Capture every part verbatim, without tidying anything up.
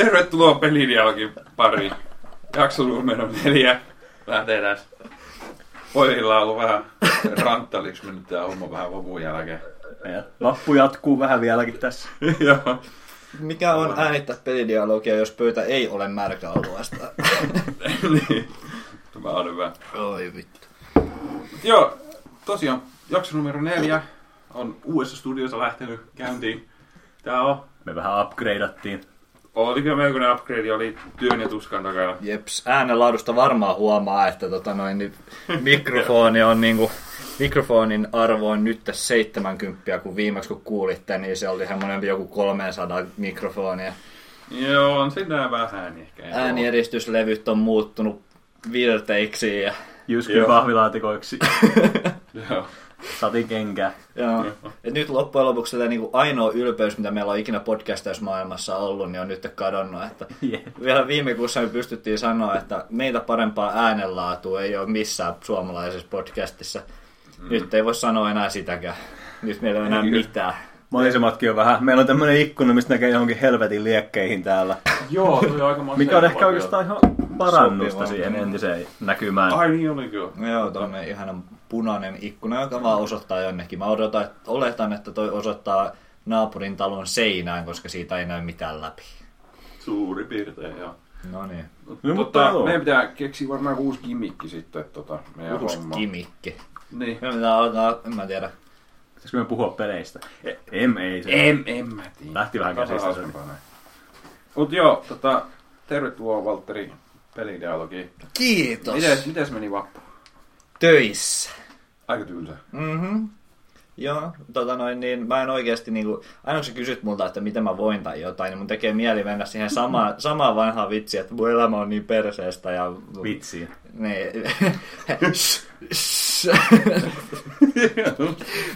Tervetuloa pelin jälkeen pariin. Jakso numero neljä. Lähdetään. Pojilla on ollut vähän ranttaliksi mennyt tää homma vähän vavun jälkeen. Ja lappu jatkuu vähän vieläkin tässä. Joo. Mikä on äänittää pelidialogia, jos pöytä ei ole märkä alueesta? Niin. Tämä on hyvä. Oi vittu. Joo, tosiaan jakso numero neljä on uudessa studiossa lähtenyt käyntiin. Tää on. Me vähän upgradeattiin. Oliko melkoinen upgrade, oli työn ja tuskan takana. Jeps, äänenlaadusta varmaan huomaa, että tota noin, niin mikrofoni on niinku, mikrofonin arvo on nyt tässä seitsemänkymmentä, kun viimeksi kun kuulitte, niin se oli semmoinen joku kolmesataa mikrofonia. Joo, on siinä vähän ehkä. Äänieristyslevyt on muuttunut virteiksi ja... Jyskyn pahvilaatikoiksi. Joo. Saatiin kenkää. Joo. Et nyt loppujen lopuksi niinku ainoa ylpeys, mitä meillä on ikinä podcasteissa maailmassa ollut, niin on nyt kadonnut. Että yeah. Vielä viime kuussa me pystyttiin sanoa, että meitä parempaa äänenlaatua ei ole missään suomalaisessa podcastissa. Mm. Nyt ei voi sanoa enää sitäkään. Nyt meillä ei enää Kyllä. mitään. Maisematkin on vähän. Meillä on tämmönen ikkuna, mistä näkee johonkin helvetin liekkeihin täällä. Joo, tuli aika monta. Mikä on ehkä oikeastaan ihan parannusta Sopiva. Siihen entiseen näkymään. Ai niin oli kyllä. Joo, tuommoinen ihana punainen ikkuna, joka vaan osoittaa jonnekin. Mä odotan, että oletan, että toi osoittaa naapurin talon seinään, koska siitä ei näy mitään läpi. Suuri piirtein, joo. No niin. No, mutta meidän pitää keksiä varmaan uusi gimikki sitten. Tota, uusi homma. Gimikki? Niin. Me pitää alkaa, en mä tiedä. Pitäisikö me puhua peleistä? Em ei se. Em, en mä tiedä. Lähti vähän käsistä sen. Mut joo, tota, tervetuloa Valtteri pelidialogiin. Kiitos. Mites, mites meni vappu? Töissä. Aika tylsä. Mhm. Joo, tota noin, niin mä en oikeesti niinku, aina kun sä kysyt multa, että miten mä voin tai jotain, niin mun tekee mieli mennä siihen samaan, samaan vanhaan vitsiin, että mun elämä on niin perseestä ja... Vitsiä. Niin.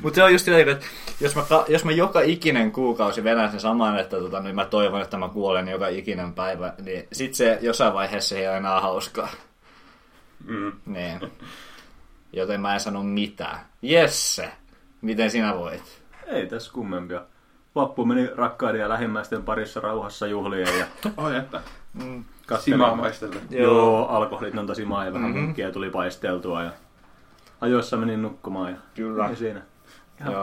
Mutta se on just silleen, että jos mä, jos mä joka ikinen kuukausi venän sen saman, että tota, niin mä toivon, että mä kuolen joka ikinen päivä, niin sit se jossain vaiheessa ei ole enää hauskaa. Mm. Niin. Joten mä en sano mitään. Jesse, miten sinä voit? Ei tässä kummempia. Vappu meni rakkaiden ja lähimmäisten parissa rauhassa juhlien ja... Ai että. Mm. Simaa paisteltu. Joo, Joo alkoholitonta simaa ja vähän mm-hmm. munkkia tuli paisteltua ja... Ajoissa menin nukkumaan ja... Kyllä. Ei siinä.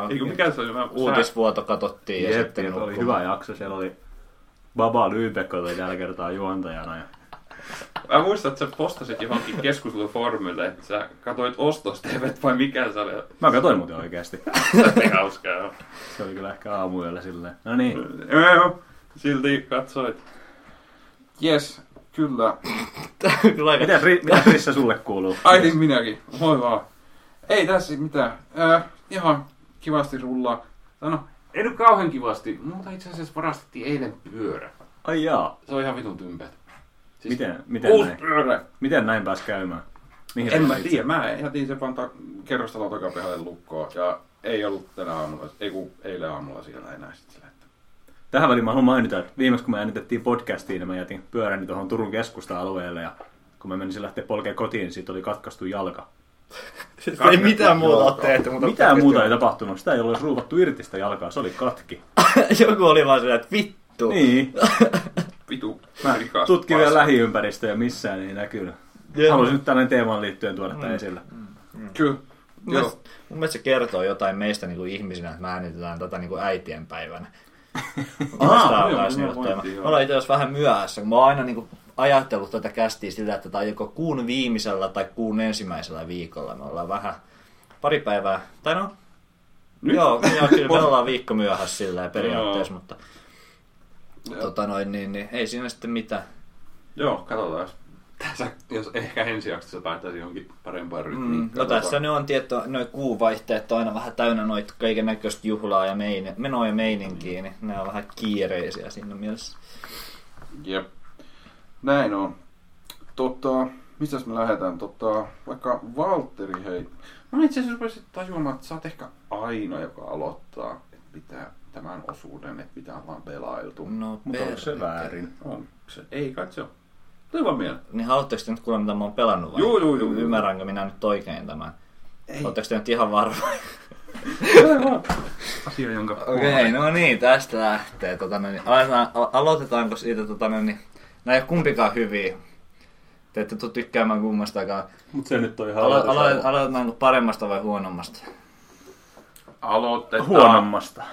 Eikö mikään se oli vähän... Uutisvuoto katsottiin ja sitten nukkumaan. Oli hyvä jakso, siellä oli... Baba Lübeck oli tällä kertaa juontajana ja... Mä muistan, että sä postasit johonkin keskusteluformille, että sä katsoit ostostevet vai mikä sä oli. Mä katsoin muuten oikeesti. Se oli hauskaa. Se oli kyllä ehkä aamuyöllä silleen. No niin. Joo, silti katsoit. Jes, kyllä. kyllä aika... Mitäs ri- Rissa sulle kuuluu? Ai niin minäkin, moi vaan. Ei tässä mitään. Äh, ihan kivasti rullaa. No, ei nyt kauhean kivasti, mutta itse asiassa varastettiin eilen pyörä. Ai jaa. Se on ihan vitun tympäät. Siis miten, miten, näin, miten näin pääsi käymään? Mihin en mä tiedä, mä jätin sen vaan kerrostalon takapihalle lukkoon ja ei ollut tänä aamulla, ei kun eilen aamulla siellä enää sitten sillä. Että... Tähän väliin mä haluan mainita, että viimeksi kun me äänitettiin podcastiin, niin mä jätin pyöräni tuohon Turun keskusta-alueelle ja kun mä menin lähteä polkeen kotiin, niin siitä oli katkaistu jalka. Ei mitään muuta ole tehty. Mitään muuta ei tapahtunut, sitä ei ole ruuvattu irti sitä jalkaa, se oli katki. Joku oli vaan sillä, että vittu. Niin. Vitu. Mä tutkin vielä lähiympäristöjä missään, niin näkyy. Haluaisin nyt tällainen teemaan liittyen tuoda tämän mm. esille. Mm. Kyllä. Mun mielestä, mun mielestä se kertoo jotain meistä niin kuin ihmisinä, että me äänitetään tätä niin kuin äitien päivänä. Aa, joo, pointti, mä olen itse asiassa vähän myöhässä, kun mä oon aina niin kuin ajatellut tätä kästiä sillä, että tämä on joko kuun viimeisellä tai kuun ensimmäisellä viikolla. Me ollaan vähän pari päivää, tai no, nyt? Joo, joo, kyllä me ollaan viikko myöhässä sillä periaatteessa, mutta... Tota noin, niin, niin ei siinä sitten mitään. Joo, katsotaan. Tässä, jos ehkä ensi jaksossa päästäisiin johonkin parempaan rytmiin. Mm, no tässä ne on tietty, noi kuuvaihteet on aina vähän täynnä noita kaiken näköistä juhlaa ja meine, menoa ja meininkiä, niin ne on vähän kiireisiä siinä mielessä. Jep. Näin on. Tota, mistäs me lähdetään? Tota, vaikka Valtteri, hei. Mä itse asiassa rupesin tajuamaan, että sä oot ehkä aina, joka aloittaa, että pitää... tämän osuuden, että mitä ollaan pelailtu. No, mutta onko se väärin? On. Se. Ei katso. Tuli vaan mieleen. Niin haluatteko te nyt kuulla, mitä mä oon pelannut vai? Joo, joo, joo. Ymmärränkö minä nyt oikein tämän? Ei. Oletteko te nyt ihan varma? Asia, jonka... Okei, okay, no niin, tästä lähtee. Tota, niin, aloitetaanko siitä, tota, niin, nämä ei ole kumpikaan hyviä. Te ette tule tykkäämään kummastakaan. Mut se nyt on ihan alo- alo- Aloitetaanko paremmasta vai huonommasta? Aloitetaan. Huonommasta.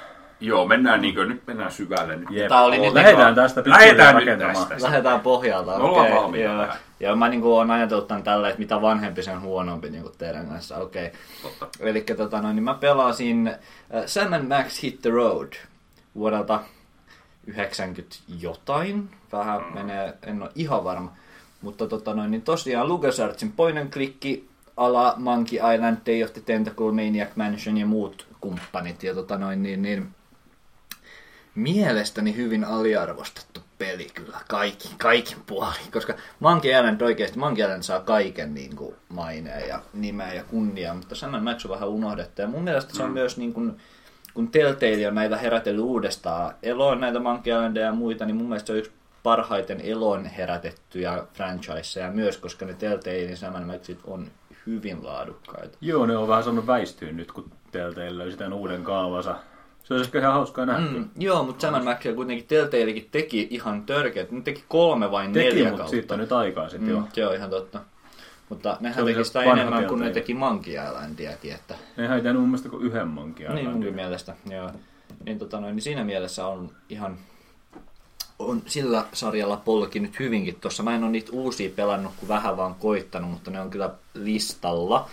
Joo, mennään niinkö, nyt mennään syvälle. Nyt. Oli nyt lähdetään niinku, tästä lähdetään rakentamaan. Tästä. Lähdetään pohjalta. Me ollaan okay, valmiita. Joo. Ja mä niinku oon ajatellut tän tälleen, että mitä vanhempi sen huonompi niinku teidän kanssa. Okei. Okay. Totta. Elikkä tota noin, niin mä pelasin uh, Sam and Max Hit the Road vuodelta yhdeksänkymmentä jotain. Vähän mm. menee, en oo ihan varma. Mutta tota noin, niin tosiaan LucasArtsin point and click ala Monkey Island, Day of The Tentacle, Maniac Mansion ja muut kumppanit. Ja tota noin, niin... niin mielestäni hyvin aliarvostettu peli kyllä kaikki, kaikin puolin, koska Monkey Island oikeasti, Monkey Island saa kaiken niin kuin maineen ja nimeä ja kunniaa, mutta Sam and Max on vähän unohdettu. Ja mun mielestä se on mm. myös, niin kuin, kun Telltale on näitä herätellyt uudestaan eloon näitä Monkey Islandia ja muita, niin mun mielestä se on yksi parhaiten eloon herätettyjä franchiseja myös, koska ne Telltale ja Sam and Maxit on hyvin laadukkaita. Joo, ne on vähän saanut väistyä nyt, kun Telltale löysi tämän uuden kaavansa. Se olisi ehkä ihan hauskaa nähtyä. Mm, joo, mutta Sam and Maxia kuitenkin Telltalekin teki ihan törkeät. Ne teki kolme vai teki, neljä kautta. Teki, siitä on nyt aikaa sitten mm, joo. Joo, ihan totta. Mutta nehän teki sitä enemmän Telltale kuin ne teki Monkey Islandiakin. Että... nehän ei tehnyt mun mielestä kuin yhden Monkey Islandia. Niin, munkin mielestä, joo. Niin, tota, no, niin siinä mielessä on ihan... on sillä sarjalla polkinut hyvinkin tuossa. Mä en ole niitä uusia pelannut, kun vähän vaan koittanut, mutta ne on kyllä listalla.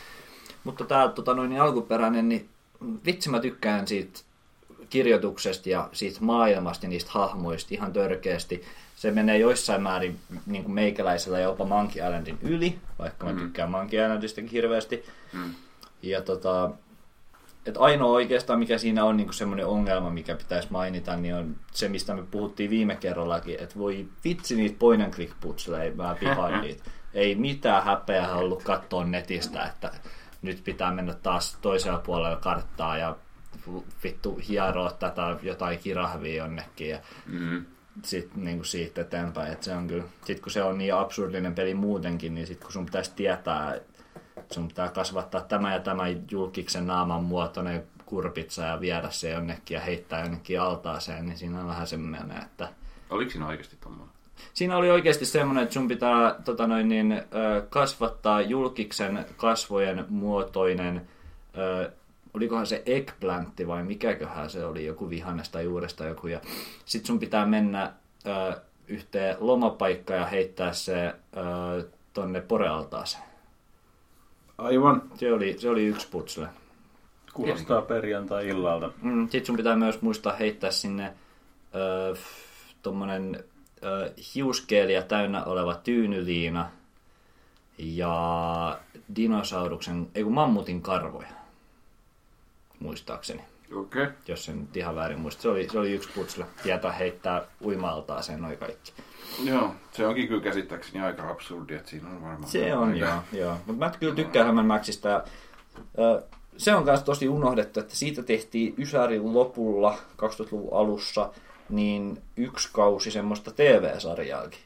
Mutta tää tota, no, niin alkuperäinen, niin vitsi mä tykkään siitä... kirjoituksesta ja siitä maailmasta ja niistä hahmoista ihan törkeästi. Se menee joissain määrin niin kuin meikäläisellä jopa Monkey Islandin yli, vaikka mm. mä tykkään Monkey Islandistakin hirveästi. Mm. Ja tota, et ainoa oikeastaan mikä siinä on niin kuin semmoinen ongelma, mikä pitäisi mainita, niin on se, mistä me puhuttiin viime kerrallakin, että voi vitsi niitä point and click putseleja, mä pihaan niitä. Ei mitään häpeää ollut katsoa netistä, että nyt pitää mennä taas toisella puolella karttaa ja vittu hieroa tätä jotain kirahvia jonnekin ja mm. sit, niin kuin siitä eteenpäin. Et se on kyllä, sit kun se on niin absurdinen peli muutenkin, niin sit kun sun pitäisi tietää, että sun pitää kasvattaa tämä ja tämä julkiksen naaman muotoinen kurpitsa ja viedä se jonnekin ja heittää jonnekin altaaseen, niin siinä on vähän semmoinen, että... Oliko siinä oikeasti tommoinen? Siinä oli oikeasti semmoinen, että sun pitää tota noin, niin, kasvattaa julkiksen kasvojen muotoinen... olikohan se eggplantti vai mikäköhän se oli, joku vihannesta juuresta joku. Ja sit sun pitää mennä ö, yhteen lomapaikkaan ja heittää se ö, tonne porealtaaseen. Aivan. Se oli, se oli yksi putsle. Kuulostaa perjantai-illalta. Mm, sit sun pitää myös muistaa heittää sinne ö, tommonen ö, hiuskeeliä täynnä oleva tyynyliina ja dinosauruksen, ei kun mammutin karvoja. Muistaakseni. Okei. Okay. Jos en nyt ihan väärin muista. Se oli, se oli yksi putsle. Jätä heittää uimaltaan sen noin kaikki. Joo, se onkin kyllä käsittääkseni aika absurdi, että siinä on varmaan... Se on, aika... joo. joo. Mutta mä kyllä tykkään Sam and Maxista. Se on myös tosi unohdettu, että siitä tehtiin Ysärin lopulla, kaksikymmentäluvun alussa, niin yksi kausi semmoista T V-sarjaakin,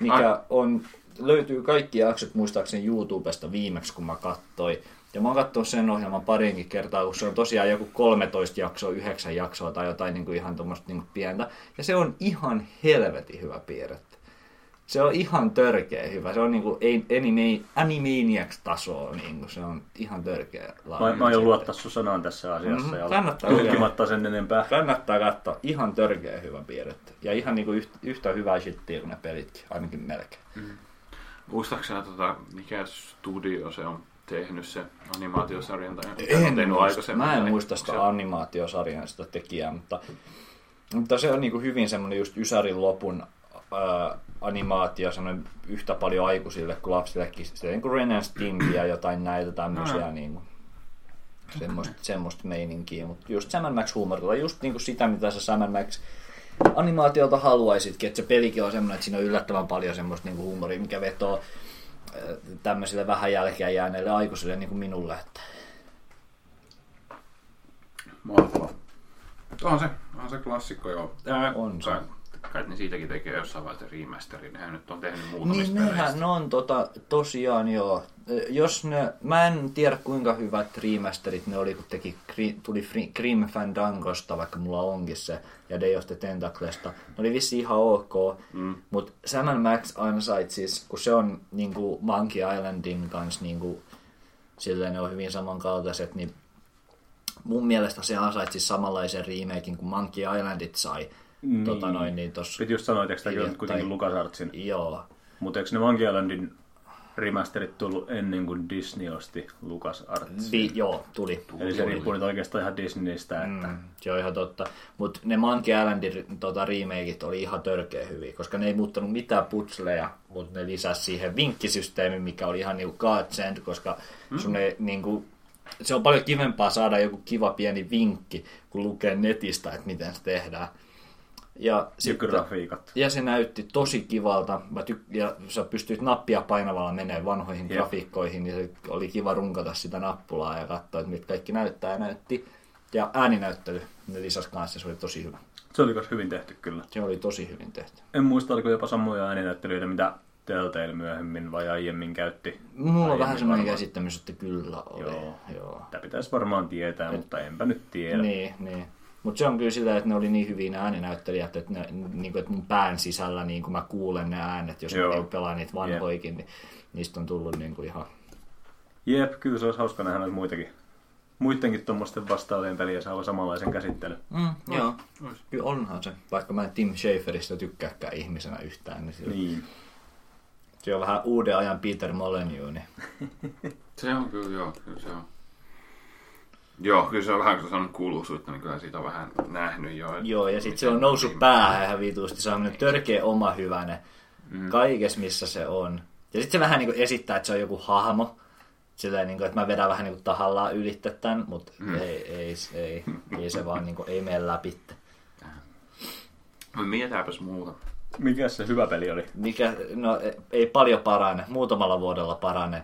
mikä Ai. on, löytyy kaikki jaksot muistaakseni YouTubesta viimeksi, kun mä katsoin. Ja mä oon katsonut sen ohjelman pariinkin kertaa, kun se on tosiaan joku kolmetoista jaksoa, yhdeksän jaksoa tai jotain niin kuin ihan tuommoista niin kuin pientä. Ja se on ihan helvetin hyvä piirretty. Se on ihan törkeä hyvä. Se on niin kuin anime, Animaniacs-tasoa. Niin se on ihan törkeä. Mä, mä oon luottaa sun sanaan tässä asiassa. Mm-hmm. Ja kannattaa tutkimatta sen enempää. Kannattaa katsoa. Ihan törkeä hyvä piirretty. Ja ihan niin kuin yhtä hyvää shittia kuin ne pelitkin. Ainakin melkein. Mm-hmm. Muistaakseni, tota, mikä studio se on tehnyt se animaatiosarjan? Tai en muista, mä en muista sitä animaatiosarjan sitä tekijää, mutta, mutta se on niin kuin hyvin semmoinen just Ysärin lopun ää, animaatio, semmoinen yhtä paljon aikuisille kuin lapsillekin, niin kuin Ren and Stimpy ja jotain näitä tämmöisiä mm. niin kuin, semmoista, semmoista meininkiä, mutta just Sam and Max huumorilla, just niin kuin sitä mitä se Sam and Max animaatiolta haluaisitkin, että se pelikin on semmoinen, että siinä on yllättävän paljon semmoista niin kuin huumoria, mikä vetoo tämmöisille vähän jälkeen jääneille aikuisille niin kuin minulle. Että... mahtavaa. On se, on se klassikko, joo. Ää, on se. Kai ne siitäkin tekee jossain vaiheessa remasterin. Nehän nyt on tehnyt muutamista niin, peleistä. Nehän on tota, tosiaan joo. Jos ne, mä en tiedä kuinka hyvät remasterit ne oli, kun teki, tuli Grim Fandangosta, vaikka mulla onkin se, ja Day of the Tentaclesta. Ne oli vissiin ihan ok, mm. mutta Sam and Max ansaitsis, kun se on niin kuin Monkey Islandin kanssa, niin kuin, silleen ne on hyvin samankaltaiset, niin mun mielestä se ansaitsis samanlaisen remakein kuin Monkey Islandit sai. Niin. Tota noin, niin piti just sanoa, etteikö tämä kuitenkin LucasArtsin? Joo. Mutta eikö ne Monkey Islandin remasterit tullut ennen kuin Disney osti LucasArtsin? Vi- joo, tuli. tuli. Eli se riippuu nyt oikeastaan ihan Disneystä. Että... Mm, se on ihan totta. Mutta ne Monkey Islandin tota, remakeit oli ihan törkeä hyviä, koska ne ei muuttanut mitään putsleja, mutta ne lisäsi siihen vinkkisysteemin, mikä oli ihan niinku godsend, koska mm. sun ei niinku... Se on paljon kivempaa saada joku kiva pieni vinkki, kun lukee netistä, että miten se tehdään. Ja, sitten, ja se näytti tosi kivalta. Mä tyk- ja sä pystyit nappia painavalla menemään vanhoihin yep. grafiikkoihin, niin se oli kiva runkata sitä nappulaa ja katsoa, että nyt kaikki näyttää ja näytti. Ja ääninäyttely, ne lisäs kanssa, se oli tosi hyvä. Se oli myös hyvin tehty kyllä. Se oli tosi hyvin tehty. En muista, oliko jopa samoja ääninäyttelyitä, mitä Telltale myöhemmin vai aiemmin käytti. Mulla aiemmin vähän semmoinen käsittämys, että kyllä oli. Joo. Joo. Tämä pitäisi varmaan tietää, Et... mutta enpä nyt tiedä. Niin, niin. Mutta se on kyllä sillä, että ne oli niin hyviä ne ääninäyttelijät, että, ne, niin kuin, että mun pään sisällä niin kun mä kuulen ne äänet, jos Joo. mä pelaan niitä vanhoikin, yep. niin niistä on tullut niin kuin ihan... Jep, kyllä se olisi hauska nähdä noita muitakin. Muittenkin tuommoisten vastaavien peliä saa samanlaisen käsittelyn. Mm, joo, kyllä onhan se. Vaikka mä en Tim Schaferista tykkääkään ihmisenä yhtään, niin, sillä... niin se on vähän uuden ajan Peter Molyneux. Niin... se on kyllä, joo, kyllä se on. Joo, kyllä se on vähän, kun sä sanonut kuuluisuutta, niin kyllä siitä on vähän nähnyt jo. Joo, ja sitten se on noussut päähän ihan vituusti. Se on mennyt törkeä oma hyvänen mm. kaikessa, missä se on. Ja sitten se vähän niin kuin esittää, että se on joku hahmo. Silleen, niin kuin, että mä vedän vähän niin kuin tahallaan ylittä tämän, mutta mm. ei, ei, ei, ei se vaan niin kuin, ei mene läpi. No mietääpäs muuta. Mikä se hyvä peli oli? Mikä, no ei paljon parane, muutamalla vuodella parane.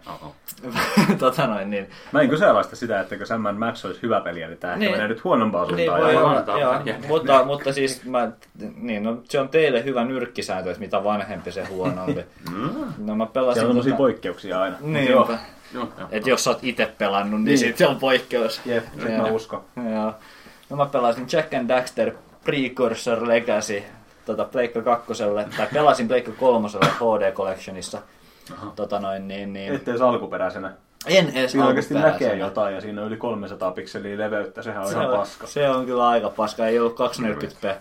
tota noin, niin. Mä en kyseenalaista sitä, että Sam and Max olisi hyvä peli, eli tämä niin. ehkä menee nyt huonompaan suuntaan. Niin, joo, joo, mutta, mutta siis mä, niin, no, se on teille hyvä nyrkkisääntö, että mitä vanhempi se huonompi. No, mä pelasin, se on tommosia tota... poikkeuksia aina. Niin, joo. Joo, joo. Et jos sä oot ite pelannut, niin, niin. sit se on poikkeus. Jep, sit mä uskon. Joo. No mä pelasin Jack and Daxter Precursor Legacy. Tota, Pleikka kakkoselle, tai pelasin Pleikka kolmoselle H D Collectionissa. Tota noin, niin, niin... Ette edes alkuperäisenä. En edes siinä alkuperäisenä. Siinä näkee jotain ja siinä on yli kolmesataa pikseliä leveyttä, sehän on se ihan on, paska. Se on kyllä aika paska, ei ollut kaksisataaneljäkymmentä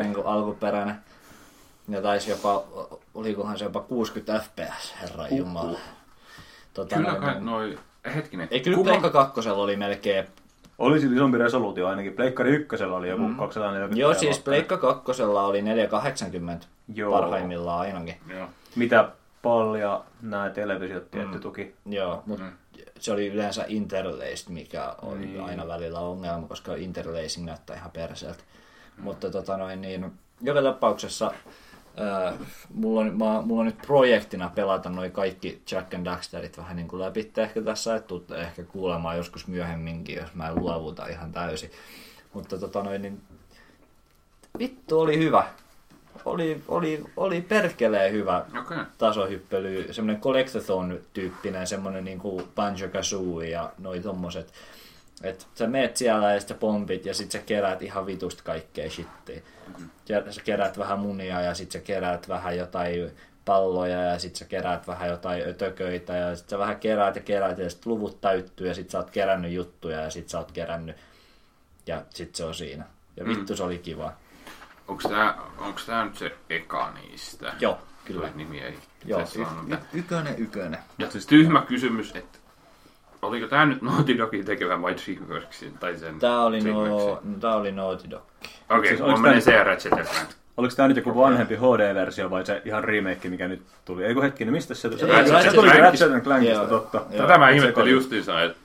p niin kuin alkuperäinen. Ja taisi jopa, olikohan se jopa kuusikymmentä f p s, herranjumala. Uh-huh. Tota, kyllä noin, kai noi, hetkinen. Ei, kyllä Kuka... Pleikka kakkosella oli melkein... Oli silti isompi resoluutio ainakin. Pleikkari ykkösellä oli joku mm. kaksisataaneljäkymmentä. Joo, siis Pleikka kakkosella oli neljäsataakahdeksankymmentä Joo. parhaimmillaan ainakin. Joo. Mitä paljon nämä televisiot tietty mm. tuki. Joo, mutta mm. se oli yleensä interlaced, mikä on niin. aina välillä ongelma, koska interlacing näyttää ihan perseeltä. Mm. Mutta tota noin, niin, joka tapauksessa äh, mulla, on, mä, mulla on nyt projektina pelata noi kaikki Jack and Daxterit vähän niin kuin läpi ehkä tässä, että tuutte ehkä kuulemaan joskus myöhemminkin, jos mä en luovuta ihan täysin. Mutta tota noin, niin vittu oli hyvä. Oli, oli, oli perkeleen hyvä okay. tasohyppely, semmoinen collectathon-tyyppinen, semmoinen niin kuin Banjo-Kazooie ja noi tommoset. Että sä meet siellä ja sit sä pompit ja sit sä keräät ihan vitusta kaikkea shittiä. Sä keräät vähän munia ja sit sä keräät vähän jotain palloja ja sit sä keräät vähän jotain ötököitä ja sit sä vähän keräät ja keräät ja sit luvut täyttyy ja sit sä oot kerännyt juttuja ja sit sä oot kerännyt ja sit se on siinä. Ja vittu se oli kiva. Onks tää, onks tää nyt se eka niistä? Joo, kyllä. Tuo nimi ei. Joo, y- y- ykönen, ykönen. Ja siis tyhmä kysymys, että oliko tämä nyt Naughty Dogin tekevä vai Dreamworksin? Tai sen tämä, oli no, tämä oli Naughty Dog. Okei, okay, siis mä menen C R H T. Oliko tämä nyt joku vanhempi H D-versio vai se ihan remake, mikä nyt tuli? Eikö hetkinen, mistä se tuli? Se tuli Ratchet and Clankista, totta. Tätä mä ihmettelin justiinsa, että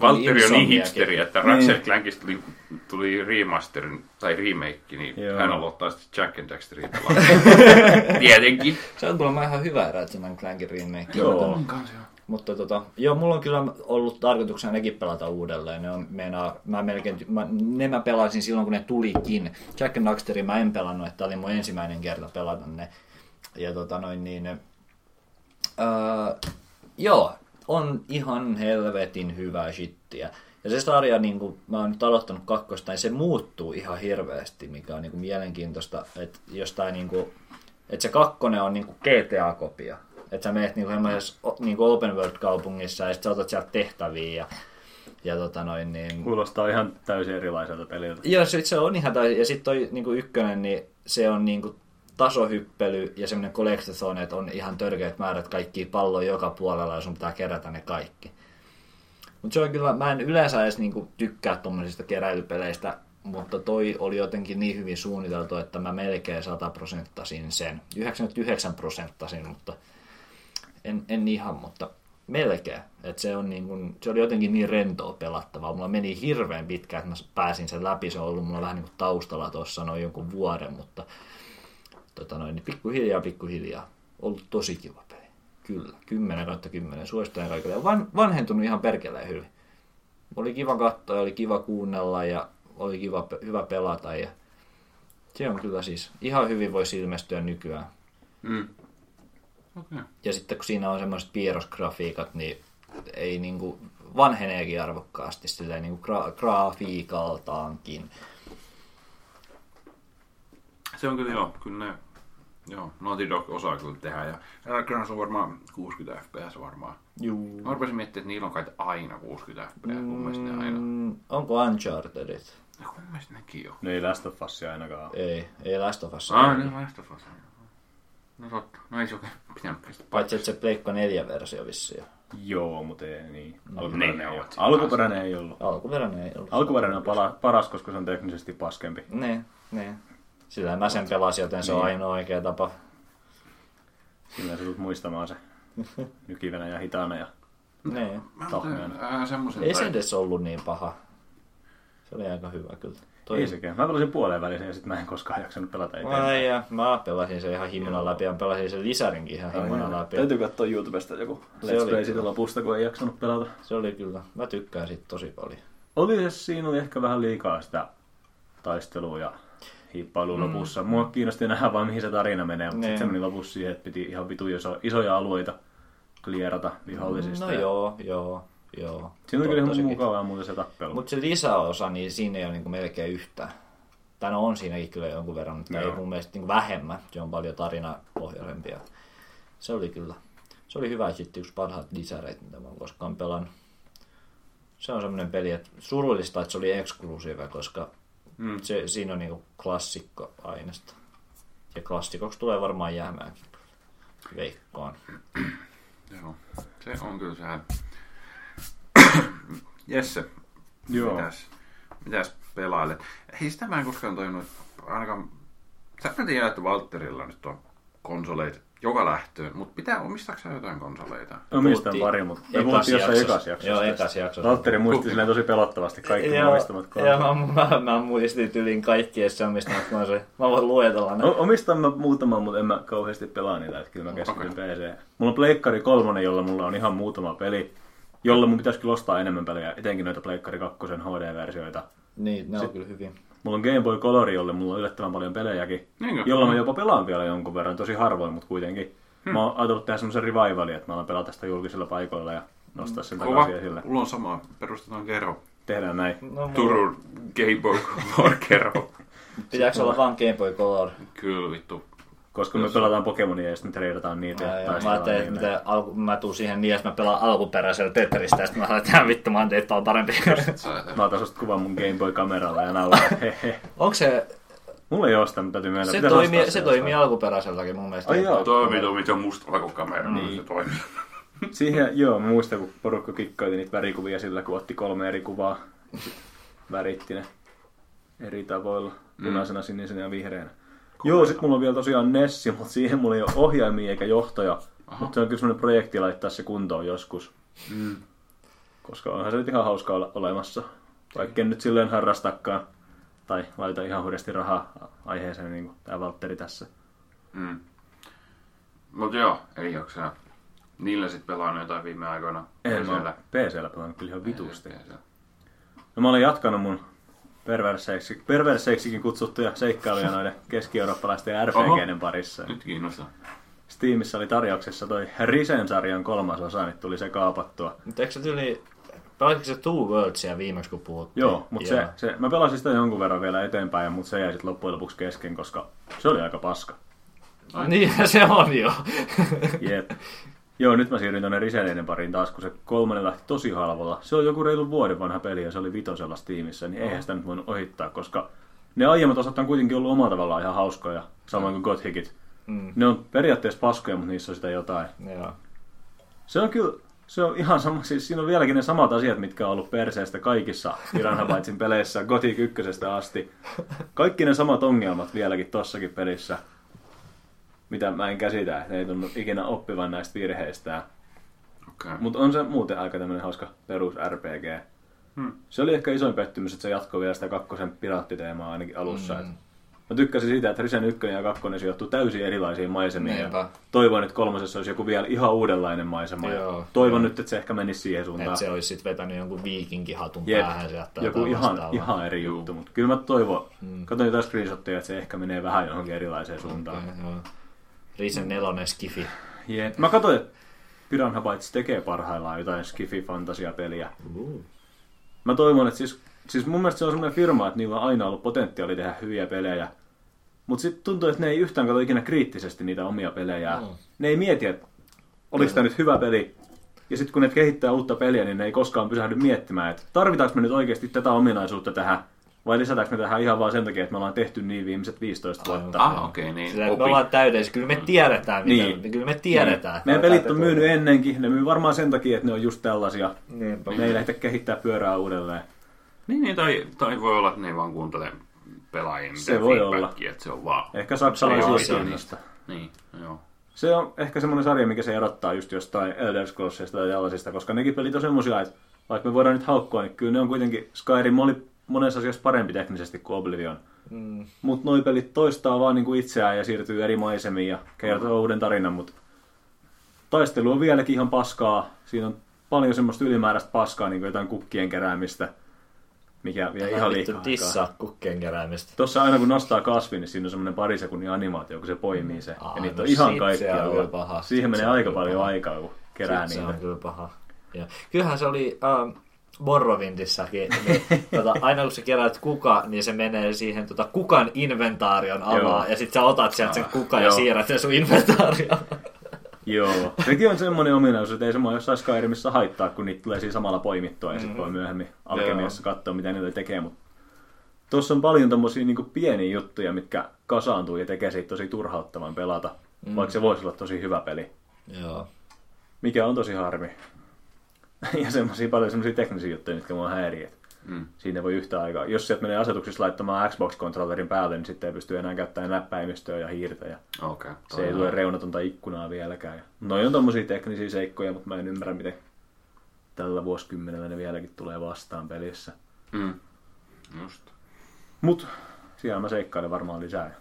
Valtteri on niin hipsteri, että Ratchet and Clankista tuli remasterin tai remake, niin hän aloittaa sitten Jack and Daxteria pelaa. Tietenkin. Se on tullut ihan hyvä Ratchet and Clankin remake. Joo, on kanssa. Mutta tota, joo, mulla on kyllä ollut tarkoituksena nekin pelata uudelleen. Ne on, meinaa, mä melkein, mä, ne mä pelasin silloin, kun ne tulikin. Jack and Daxterin mä en pelannut, että oli mun ensimmäinen kerta pelata ne. Ja tota noin niin... Öö, joo, on ihan helvetin hyvää shittiä. Ja se sarja, niin kuin mä oon nyt aloittanut kakkosta, niin se muuttuu ihan hirveästi, mikä on niin kuin mielenkiintoista. Että niin kuin, että se kakkonen on niin kuin G T A-kopia. Että sä menet niinku semmoisessa niinku open world kaupungissa ja sit sä otat sieltä tehtäviä ja, ja tota noin niin... Kuulostaa ihan täysin erilaiselta peliltä. Joo, sit se on ihan täysin. Ja sit toi niinku ykkönen, niin se on niinku tasohyppely ja semmonen collectathone, että on ihan törkeät määrät kaikkia palloja joka puolella ja sun pitää kerätä ne kaikki. Mut se on kyllä, mä en yleensä edes niinku tykkää tommosista keräilypeleistä, mutta toi oli jotenkin niin hyvin suunniteltu, että mä melkein sata prosenttasin sen. yhdeksänkymmentäyhdeksän prosenttasin, mutta... En, en ihan, mutta melkein. Et se, on niin kun, se oli jotenkin niin rentoa pelattavaa. Mulla meni hirveän pitkään, että mä pääsin sen läpi. Se on ollut mulla vähän niin kuin taustalla tuossa noin jonkun vuoden, mutta tota noin, niin pikkuhiljaa, pikkuhiljaa. Ollut tosi kiva peli. Kyllä, kymmenen kautta kymmenen suosittain kaikille. Van, vanhentunut ihan perkeleen hyvin. Oli kiva katsoa, oli kiva kuunnella ja oli kiva, hyvä pelata. Ja se on kyllä siis, ihan hyvin voisi ilmestyä nykyään. Mm. Okay. Ja sitten kun siinä on semmoiset piirrosgrafiikat, niin ei niinku vanheneekin arvokkaasti silleen niinku gra- grafiikaltaankin. Se on kyllä joo, kyllä ne, joo, Naughty Dog osaa kyllä tehdä ja se on varmaan kuusikymmentä F P S varmaan. Juu. Mä rupesin miettimään, että niillä on kai aina kuusikymmentä F P S, mm, mun mielestä ne aina. Onko Unchartedit? Ja mun mielestä nekin jo. No ei Last of Us ainakaan. Ei, ei Last of Us. Ah, niin Last of Us. No totta. No ei se oikein pitänytkään sitä. Paitsi, että se Pleikka neljä-versio vissiin. Joo, mutta ei niin. Alkuperäinen, no, ei, ollut. Alkuperäinen ei ollut. Alkuperäinen ei ollut. Alkuperäinen on pala- paras, koska se on teknisesti paskempi. Ne, ne. Sillä mä sen pelasin, joten se on ainoa oikea tapa. Sillä sä tulet muistamaan se nykivenä ja hitaana ja ne. Tahmeana. Ei se edes ollut niin paha. Se oli aika hyvä kyllä. Toi. Ei sekään. Mä pelasin puoleen väliin ja sit mä en koskaan jaksanut pelata eteenpäin. Ai ja, mä pelasin sen ihan himona läpi ja pelasin sen lisärinkin ihan himona läpi. Täytyy katsoa YouTubesta joku Let's Play siitä lopusta, kun ei jaksanut pelata. Se oli kyllä. Mä tykkään siitä tosi paljon. Oli se, siinä oli ehkä vähän liikaa sitä taistelua ja hiippailua mm. lopussa. Mua kiinnosti nähdä vaan mihin se tarina menee, mutta sitten se meni lopussa siihen, että piti ihan vitu isoja alueita klierata vihollisista. No ja... joo, joo. Joo. Siinä on kyllä ihan mukavaa muuten se tappelu. Mutta se lisäosa, niin siinä ei ole niinku melkein yhtään. Tai no on siinäkin kyllä jonkun verran, mutta no. Ei mun mielestä niinku vähemmän. Se on paljon tarinapohjaisempia. Se oli kyllä. Se oli hyvä sitten yksi parhaat lisäreit, mitä mä oon koskaan pelannut. Se on semmoinen peli, että surullista, että se oli eksklusiive, koska mm. se, siinä on niinku klassikko-aineesta. Ja klassikoksi tulee varmaan jäämäänkin. Veikkaan. Joo. Se on kyllä sehän. Jesse, joo. Mitäs, mitäs pelailet? Ei sitä mä en koskaan tajunnut, ainakaan... Sä mä tiedän, että Valtterilla nyt on konsoleita joka lähtöön, mutta pitää, omistaako sä jotain konsoleita? Omistan pari, mutta me puhuttiin jossain ekas jaksossa. Joo, ekas jaksossa. Valtteri muisti silleen tosi pelottavasti kaikki joo, omistamat konsoleita. Joo, mä, mä, mä muistin tyliin kaikki, jos sä omistamat konsoleita. Mä voin luetella ne. Omistan mä muutaman, mutta en mä kauheasti pelaa niitä, että kyllä mä keskityn okay. P C. Mulla on Pleikkari kolmonen, jolla mulla on ihan muutama peli. Jolla mun pitäisi kyllä ostaa enemmän pelejä, etenkin noita Pleikkari kakkosen H D-versioita. Niin, ne on sit, kyllä hyvin. Mulla on Game Boy Color, jolle mulla on yllättävän paljon pelejäkin, niin, jolla mä jopa pelaan vielä jonkun verran, tosi harvoin, mutta kuitenkin. Hmm. Mä oon ajatellut tehdä semmoisen revivalin, että mä alan pelata sitä julkisilla paikoilla ja nostaa sen kova. Takaisin esille. Mulla on sama, perustetaan kerho. Tehdään näin. No, Turun Game Boy Color kerho. Pitääkö olla vaan Game Boy Color? Kyllä vittu. Koska me pelataan Pokemonia ja sitten me treidataan niitä. Ja ja mä ajattelin, että mitä alku, mä tuun siihen niin, että mä pelaan alkuperäisellä Tetristä ja sitten mä sanon, että vittu, mä oon teitä on parempi. Mä otan susta kuvan mun Game Boy-kameralla ja nauraa. Onko se... Mulla ei ole sitä, mutta täytyy mennä. Se toimii, se toimii alkuperäiseltäkin mun mielestä. Ai joo. Toimii, toimii, se on musta alkukamera, niin se toimii. Siihen, joo, mä muistan, kun porukka kikkaili niitä värikuvia sillä, kun otti kolme eri kuvaa. Väritti ne eri tavoilla, punaisena, sinisenä ja vihreänä. Kohdella. Joo, sit mulla on vielä tosiaan Nessi, mutta siihen mulla ei ole ohjaimia eikä johtoja. Mutta se on kyllä semmoinen projekti laittaa se kuntoon joskus. Mm. Koska onhan se nyt ihan hauskaa olla olemassa. Vaikka en nyt silleen harrastakaan. Tai laita ihan hurjasti rahaa aiheeseen, niin kuin tää Valtteri tässä. Mm. Mut joo, eli onko sä Niillä sit pelannut jotain viime aikoina? Ei, mä oon P C:llä pelannut kyllä ihan vitusti. No mä olin jatkanut mun perverseiksikin perverseiksikin kutsuttuja seikkailuja noiden keski-eurooppalaisten R P G:den parissa. Nyt kiinnostaa. Steamissa oli tarjouksessa toi Risen-sarjan kolmas osa, niin tuli se kaapattua. Mutta eikö se tyyli, pelasitko se Two Worldsia viimeksi kun puhuttiin? Joo, mutta se, se, mä pelasin sitä jonkun verran vielä eteenpäin, mutta se jäi sitten loppujen lopuksi kesken, koska se oli aika paska. Ai. Niin, se on jo. Jep. Joo, nyt mä siirryin tuonne Riseneiden pariin taas, kun se kolmannen lähti tosi halvalla. Se oli joku reilu vuoden vanha peli ja se oli vitosella Steamissa, niin eihän sitä nyt voinut ohittaa, koska ne aiemmat osat on kuitenkin ollut omalla tavallaan ihan hauskoja, samoin kuin Gothicit. Mm. Ne on periaatteessa paskoja, mutta niissä on sitä jotain. Joo. Se on kyllä, se on ihan sama, siis siinä on vieläkin ne samat asiat, mitkä on ollut perseestä kaikissa Piranha Bytesin peleissä, Gothic ykkösestä asti. Kaikki ne samat ongelmat vieläkin tossakin pelissä. Mitä mä en käsitä, ne ei tunnu ikinä oppivan näistä virheistään. Okay. Mutta on se muuten aika tämmönen hauska perus R P G. Hmm. Se oli ehkä isoin pettymys, että se jatkoi vielä sitä kakkosen piraattiteemaa ainakin alussa. Hmm. Mä tykkäsin siitä, että Risen ykkönen ja kakkonen sijoittuu täysin erilaisiin maisemiin. Neipä. Toivon, että kolmosessa olisi joku vielä ihan uudenlainen maisema. Joo, toivon jo. Nyt, että se ehkä menisi siihen suuntaan. Että se olisi sitten vetänyt jonkun viikinkihatun Jep. päähän. Joku ihan, ihan eri juttu, mutta kyllä mä toivon. Hmm. Katsoin jotain screenshotteja, että se ehkä menee vähän johonkin erilaiseen suuntaan. Okay, Risen nelonen skifi. Yeah. Mä katsoin, että Piranha Bytes tekee parhaillaan jotain skifi-fantasiapeliä. Uh. Mä toivon, että siis, siis mun mielestä se on semmoinen firma, että niillä on aina ollut potentiaali tehdä hyviä pelejä. Mutta sitten tuntuu, että ne ei yhtään katso ikinä kriittisesti niitä omia pelejä. Uh. Ne ei mieti, että oliko tämä nyt hyvä peli. Ja sitten kun ne kehittää uutta peliä, niin ne ei koskaan pysähdy miettimään, että tarvitaanko me nyt oikeasti tätä ominaisuutta tähän. Vai lisätäänkö me tähän ihan vaan sen takia, että me ollaan tehty niin viimeiset viisitoista vuotta. Ah, okei, okay, niin. Sillä me ollaan täydellisiä. Kyllä me tiedetään, mitä. Niin. Kyllä me tiedetään. Niin. Meidän pelit on myynyt ennenkin. Ne myy varmaan sen takia, että ne on just tällaisia. Niinpä. Ne ei lähde kehittää pyörää uudelleen. Niin, niin tai, tai voi olla, että ne ei vaan kuuntele pelaajien. Se voi olla. Että se on vaan... Ehkä saksalaisia kiinnosta. Niin, joo. Se on ehkä semmoinen sarja, mikä se erottaa just jostain Elder Scrollsista tai tällaisista, koska nekin pelit on semmoisia, että vaikka me voidaan nyt haukkua, niin kyllä ne on kuitenkin Skyrim oli monessa asiassa parempi teknisesti kuin Oblivion. Mm. Mutta noi pelit toistaa vaan niinku itseään ja siirtyy eri maisemiin ja kertoo mm. uuden tarinan. Mut taistelu on vieläkin ihan paskaa. Siinä on paljon semmoista ylimääräistä paskaa, niinku jotain kukkien keräämistä, mikä vie ihan liikaa tissaa kukkien keräämistä. Tuossa aina kun nostaa kasvin, niin siinä on semmoinen pari sekunnin animaatio, kun se poimii se. Mm. Ja niitä on no ihan kaikkia. Paha. Siihen menee aika paljon paha. aikaa, kun kerää sit niitä. Se on kyllä paha. Ja. Kyllähän se oli... Um... Morrowindissäkin, niin, tuota, aina kun sä kerät kuka, niin se menee siihen tuota, kukan inventaarion alaa, ja sit sä otat sieltä sen kukan ah, ja siirrät sen sun inventaarion. Joo, sekin on semmoinen ominaisuus, että ei semmoinen jossain Skyrimissä haittaa, kun niitä tulee siinä samalla poimittua, ja mm-hmm. sit voi myöhemmin alkemiassa katsoa, mitä niitä tekee, mutta tuossa on paljon tommosia niinku pieniä juttuja, mitkä kasaantuu ja tekee siitä tosi turhauttavan pelata, mm. vaikka se voisi olla tosi hyvä peli. Joo. Mikä on tosi harmi. Ja semmosia paljon semmosia teknisiä juttuja, mitkä mua häiriät. Mm. Siinä voi yhtä aikaa. Jos sieltä menee asetuksissa laittamaan Xbox-kontrollerin päälle, niin sitten ei pysty enää käyttämään näppäimistöä ja hiirtä. Ja okay, se ei tule reunatonta ikkunaa vieläkään. Noi on tommosia teknisiä seikkoja, mutta mä en ymmärrä, miten tällä vuosikymmenellä ne vieläkin tulee vastaan pelissä. Mm. Just. Mut siellä mä seikkailen varmaan lisää.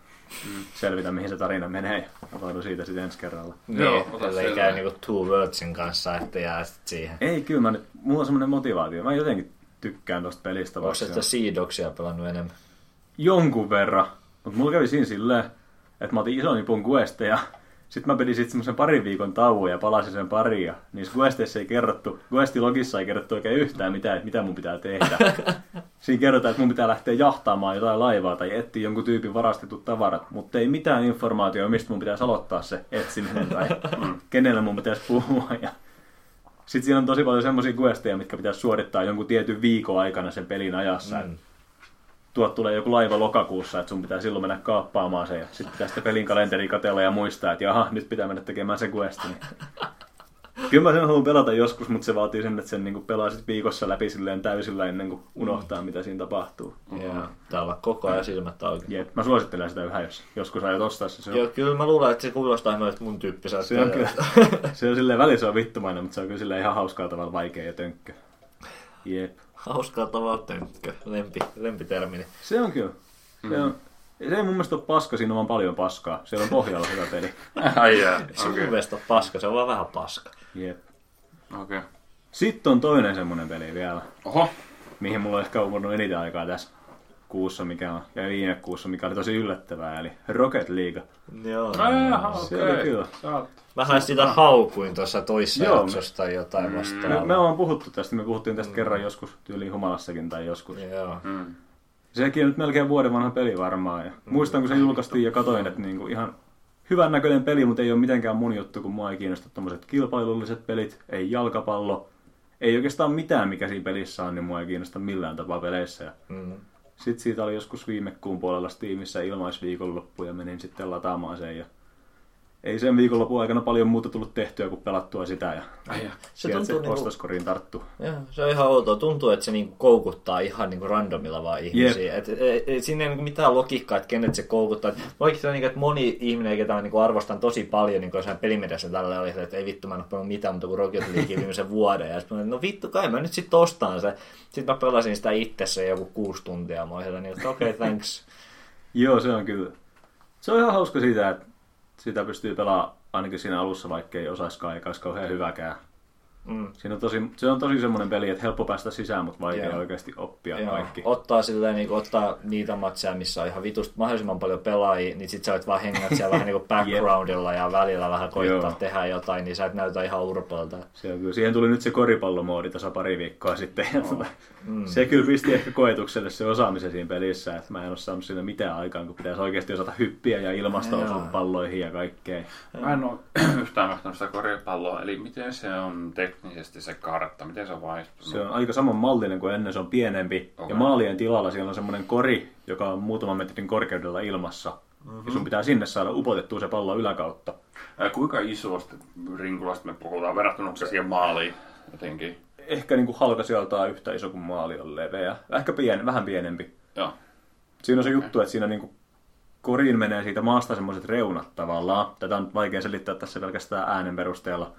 Mm. Selvitä, mihin se tarina menee. Otan siitä sitten ensi kerralla. Joo, tällä ei käy niinku Two Worldsin kanssa, että jää sit siihen. Ei, kyllä mä nyt, mulla on semmonen motivaatio. Mä jotenkin tykkään tosta pelistä. Onko sä sitä Sea Dogsia pelannut enemmän? Jonkun verran. Mut mulla kävi siinä silleen, että mä otin ison nipun questeja. Sit mä pedin sit semmosen parin viikon tauon ja palasin sen pariin. Ja niissä questeissa ei kerrottu, questilogissa ei kerrottu oikein yhtään mitään, että mitä mun pitää tehdä. Siinä kerrotaan, että mun pitää lähteä jahtaamaan jotain laivaa tai etsiä jonkun tyypin varastetut tavarat, mutta ei mitään informaatiota, mistä mun pitäisi aloittaa se etsiminen tai kenelle mun pitäisi puhua. Ja sitten siinä on tosi paljon semmoisia questeja, mitkä pitäisi suorittaa jonkun tietyn viikon aikana sen pelin ajassa. Mm. Tuot tulee joku laiva lokakuussa, että sun pitää silloin mennä kaappaamaan se ja sitten pitää sitä pelin kalenteri katsella ja muistaa, että jaha, nyt pitää mennä tekemään se questi. Kyllä mä sen haluan pelata joskus, mutta se vaatii sen, että sen niinku pelaa sit viikossa läpi silleen täysillä ennen kuin unohtaa, mm. mitä siinä tapahtuu. Joo, tää olla koko ajan silmät auki. Jep, mä suosittelen sitä yhä, jos joskus aiot ostaa se. Joo, kyllä mä luulen, että se kuulostaa myös mun tyyppiseltä. Se on kyllä, se on silleen välissä on vittumainen, mutta se on kyllä silleen ihan hauskaa tavalla vaikea ja tönkkö. Jep. Hauskaa tavalla tönkkö, Lempi, lempitermini. Se on kyllä. Se on. Se ei mun mielestä ole paska, siinä on vaan paljon paskaa. Siellä on pohjalla hyvä peli. Ai jää, okei. Se on mun mielestä ole paska, se on vaan vähän paska. Jep. Okei. Okay. Sitten on toinen semmonen peli vielä. Oho. Mihin mulla on ehkä upunut eniten aikaa tässä kuussa, mikä on, ja viime kuussa, mikä oli tosi yllättävää, eli Rocket League. Joo. Jaha, okei. Okay. Vähän sitä haukuin tuossa toissa Joo, jaksossa tai jotain vastaan. Me, me ollaan puhuttu tästä, me puhuttiin tästä mm. kerran joskus, tyyliin humalassakin tai joskus. Joo. Mm. Sekin on nyt melkein vuoden vanha peli varmaan. Ja mm. muistan, kun se julkaistiin ja katoin, että niinku ihan hyvän näköinen peli, mutta ei ole mitenkään mun juttu, kun mua ei kiinnosta tommoset kilpailulliset pelit, ei jalkapallo, ei oikeastaan mitään, mikä siinä pelissä on, niin mua ei kiinnosta millään tapaa peleissä. Ja mm. sitten siitä oli joskus viime kuun puolella Steamissä ilmaisviikonloppu ja menin sitten lataamaan sen. Ja ei sen viikonlopun aikana paljon muuta tullut tehtyä kuin pelattua sitä ja Aijaa. se, se niinku... ostoskoriin tarttuu. Se on ihan outoa. Tuntuu, että se niinku koukuttaa ihan niinku randomilla vaan ihmisiä. Et, et, et, et, siinä ei niinku mitään logiikkaa, että kenet se koukuttaa. Vaikka se on niinku, että moni ihminen, ketä mä niinku arvostan tosi paljon, niin kuin jossain pelimediassa tällä oli, että ei vittu, mä en ole pelannut mitään, mutta kun Rocket League viimeisen vuoden. Ja sitten no vittu kai, mä nyt sit ostaan se. Sitten mä pelasin sitä itsessä joku kuusi tuntia. Mä olin niin, että okei, okay, thanks. Joo, se on kyllä. Se on ihan hauska siitä, että sitä pystyy pelaamaan ainakin siinä alussa, vaikka ei osaisikaan, eikä olisi kauhean hyväkään. Mm. Siinä on tosi, se on tosi semmoinen peli, että helppo päästä sisään, mutta vaikea yeah. oikeasti oppia yeah. kaikki. Ottaa, silleen, niin ottaa niitä matseja, missä on ihan vitusti mahdollisimman paljon pelaajia, niin sit sä olet vaan hengät siellä vähän niin backgroundilla yeah. ja välillä vähän koittaa tehdä jotain, niin sä et näytä ihan urpolta. Siihen tuli nyt se koripallomoodi tässä pari viikkoa sitten. Oh. mm. Se kyllä pisti ehkä koetukselle se osaamisen siinä pelissä, että mä en ole saanut siinä mitään aikaan, kun pitäisi oikeasti osata hyppiä ja ilmasta yeah. osua palloihin ja kaikkea. Mä en ole yhtään mahtanut sitä koripalloa, eli miten se on te- teknisesti se kartta, miten se on vaihtunut? Se on aika saman mallinen kuin ennen, se on pienempi. Okay. Ja maalien tilalla siellä on semmoinen kori, joka on muutaman metrin korkeudella ilmassa. Mm-hmm. Ja sun pitää sinne saada upotettua se pallo yläkautta. Ää, kuinka isosta rinkulasta me puhutaan verrattuna siihen maaliin jotenkin? Ehkä niin kuin halka sieltä on yhtä iso kuin maali on leveä. Ehkä pien, vähän pienempi. Joo. Siinä on se okay. juttu, että siinä niin kuin koriin menee siitä maasta semmoiset reunat tavallaan. Tätä on vaikea selittää tässä pelkästään äänen perusteella,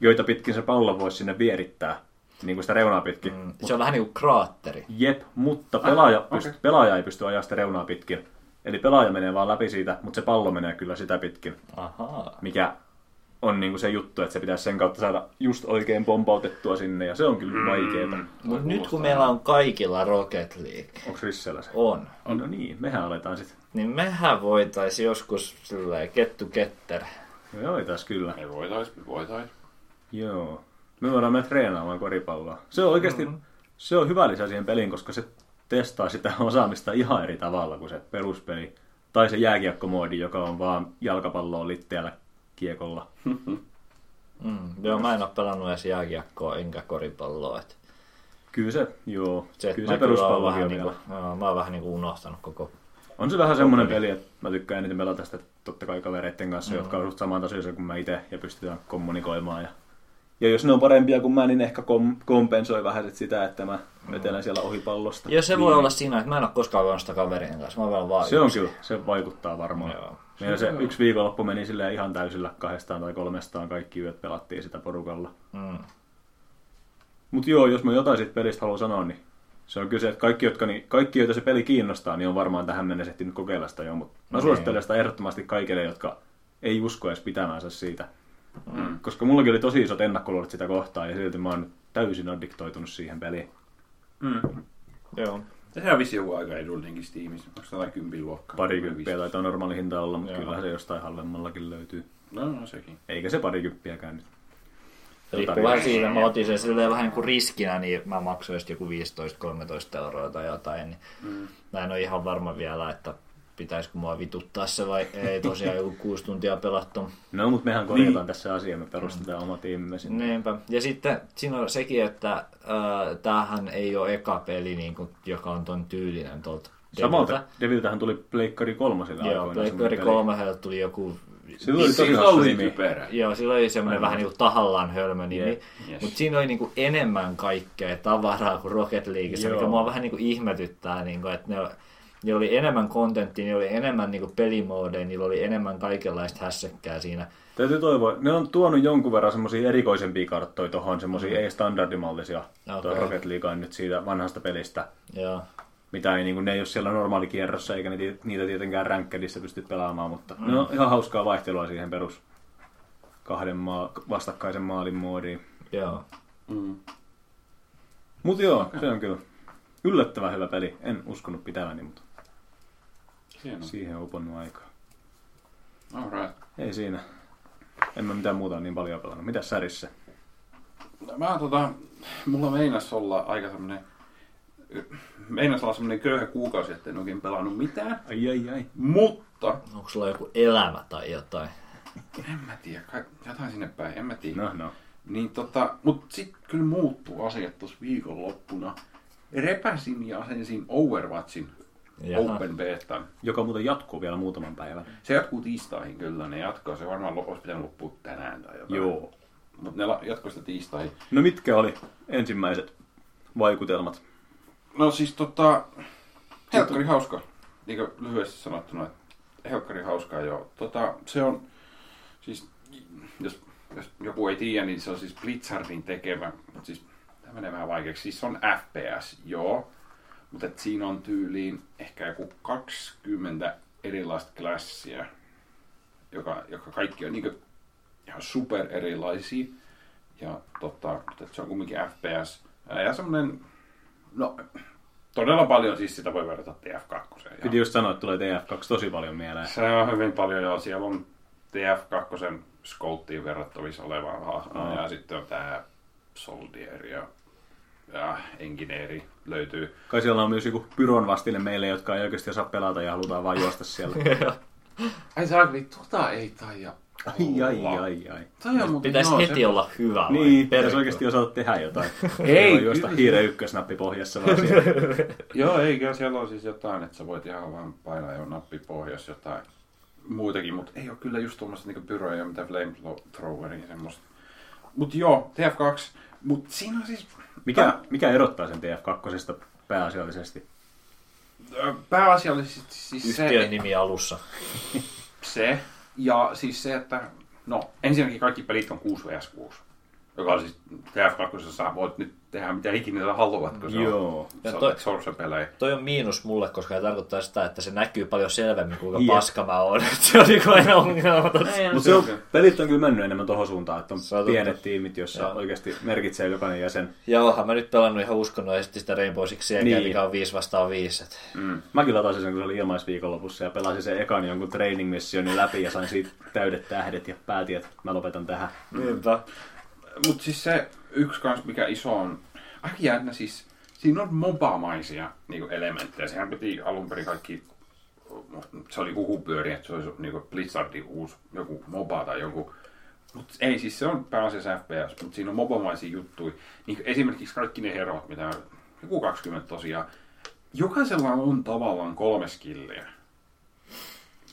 joita pitkin se pallo voisi sinne vierittää. Niin kuin sitä reunaa pitkin. Mm, se on vähän niin kuin kraatteri. Jep, mutta pelaaja, ah, pyst- okay. pelaaja ei pysty ajaa sitä reunaa pitkin. Eli pelaaja menee vaan läpi siitä, mutta se pallo menee kyllä sitä pitkin. Ahaa. Mikä on niinku se juttu, että se pitäisi sen kautta saada just oikein pompautettua sinne, ja se on kyllä vaikeeta. Mm. Mut nyt kun meillä on kaikilla Rocket League. Onks Rissellä se? On. No niin, mehän aletaan sit. Niin mehän voitais joskus silleen kettu ketter. Me voitais kyllä. Me voitais, me voitais. Joo. Me voidaan mennä treenaamaan koripalloa. Se on oikeesti, mm-hmm. se on hyvä lisä siihen peliin, koska se testaa sitä osaamista ihan eri tavalla kuin se peruspeli. Tai se jääkiekkomoodi, joka on vaan jalkapalloa litteellä kiekolla. Mm, joo, mä en ole pelannut edes jääkiekkoa enkä koripalloa. Et... Kyllä se, joo. Se, kyllä se peruspallokin on vielä. Joo, mä oon vähän niinku unohtanut koko... On se vähän semmoinen peli, peli että mä tykkään eniten pelata sitä totta kai kavereiden kanssa, mm-hmm. jotka on suht samaan tasoisia kuin mä itse ja pystytään kommunikoimaan. Ja, ja jos ne on parempia kuin mä, niin ehkä kom- kompensoi vähän sit sitä, että mä vetelen siellä ohi pallosta. Ja se niin. voi olla siinä, että mä en ole koskaan voinut sitä kaverien kanssa. Mä vaan se on kyllä, se vaikuttaa varmaan. Joo. Meillä se yksi viikonloppu meni silleen ihan täysillä, kahdestaan tai kolmestaan kaikki yöt pelattiin sitä porukalla. Mm. Mut joo, jos mä jotain siitä pelistä haluan sanoa, niin se on kyllä se, että kaikki, jotka, niin, kaikki joita se peli kiinnostaa, niin on varmaan tähän mennessä ehtinyt kokeilla sitä jo. Mut mä suosittelen sitä ehdottomasti kaikille, jotka ei usko edes pitämänsä siitä. Mm. Koska mullakin oli tosi isot ennakkoluulet sitä kohtaan ja silti mä oon täysin addiktoitunut siihen peliin. Mm. Joo. Sehän on vissi joku aika edullinenkin Steamissa, onko tämä kympin luokkaa? Parikymppiä taitaa normaali hinta olla, mutta kyllähän se jostain halvemmallakin löytyy. No, no sekin. Eikä se parikymppiäkään nyt. Riippuu vähän siitä, mä otin sen silleen vähän niin kuin riskinä, niin mä maksoin joku viisitoista kolmetoista euroa tai jotain. Niin mm. Mä en ole ihan varma vielä, että pitäisikö mua vituttaa se vai ei tosiaan joku kuusi tuntia pelattu. No, mutta mehän korjataan niin. tässä asiaa, me perustetaan mm. oma tiimimme sinne. Niinpä. Ja sitten siinä on sekin, että äh, tämähän ei ole eka peli, niin kuin, joka on ton tyylinen tuolta Deviltä. Samalta Deviltähän tuli Pleikkari kolmosella aikoina. Joo, Pleikkari kolmosella tuli joku... Silloin oli tosi hassu nimi. Joo, silloin oli semmoinen vähän niin kuin tahallaan hölmö nimi. Yes. Yes. Mutta siinä oli niin kuin enemmän kaikkea tavaraa kuin Rocket Leagueissä, mikä mua vähän niin kuin ihmetyttää, niin kuin, että ne on... Niillä oli enemmän kontenttia, niillä oli enemmän niinku pelimoodeja, niillä oli enemmän kaikenlaista hässäkkää siinä. Täytyy toivoa. Ne on tuonut jonkun verran semmosia erikoisempia karttoja tuohon, semmosia mm-hmm. ei-standardimallisia okay. Rocket Leaguea nyt siitä vanhasta pelistä. Joo. mitä ei, niin kuin, ne ei ole siellä normaalikierrossa, eikä niitä tietenkään ränkkädistä pysty pelaamaan, mutta mm. ne on ihan hauskaa vaihtelua siihen perus kahden maa, vastakkaisen maalin moodiin. Joo. Mm. Mut joo, okay. Se on kyllä yllättävän hyvä peli. En uskonut pitäväni, mutta hieno. Siihen on uponnut aikaa. Alright. Ei siinä. En mä mitään muuta niin paljon pelannut. Mitäs Särissä? Mä tota, mulla meinas olla aika semmonen, meinas olla semmonen köyhä kuukausi, että en oikein pelannut mitään. Ai ai ai. Mutta... Onko sulla joku elämä tai jotain? En mä tiedä, jotain sinne päin, en mä tiedä. No no. Niin tota, mut sit kyllä muuttuu asiat tossa viikonloppuna. Repäsin ja asensin Overwatchin. Jaha. Open Beta. Joka muuten jatkuu vielä muutaman päivän. Se jatkuu tiistaihin kyllä, ne jatkaa. Se varmaan olisi pitänyt loppua tänään tai jotain. Joo. Mutta ne jatkoi sitä tiistaihin. No mitkä oli ensimmäiset vaikutelmat? No siis tota... Helkkari hauskaa. Eikö lyhyesti sanottuna, että helkkari hauskaa joo. Tota, se on... Siis, jos, jos joku ei tiedä, niin se on siis Blizzardin tekemä. Siis, tämä menee vähän vaikeaksi. Siis se on F P S, joo. Mutta siinä on tyyliin ehkä joku kaksikymmentä erilaista klassia, joka, joka kaikki on niinku ihan super erilaisia. Ja tota, se on kumminkin F P S. Ja semmonen, no todella paljon siis sitä voi verrata T F kaksi. Piti just sanoa, että tulee T F kaksi tosi paljon mieleen. Se on hyvin paljon joo. Siellä on T F kaksi Skolttiin verrattavissa olevaa hahmoa. No. Ja sitten on tää Soldier ja... ja engineeri löytyy. Kai siellä on myös joku pyron vastine meille, jotka ei oikeasti osaa pelata ja halutaan vaan juosta siellä. Ai saa, niin tota ei taida ai, ai, ai, ai. Pitäisi no, heti se... olla hyvä. Niin, pitäisi oikeasti osata tehdä jotain. Ei voi juosta hiiren ykkösnappi pohjassa vaan siellä. Joo, eikä siellä on siis jotain, että sä voit ihan vaan painaa jo nappi pohjassa jotain muitakin, mutta ei ole kyllä just tuommoista niinku pyroja, mitä flamethroweria semmoista. Mut joo, T F kaksi. Mut siinä on siis... Mikä, mikä erottaa sen T F kaksi pääasiallisesti? Pääasiallisesti siis se... Yhtiön nimi alussa. Se. Ja siis se, että... No, ensinnäkin kaikki pelit on kuusi vastaan kuusi. Joka on siis T F kaksi, voit nyt tehdä mitä ikinä haluat, kun joo. Sä olet sorsa-pelejä. Toi on miinus mulle, koska se tarkoittaa sitä, että se näkyy paljon selvemmin, kuinka yeah. paska mä oon. Se on niin aina ongelma. Mutta on, pelit on kyllä mennyt enemmän tohon suuntaan, että on sä pienet totta. Tiimit, jossa joo. Oikeasti merkitsee jokainen jäsen. Joohan, mä nyt pelannut ihan uskonnollisesti sitä Rainbow Sixiä, niin. Mikä on viisi vastaan viisi. Mm. Mä kyllä latasin sen, kun se oli ilmaisviikonlopussa ja pelasin sen ekan jonkun training missionin läpi ja sain siitä täydet tähdet ja päätin, että mä lopetan tähän. Niinpä. Mut siis se yksi kans mikä iso on, ai että siis siinä on mobamaisia niinku elementtejä. Sehän piti alun perin kaikki, se oli huhupyöri, että se olisi niinku Blizzardin uusi joku moba tai joku. Mut ei siis se on pääasiassa F P S, mut siinä on mobamaisia juttuja. Niin esimerkiksi kaikki ne herot, mitä joku kaksikymmentä tosiaan. Jokaisella on tavallaan kolme skilliä.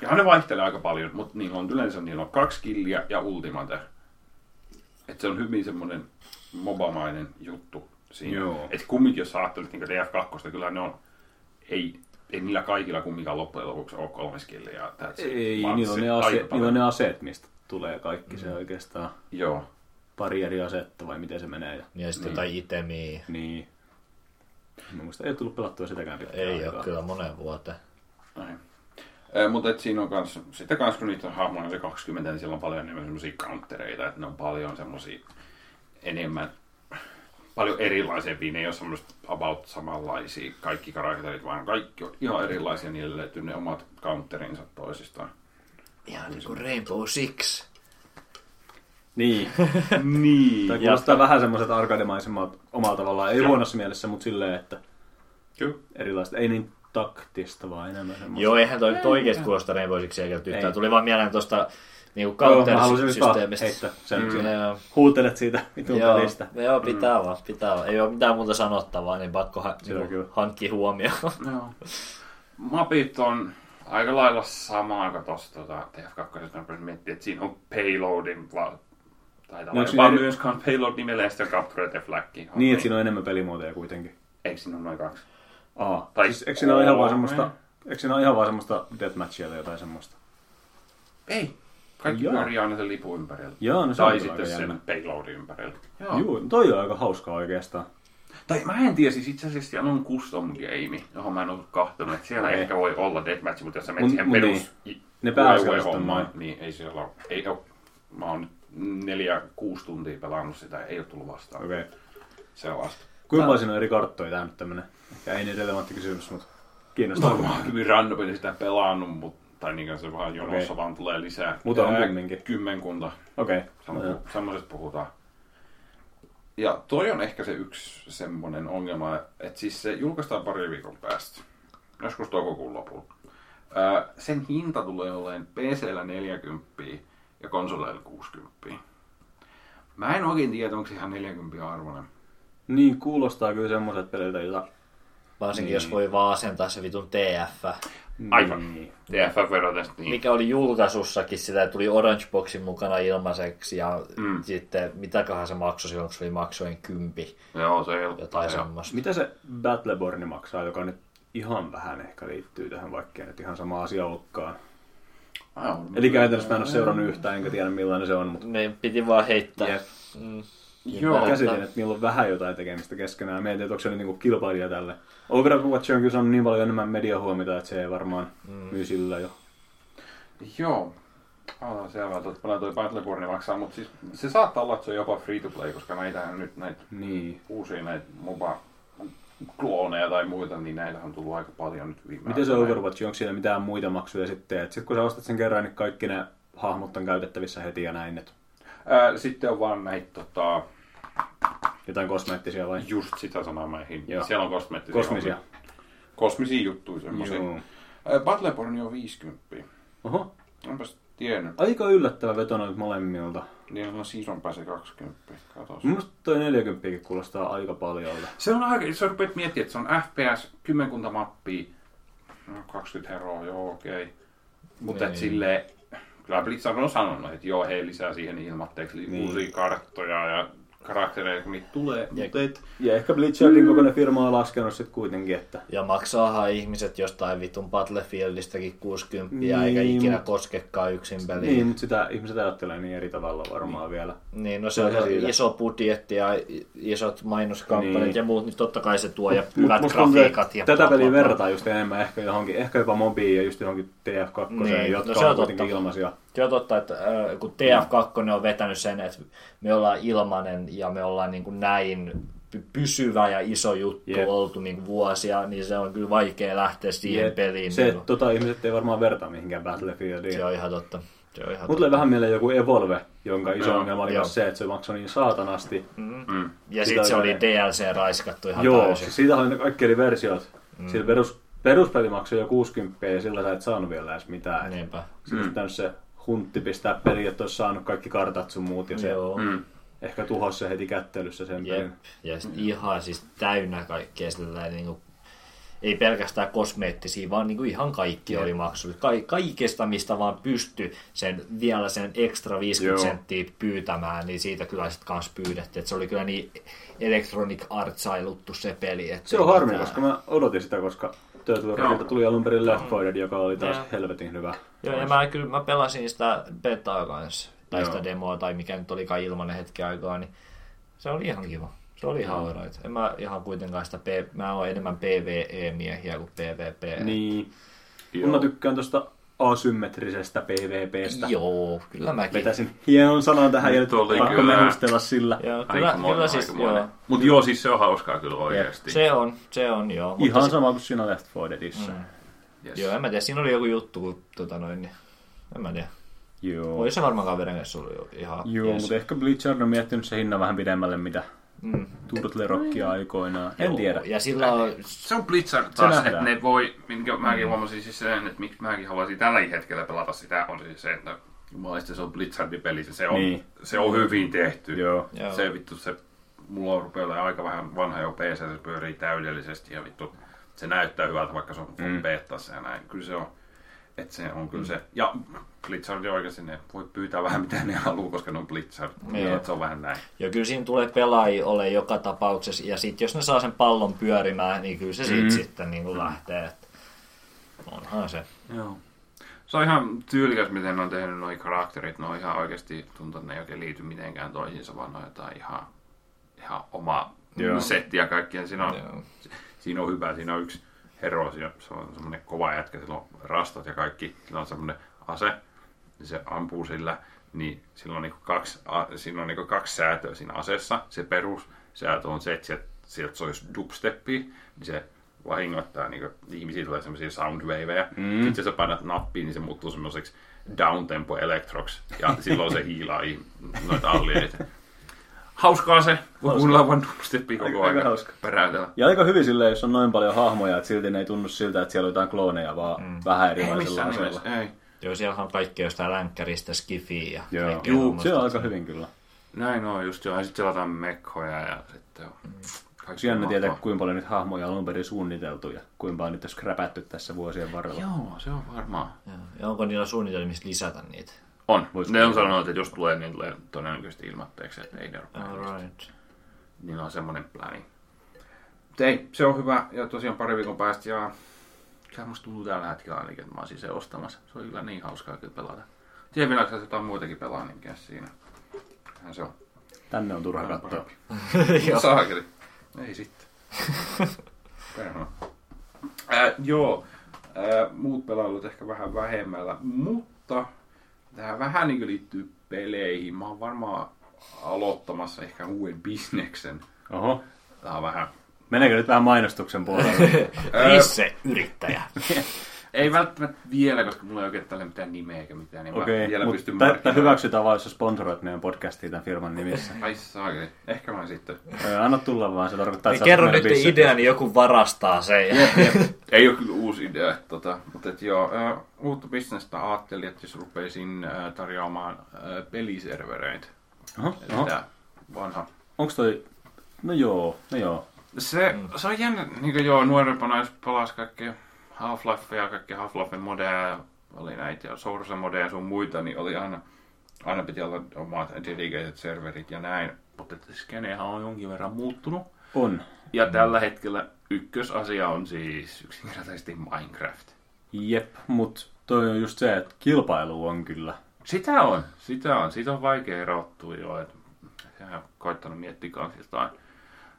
Ja ne vaihtelee aika paljon, mut niillä on yleensä niillä on kaksi skilliä ja ultimate. Että se on hyvin semmoinen mobamainen juttu siinä. Että kumminkin, jos sä ajattelet niin D F kaksi, kyllä ne on, ei, ei niillä kaikilla kumminkaan loppujen lopuksi ole kolme skilliä. Ei, niillä on, ase- niillä on ne aseet, mistä tulee kaikki se mm. oikeastaan. Joo. Pari eri asetta vai miten se menee. Ja sitten jotain niin. itemiä. Niin. Mä muistan, ei ole tullut pelattua sitäkään pitkään ei aikaa. Ei ole kyllä moneen vuoteen. Näin. Mutta et siinä on kans, sitten kans kun niitä on hahmoja se kaksikymmentä, niin siellä on paljon enemmän semmosia countereita, että ne on paljon semmosia enemmän, paljon erilaisempia, ne ei ole semmoset about samanlaisia, kaikki karakterit, vaan kaikki on ihan erilaisia, niille löytyy ne omat counterinsa toisistaan. Ihan niin kuin Rainbow Six. Niin. niin. Tai kuulostaa vähän semmoset arkademaisemmat omalla tavallaan, ei huonossa mielessä, mutta silleen, että kyllä. Erilaista, ei niin taktista vaan enemmän semmoista. Joo, eihän toi ei, nyt oikeesti kuulosta Rainbow Sixia yhtään. Tuli vaan mieleen tosta niinku counter-systeemistä. Mm. Huutelet siitä vitun pelistä. Joo, pitää mm. vaan, pitää vaan. Ei oo mitään muuta sanottavaa, niin pakko ha- niinku, hankkia huomioon. Joo. Mapit on aika lailla samaa kuin tosta tota, T F kaksi, jos miettii, että siinä on payloadin vaan. Tai vaan myöskään payload nimellä ja sitten capture the flagkin. Niin, että siinä on enemmän pelimuotoja kuitenkin. Eikö siinä ole noin kaksi? Aa, tai siis eikö siinä ole ihan vaan semmoista, eikö siinä ole ihan vaan semmoista deathmatchia tai jotain semmoista? Ei. Kaikki pyörii aina sen lipun ympärillä. Jaa, no se tai sitten sen payloadin ympärillä. Joo, no toi on aika hauskaa oikeastaan. Tai mä en tiedä, siis itse asiassa siellä on custom game, johon mä en ollut kahtonut. Siellä okay. ehkä voi olla deathmatch, mutta jos sä menet siihen perus... Niin. Ne pääasiallistamaan. Niin, ei siellä ole. Ei ole. Mä oon neljä, kuusi tuntia pelannut sitä, ei ole tullut vastaan. Okei. Okay. Sellaista. Kuinka on eri karttoja tää nyt tämmönen? Ehkä ei niin relevantti kysymys, mutta kiinnostaa. No, mä oon kyllä randomina sitä pelannut, mutta... Tai niin se vähän jonossa okay. vaan tulee lisää. Mutta on kumminkin. Kymmenkunta. Okei. Okay. Semmoisesta puhutaan. Ja toi on ehkä se yksi semmoinen ongelma, että siis se julkaistaan pari viikon päästä. Joskus toukokuun lopulla. Öö, sen hinta tulee olemaan P C:llä neljäkymmentä ja konsoleilla kuusikymmentä. Mä en oikein tiedä, onko se ihan neljäkymmentä arvoinen. Niin, kuulostaa kyllä semmoiset peliltä, jota... Varsinkin niin. Jos voi vaan asentaa se vitun T F. Aivan. Niin. T F-verotes. Niin. Mikä oli julkaisussakin, sitä tuli Orange Boxin mukana ilmaiseksi ja mm. sitten mitäköhän se maksoi silloin, kun se oli maksoin kympi. Joo, se ei ollut. Jotain semmoista. Mitä se Battleborn maksaa, joka nyt ihan vähän ehkä liittyy tähän, vaikkei nyt ihan sama asia olekaan. Eli käytännössä mä en ole seurannut yhtään, enkä tiedä millainen se on. Mutta... Me piti vaan heittää. Yep. Mm. Joo, mä käsitin, että niillä on vähän jotain tekemistä keskenään. Mä en tiedä, onko se niinku kilpailija tälle. Overwatch on kyllä saanut niin paljon enemmän mediahuomiota, että se ei varmaan mm. myy sillä jo. Joo. Aloitan selvää, että paljon toi Battleborne maksaa, mutta siis se saattaa olla, että se on jopa free-to-play, koska näitähän nyt näitä niin. uusia näitä moba-klooneja tai muita, niin näitähän on tullut aika paljon nyt viime aikoina. Miten se Overwatch, onko siellä mitään muita maksuja sitten? Sitten kun sä ostat sen kerran, niin kaikki ne hahmot on käytettävissä heti ja näin. Et... Ää, sitten on vaan näitä... Tota... Jotain kosmeettisia vai? Just sitä sanaa meihin. Siellä on kosmeettisia. Kosmisia. Kosmisia juttuja semmoisia. Battleborn on viisikymmentä. Oho. Onpas tiennyt. Aika yllättävä veto noita molemmilta. Niin on season pääse kaksikymmentä. Katos. Minusta toi neljäkymmentäkin kuulostaa aika paljolta. Se on aika, jos rupeat miettimään, että se on F P S, kymmenkunta mappia, no kaksikymmentä heroa, joo okei. Okay. Mutta et silleen, kyllä Blizzard on sanonut, että joo hei lisää siihen ilmatteeksi niin. uusia karttoja ja... karaktereita, niitä tulee, mutta et... Ja ehkä Blizzardin kokoinen firma on laskenut sit kuitenkin, että... Ja maksaahan ihmiset jostain vitun Battlefieldistäkin kuusikymmentä, niin, eikä ikinä koskekaan yksin peliin. Niin, mutta sitä ihmiset ajattelee niin eri tavalla varmaan niin. vielä. Niin, no se on iso budjetti ja isot mainoskampanjat niin. ja muut, niin totta kai se tuo ja hyvät mut, grafiikat ja... Tätä peliä vertaa just enemmän ehkä johonkin, ehkä jopa mobiin ja just johonkin T F kaksi, niin. jotka no, on kuitenkin ilmaisia. Se on totta, että kun T F kaksi on vetänyt sen, että me ollaan ilmanen ja me ollaan niin kuin näin pysyvä ja iso juttu yep. oltu niin kuin vuosia, niin se on kyllä vaikea lähteä siihen yep. peliin. Se, niin tota, ihmiset ei varmaan vertaa mihinkään Battlefieldiin. Se on ihan totta. Mulle vähän mieleen joku Evolve, jonka iso no, ongelma oli se, että se maksoi niin saatanasti. Mm. Ja sitten se oli D L C raiskattu ihan joo, täysin. Joo, siitä oli kaikki eri versiot. Mm. Sillä perus, peruspeli maksoi jo kuusikymmentä ja sillä sä et saanut vielä edes mitään. Niinpä. Sitten mm. se... Huntti pistää peliä, että olisi saanut kaikki kartat sun muut ja se mm. ehkä tuhosi se heti kättelyssä sen pelin. Ja mm. ihan siis täynnä kaikkea sillä niin kuin, ei pelkästään kosmeettisia, vaan niin kuin ihan kaikki Jep. oli maksu. Ka- kaikesta, mistä vaan pystyi sen, vielä sen ekstra viisikymmentä Joo. senttiä pyytämään, niin siitä kyllä sitten kanssa pyydettiin. Et se oli kyllä niin Electronic Artsailuttu se peli. Että se on harmi, tää... koska mä odotin sitä, koska... Työtulorilta tuli alun perin Left four Dead, joka oli taas ja. helvetin hyvä. Joo, ja mä, kyllä, mä pelasin sitä betaa kanssa, tai Joo. sitä demoa, tai mikä nyt olikaan ilmanen hetki aikaa, niin se oli ihan kiva. Se oli ihan alright. En mä ihan kuitenkaan sitä, P- mä oon enemmän P V E-miehiä kuin P V P. Niin, kun mä tykkään tosta asymmetrisestä P V P:stä. Joo, kyllä mäkin. Vetäsin hienon sanan tähän, ja nyt pakko mennustella sillä. Joo, kyllä, aika monen, siis, joo. Mut joo, siis se on hauskaa kyllä oikeesti. Se on, se on, joo. Ihan mutta sama kuin siinä Left four Deadissä. Mm. Yes. Joo, en mä tiedä, siinä oli joku juttu, kun tota noin, niin en mä tiedä. Joo. Oli se varmaan kaverin kanssa ollut ihan... Joo, yes. Mutta ehkä Blizzard on miettinyt se hinnan vähän pidemmälle, mitä... Mm. Turtlerockia aikoinaan. En Joo. tiedä. Ja sillä on... Se on Blizzard taas, että ne voi, minkä mäkin mm. huomasin siis sen, että miksi mäkin haluaisin tällä hetkellä pelata sitä, on siis se, että jumalista se on Blizzardin peli, se on, niin. se on hyvin tehty. Joo. Se vittu, se mulla rupeaa olemaan aika vähän vanha jo P C, se pyörii täydellisesti ja vittu, se näyttää hyvältä, vaikka se on mm. betassa ja näin. Kyllä se on, että se on kyllä mm. se. Ja Blizzard oikeasti ne voi pyytää vähän mitä ne haluaa, koska ne on Blizzard. Joo, se on vähän näin. Ja kyllä siinä tulee pelaajia ole joka tapauksessa. Ja sitten jos ne saa sen pallon pyörimään, niin kyllä se mm. siitä sitten niin mm. lähtee. Että onhan se. Joo. Se on ihan tyylikäs, miten ne on tehnyt nuo karakterit. Ne on ihan oikeasti tuntuu, että ne ei oikein liity mitenkään toisiinsa, vaan ne on jotain ihan, ihan oma Joo. Setti ja kaikkien. Siinä on, siinä on hyvä, siinä on yksi hero, siinä, se on semmoinen kova jätkä, sillä on rastat ja kaikki, sillä on semmoinen ase, niin se ampuu sillä, niin sillä on niinku kaksi, a, siinä on niinku kaksi säätöä siinä aseessa. Se perussäätö on se, että sieltä, sieltä soisi dubsteppia, niin se vahingoittaa niinku, ihmisiä, tulee semmoisia soundwaveja. Mm. Sitten jos sä painat nappiin, niin se muuttuu semmoiseksi downtempo elektroksi, ja silloin se hiilaa noita allieita. Hauskaa se, kun kuunnellaan vaan dubsteppiä koko ajan peräytellä. Ja aika hyvin silleen, jos on noin paljon hahmoja, että silti ne ei tunnu siltä, että siellä on jotain klooneja, vaan mm. vähän erilaisella aseella. Joo, siellä on kaikkea jostain länkkäristä, skifiä ja joo. kaikkea. Joo, se on aika hyvin kyllä. Näin on just joo, ja sitten selataan mekkoja ja sitten mm. Jännä tietää, kuinka paljon niitä hahmoja on alun perin suunniteltu ja kuinka on niitä skräpätty tässä vuosien varrella. Joo, se on varmaan. Joo. Ja onko niillä suunnitelmista lisätä niitä? On. Voisi ne on sanonut, että jos tulee, niin tulee todennäköisesti ilmatteeksi, että ei ne rupea. Right. Niillä on semmoinen plani. Ei, se on hyvä. Ja tosiaan pari viikon päästä. Ja kyllä musta tullut tällä hetkellä ainakin, että mä oon siis se ostamassa. Se on kyllä niin hauskaa kyllä pelata. Tiedän vielä, että jotain muitakin pelaa, niin mikä siinä. Tähän se on. Tänne on turha katsoa. Saakeli. Ei sitten. äh, joo, äh, muut pelailut ehkä vähän vähemmällä, mutta tähän vähän niin kuin liittyy peleihin. Mä oon varmaan aloittamassa ehkä uuden bisneksen. Oho. Tää on vähän... Meneekö nyt vähän mainostuksen puolelle? Missä yrittäjä? Ei välttämättä vielä, koska mulla ei oikein tälle mitään nimeä eikä mitään. Niin okei, okay, mutta tätä hyväksytään vaan, jos sä sponsoroit meidän podcastia tämän firman nimissä. Ai saakeli, ehkä vaan sitten. Anna tulla vaan, se tarkoittaa, että kerro nyt idea, niin joku varastaa sen. Ja... ei ole kyllä uusi idea, tota, mutta et joo, uh, uutta bisnestä ajattelin, että jos rupeisin uh, tarjoamaan uh, peliservereitä. Oho, oho. Vanha. Onks toi, no joo, no joo. Se, mm. se on jännä, niin kuin joo, nuorempana jos palasi kaikkea. Half-Life ja kaikki Half-Life modeja, oli näitä Source modeja ja sun muita, niin oli aina, aina piti olla omat dedicated serverit ja näin. Mutta skenehän on jonkin verran muuttunut. On. Ja mm. tällä hetkellä ykkösasia on siis yksinkertaisesti Minecraft. Jep, mutta toi on just se, että kilpailu on kyllä. Sitä on, sitä on. Siitä on vaikea erottua jo, että sehän on koittanut miettiä kanssa jotain.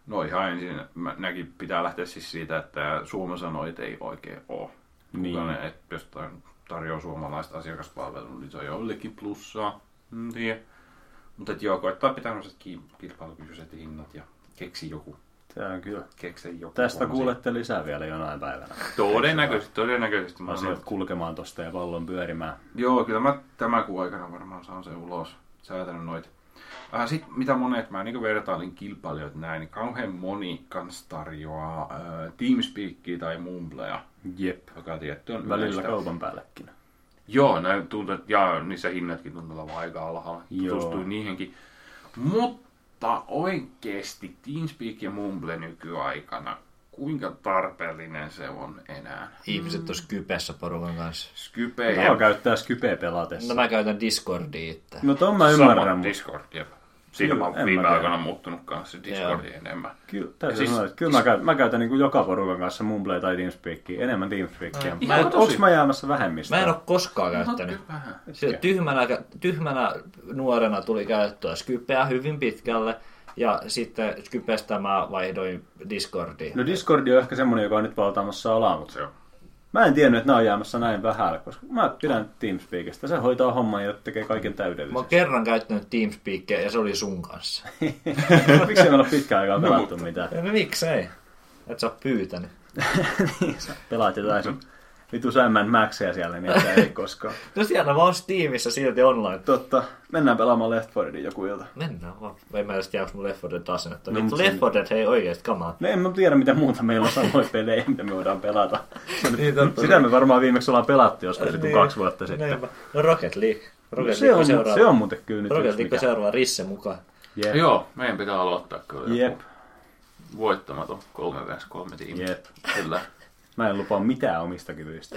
No ihan ensin näkin pitää lähteä siis siitä, että suomasanoit ei oikein ole. Niin. Ne, että jos tarjoaa suomalaista asiakaspalvelua, niin se on jollekin plussaa. Mm, mutta joo, koittaa pitää noista kilpailukykyiset hinnat ja keksi joku. Tämä on kyllä. Keksi joku. Tästä huomasi. Kuulette lisää vielä jonain päivänä. Todennäköisesti, todennäköisesti. Mä asiat kulkemaan tosta ja pallon pyörimään. Joo, kyllä mä tämän kuun aikana varmaan saan sen ulos. Säätänyt noita. Äh, Sitten mitä monet, mä niin vertailin kilpailijoita näin, niin kauhean moni kans tarjoaa äh, Teamspeakia tai Mumbleja. Jep. Joka tietty on välillä yleistä. Kaupan päällekin. Joo, näin tuntuu, että jaa, niissä hinnatkin tuntuu olla aika alhaalla. Tutustuin niihinkin. Mutta oikeesti Teamspeak ja Mumble nykyaikana, kuinka tarpeellinen se on enää? Ihmiset mm. on Skypessä porukan kanssa. Skype, jep. Mä käyttää Skypeä pelatessa. No mä käytän Discordia itse. No ton mä ymmärrän. Sama Discord, jep. Siinä mä oon viime aikoina muuttunut kanssa Discordia enemmän. Kyllä, siis, sanoa, kyllä dis... mä, käytän, mä käytän niin kuin joka porukan kanssa Mumblea tai Teamspeakia, enemmän Teamspeakia. Mä en, onks mä jäämässä vähemmistöön? Mä en oo koskaan käyttänyt. Tyhmänä, tyhmänä nuorena tuli käyttöä Skypeä hyvin pitkälle. Ja sitten Skypestä mä vaihdoin Discordiin. No Discordi on ehkä semmoinen, joka on nyt valtaamassa alaa, mutta se on. Mä en tiennyt, että nää on jäämässä näin vähälle, koska mä pidän Teamspeakista. Se hoitaa homman ja tekee kaiken täydellisesti. Mä oon kerran käyttänyt Teamspeakia ja se oli sun kanssa. Miksei meillä ole pitkään aikaa pelattu no, mitään? No miksei? Et sä oo pyytänyt. Niin, sä pelaat jotain sun vitu sämmän Maxia siellä, niin että ei koskaan. No siellä mä oon Steamissa silti online. Totta. Mennään pelaamaan Left four Deadin joku ilta. Mennään vaan. Ei mä edes tiedä, onko mun Left four Dead asennetta. No, Left four Dead, hei oikeesti kamaa. No en mä tiedä, mitä muuta meillä on samoja pelejä, mitä me voidaan pelata. Sitä me varmaan viimeksi ollaan pelattu joskus niin, kaksi vuotta sitten. No Rocket League. Rocket no, se, League on, seuraava. Se on muuten kyllä nyt Rocket League seuraava Risse mukaan. Jep. Joo, meidän pitää aloittaa kyllä. Jep. Voittamaton kolme vastaan kolme tiimiä. Jep. Kyllä. Mä en lupaa mitään omista kyvyistä.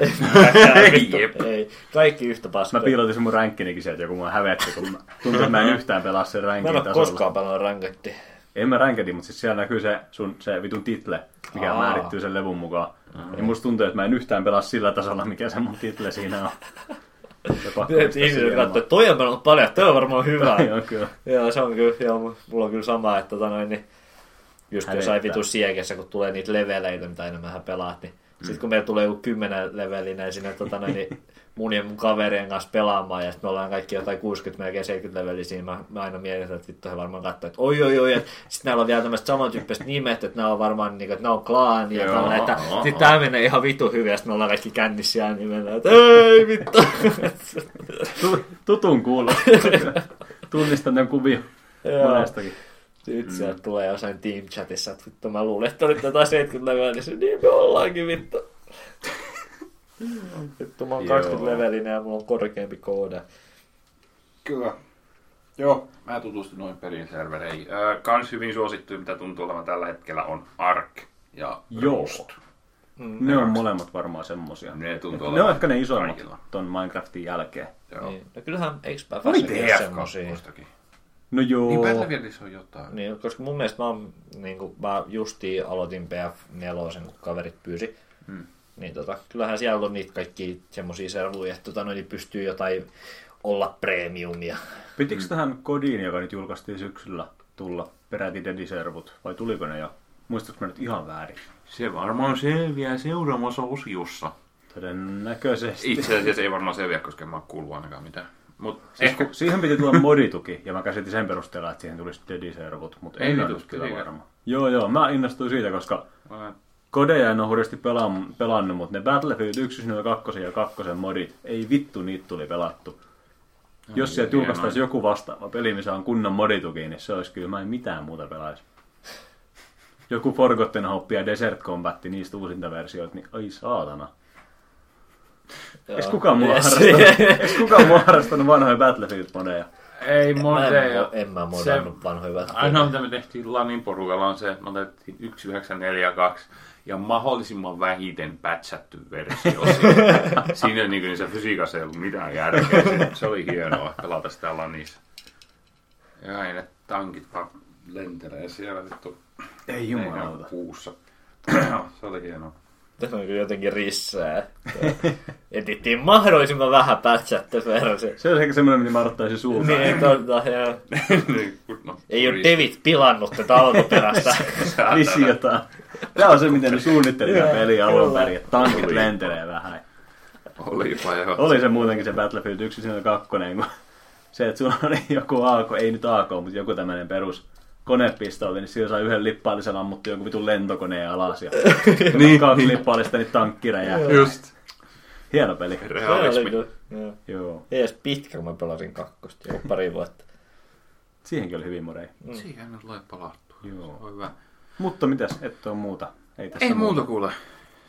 Ei, jep. Ei, kaikki yhtä paskaa. Mä piilotin mun ränkkinikin sieltä, kun mua hävetti, kun tuntuu, että mä en yhtään pelaa sen ränkin tasolla. Mä en ole koskaan pelaa ränketti. En mä ränketin, mutta siis siellä näkyy se, sun, se vitun title, mikä Aa. määrittyy sen levun mukaan. Mm-hmm. Ja musta tuntuu, että mä en yhtään pelaa sillä tasolla, mikä se mun title siinä on. Ihmiset katsoo, että toi on pelannut paljon, toi on varmaan hyvä. Joo, kyllä. Joo, se on kyllä, joo, mulla on kyllä sama, että tota noin, niin... Just jossain vitun siekessä, kun tulee niitä leveleitä, mitä enemmän pelaat, niin mm. sitten kun meillä tulee joku kymmenen levelinen sinne tota, niin mun ja mun kaverien kanssa pelaamaan, ja sitten me ollaan kaikki jotain kuusikymmentä, melkein seitsemänkymmentä levelisiä, mä, mä aina mietin, että vittu he varmaan katsoo, että oi oi oi, sitten näillä on vielä tämmöiset samantyyppiset nimet, että nämä on varmaan niin kuin, että nämä on klaani, ja joo, näitä, oho, sitten tämä menee ihan vitun hyvin, ja sitten me ollaan kaikki kännissä ja niin mennään, että ei vittu. Tutun kuulostaa. Tunnistan tämän kuvion monestakin. Sitten mm. sieltä tulee jossain teamchatissa, että vittu mä luulen, että olit jotain seitsemänkymmentä levelissä, niin me ollaankin vittu. Vittu mä oon kaksikymmentä levelinen ja mulla on korkeampi kooda. Kyllä. Joo, mä tutustun noin perin servereihin. Äh, kans hyvin suosittu, mitä tuntuu olevan tällä hetkellä, on Ark ja Rust. Mm. Ne, ne on kaksi. Molemmat varmaan semmosia. Ne tuntuu olevan. Ne on ehkä ne isoimmat ton Minecraftin jälkeen. Joo. Niin. No kyllähän eikö Päfässäkin semmosia? No joo. Niin Battlefieldissä on jotain. Niin, koska mun mielestä mä, oon, niin kun mä justiin aloitin P F neljä, kun kaverit pyysi. Hmm. Niin tota, kyllähän siellä on niitä kaikki semmosia servuja, että tota, noin pystyy jotain olla premiumia. Pitikö hmm. tähän kodiin, joka nyt julkaistiin syksyllä, tulla peräti dediservut? Vai tuliko ne jo? Muistatko mä nyt ihan väärin? Se varmaan selviää seuraavassa osiossa. Todennäköisesti. Itse asiassa ei varmaan selviä, koska en mä oon kuullut ainakaan mitään. Mut siis ehkä... Siihen piti tulla modituki, ja mä käsitin sen perusteella, että siihen tulisi dediservut, mutta ei nyt kyllä varmaan. Joo, joo, mä innostuin siitä, koska Vai. kodeja en ole hurjasti pelaan, pelannut, mutta ne Battlefield yksi, kaksi ja kaksi modit, ei vittu niitä tuli pelattu. Ai, jos sieltä julkaistaisi joku vastaava peli, missä on kunnon modituki, niin se olisi kyllä, mä en mitään muuta pelaisi. Joku Forgotten Hope ja Desert Combat, niistä uusinta versioita, niin ai saatana. Ees kukaan mua yes. harrastanut vanhoja Battlefield-modeja? Ei modeja. En mä modannut vanhoja Battlefield-modeja. Ainoa mitä me tehtiin Lanin porukalla on se, että me otettiin yksi yhdeksän neljä kaksi ja mahdollisimman vähiten patchattu versio. Siinä niin kuin, se fysiikassa ei ollut mitään järkeä. Se, se oli hienoa pelata sitä Lanissa. Ja ei ne tankit vaan lentelee siellä vittu. Ei jumalauta. Puussa. Se oli hienoa. Tässä on jotenkin rissää. Etittiin mahdollisimman vähän pätsättä versio. Se on ehkä semmoinen, mitä mä odottaisin suuntaan. Niin, totta, joo. No, ei ole David pilannut tätä alkuperästä. Visiotaan. Tämä on se, miten ne suunnittelivat peliä alun perin. Tankit lentelee vähän. Olipa joo. Oli se muutenkin se Battlefield yksi, siinä on kakkonen. Se, että sulla on joku A K, ei nyt A K, mutta joku tämmöinen perus. Konepistooli, niin siinä saa yhden lippaallisen ammuttu jonkun vitun lentokoneen alas ja niin, kaksi niin. lippaallista, niin tankki räjähtää. Just. Hieno peli. Realismi. Joo. Joo. Ei edes pitkä, kun mä pelasin kakkosta jo pari vuotta. Siihenkin oli hyvin morei. Mm. Siihen nyt lait palattua. Joo. Hyvä. Mutta mitäs, et on muuta? Ei, tässä Ei muuta kuule.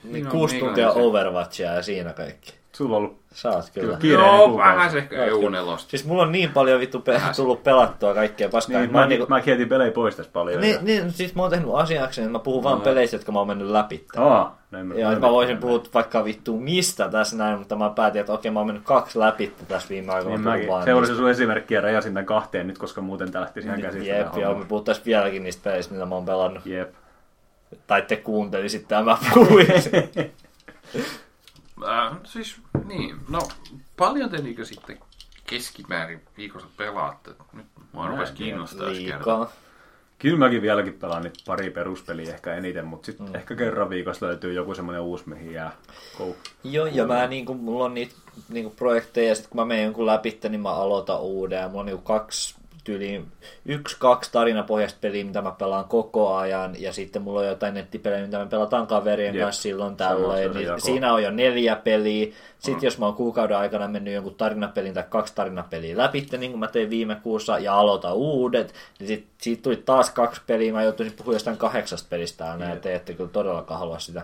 Niin no, kuusi tuntia Overwatchia ja siinä kaikki. Sulla on ollut... Saat kyllä. kyllä Joo, vähän se ehkä E U neljä. Siis mulla on niin paljon vittu pe- tullut pelattua kaikkea paskaa. Niin, mä, niinku... mä kietin pelejä pois tässä paljon. Niin, niin, siis mä oon tehnyt asiakseni, että mä puhun no, vaan peleistä, jotka mä oon mennyt läpi. Aa, näin mä, ja näin, mä näin, voisin näin. puhua vaikka vittu mistä tässä näin, mutta mä päätin, että okei mä oon mennyt kaksi läpi tässä viime aikoina. Niin, se oli se sun esimerkki ja rajasin tämän kahteen nyt, koska muuten tää lähtisi ihan käsistä. Jep, ja me puhuttaisiin vieläkin niistä peleistä, mitä mä oon pelannut. Jep. Tai te kuuntelisit tämä puhuin. Äh, siis niin, no paljon te niinkö sitten keskimäärin viikossa pelaatte? Nyt mua rupesi kiinnostaa jos kertaa. Kyllä mäkin vieläkin pelaan nyt pari peruspeliä ehkä eniten, mutta sitten mm. ehkä kerran viikossa löytyy joku semmoinen uusi, mihin jää koukku. Joo, ja mä niinku, mulla on niitä niinku projekteja ja sitten kun mä menen jonkun läpi, niin mä aloitan uuden. Ja mulla on niinku kaksi tyyliin, yksi, kaksi tarinapohjaista peliä, mitä mä pelaan koko ajan, ja sitten mulla on jotain nettipelejä, mitä me pelataan kaverien Jep. kanssa silloin tällöin. Niin siinä on jo neljä peliä. Sitten mm. jos mä oon kuukauden aikana mennyt jonkun tarinapelin tai kaksi tarinapeliä läpi, niin kuin mä tein viime kuussa, ja aloitan uudet, niin sit, siitä tuli taas kaksi peliä. Mä joutuisin puhumaan jostain kahdeksasta pelistä, ja te ette kyllä todellakaan halua sitä.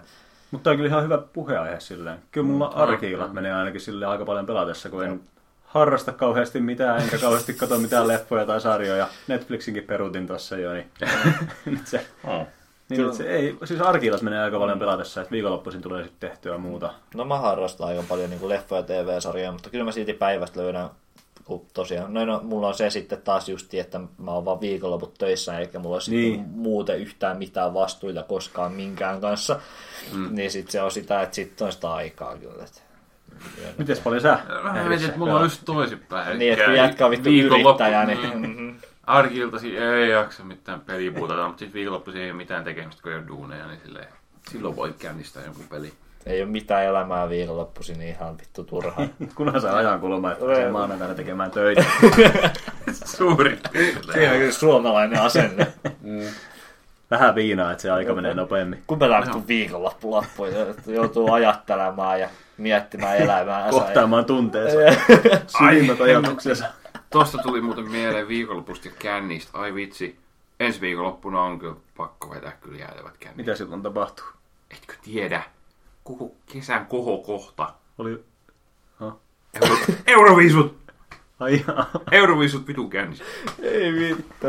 Mutta tämä on kyllä ihan hyvä puheaihe silleen. Kyllä mulla mm. arkiilat menee ainakin silleen aika paljon pelatessa, kun en... harrasta kauheasti mitään, enkä kauheasti katso mitään leffoja tai sarjoja. Netflixinkin peruutin tuossa jo, niin nyt se, oh. niin nyt se ei, siis arkiilat menee aika paljon pelatessa, että viikonloppuisin tulee sitten tehtyä muuta. No mä harrastan aika paljon niin kuin leffoja ja T V-sarjoja, mutta kyllä mä silti päivästä löydän, kun tosiaan, no, no mulla on se sitten taas justi, että mä oon vaan viikonloput töissä, eikä mulla ole niin. muuten yhtään mitään vastuita koskaan minkään kanssa, mm. niin sitten se on sitä, että sitten on sitä aikaa kyllä. Mites paljon sä? Mä mietin, että mulla on just toisinpäin. Niin, että jätkä on vittu yrittäjä. Niin. Arki-iltasi ei jaksa mitään peliä puutata, mutta sitten viikonloppuisin ei ole mitään tekemistä, kun ei ole duuneja, niin silleen, silloin voi käynnistää joku peli. Ei ole mitään elämää viikonloppuisin, niin ihan vittu turhaa. Kunhan saa ajankulumaa, että pääsee maanantaina tekemään töitä. Suuri. Siinä on kyllä suomalainen asenne. Mm. Vähän viinaa, että se aika menee nopeammin. Kun me lähtee viikonloppulappuun, joutuu ajattelemaan ja miettimään elämäänsä. Kohtaamaan tunteensa. Syvimmät ajatuksensa. Tuosta tuli muuten mieleen viikonlopusta kännistä. Ai vitsi, ensi viikonloppuna on kyllä pakko vetää kyllä jäätävät kännistä. Mitä silloin tapahtuu? Etkö tiedä? Koko kesän kohokohta. Oli... Huh? Euro... Euroviisut! Ai jaa. Euroviisut vitun kännistä. Ei vittu.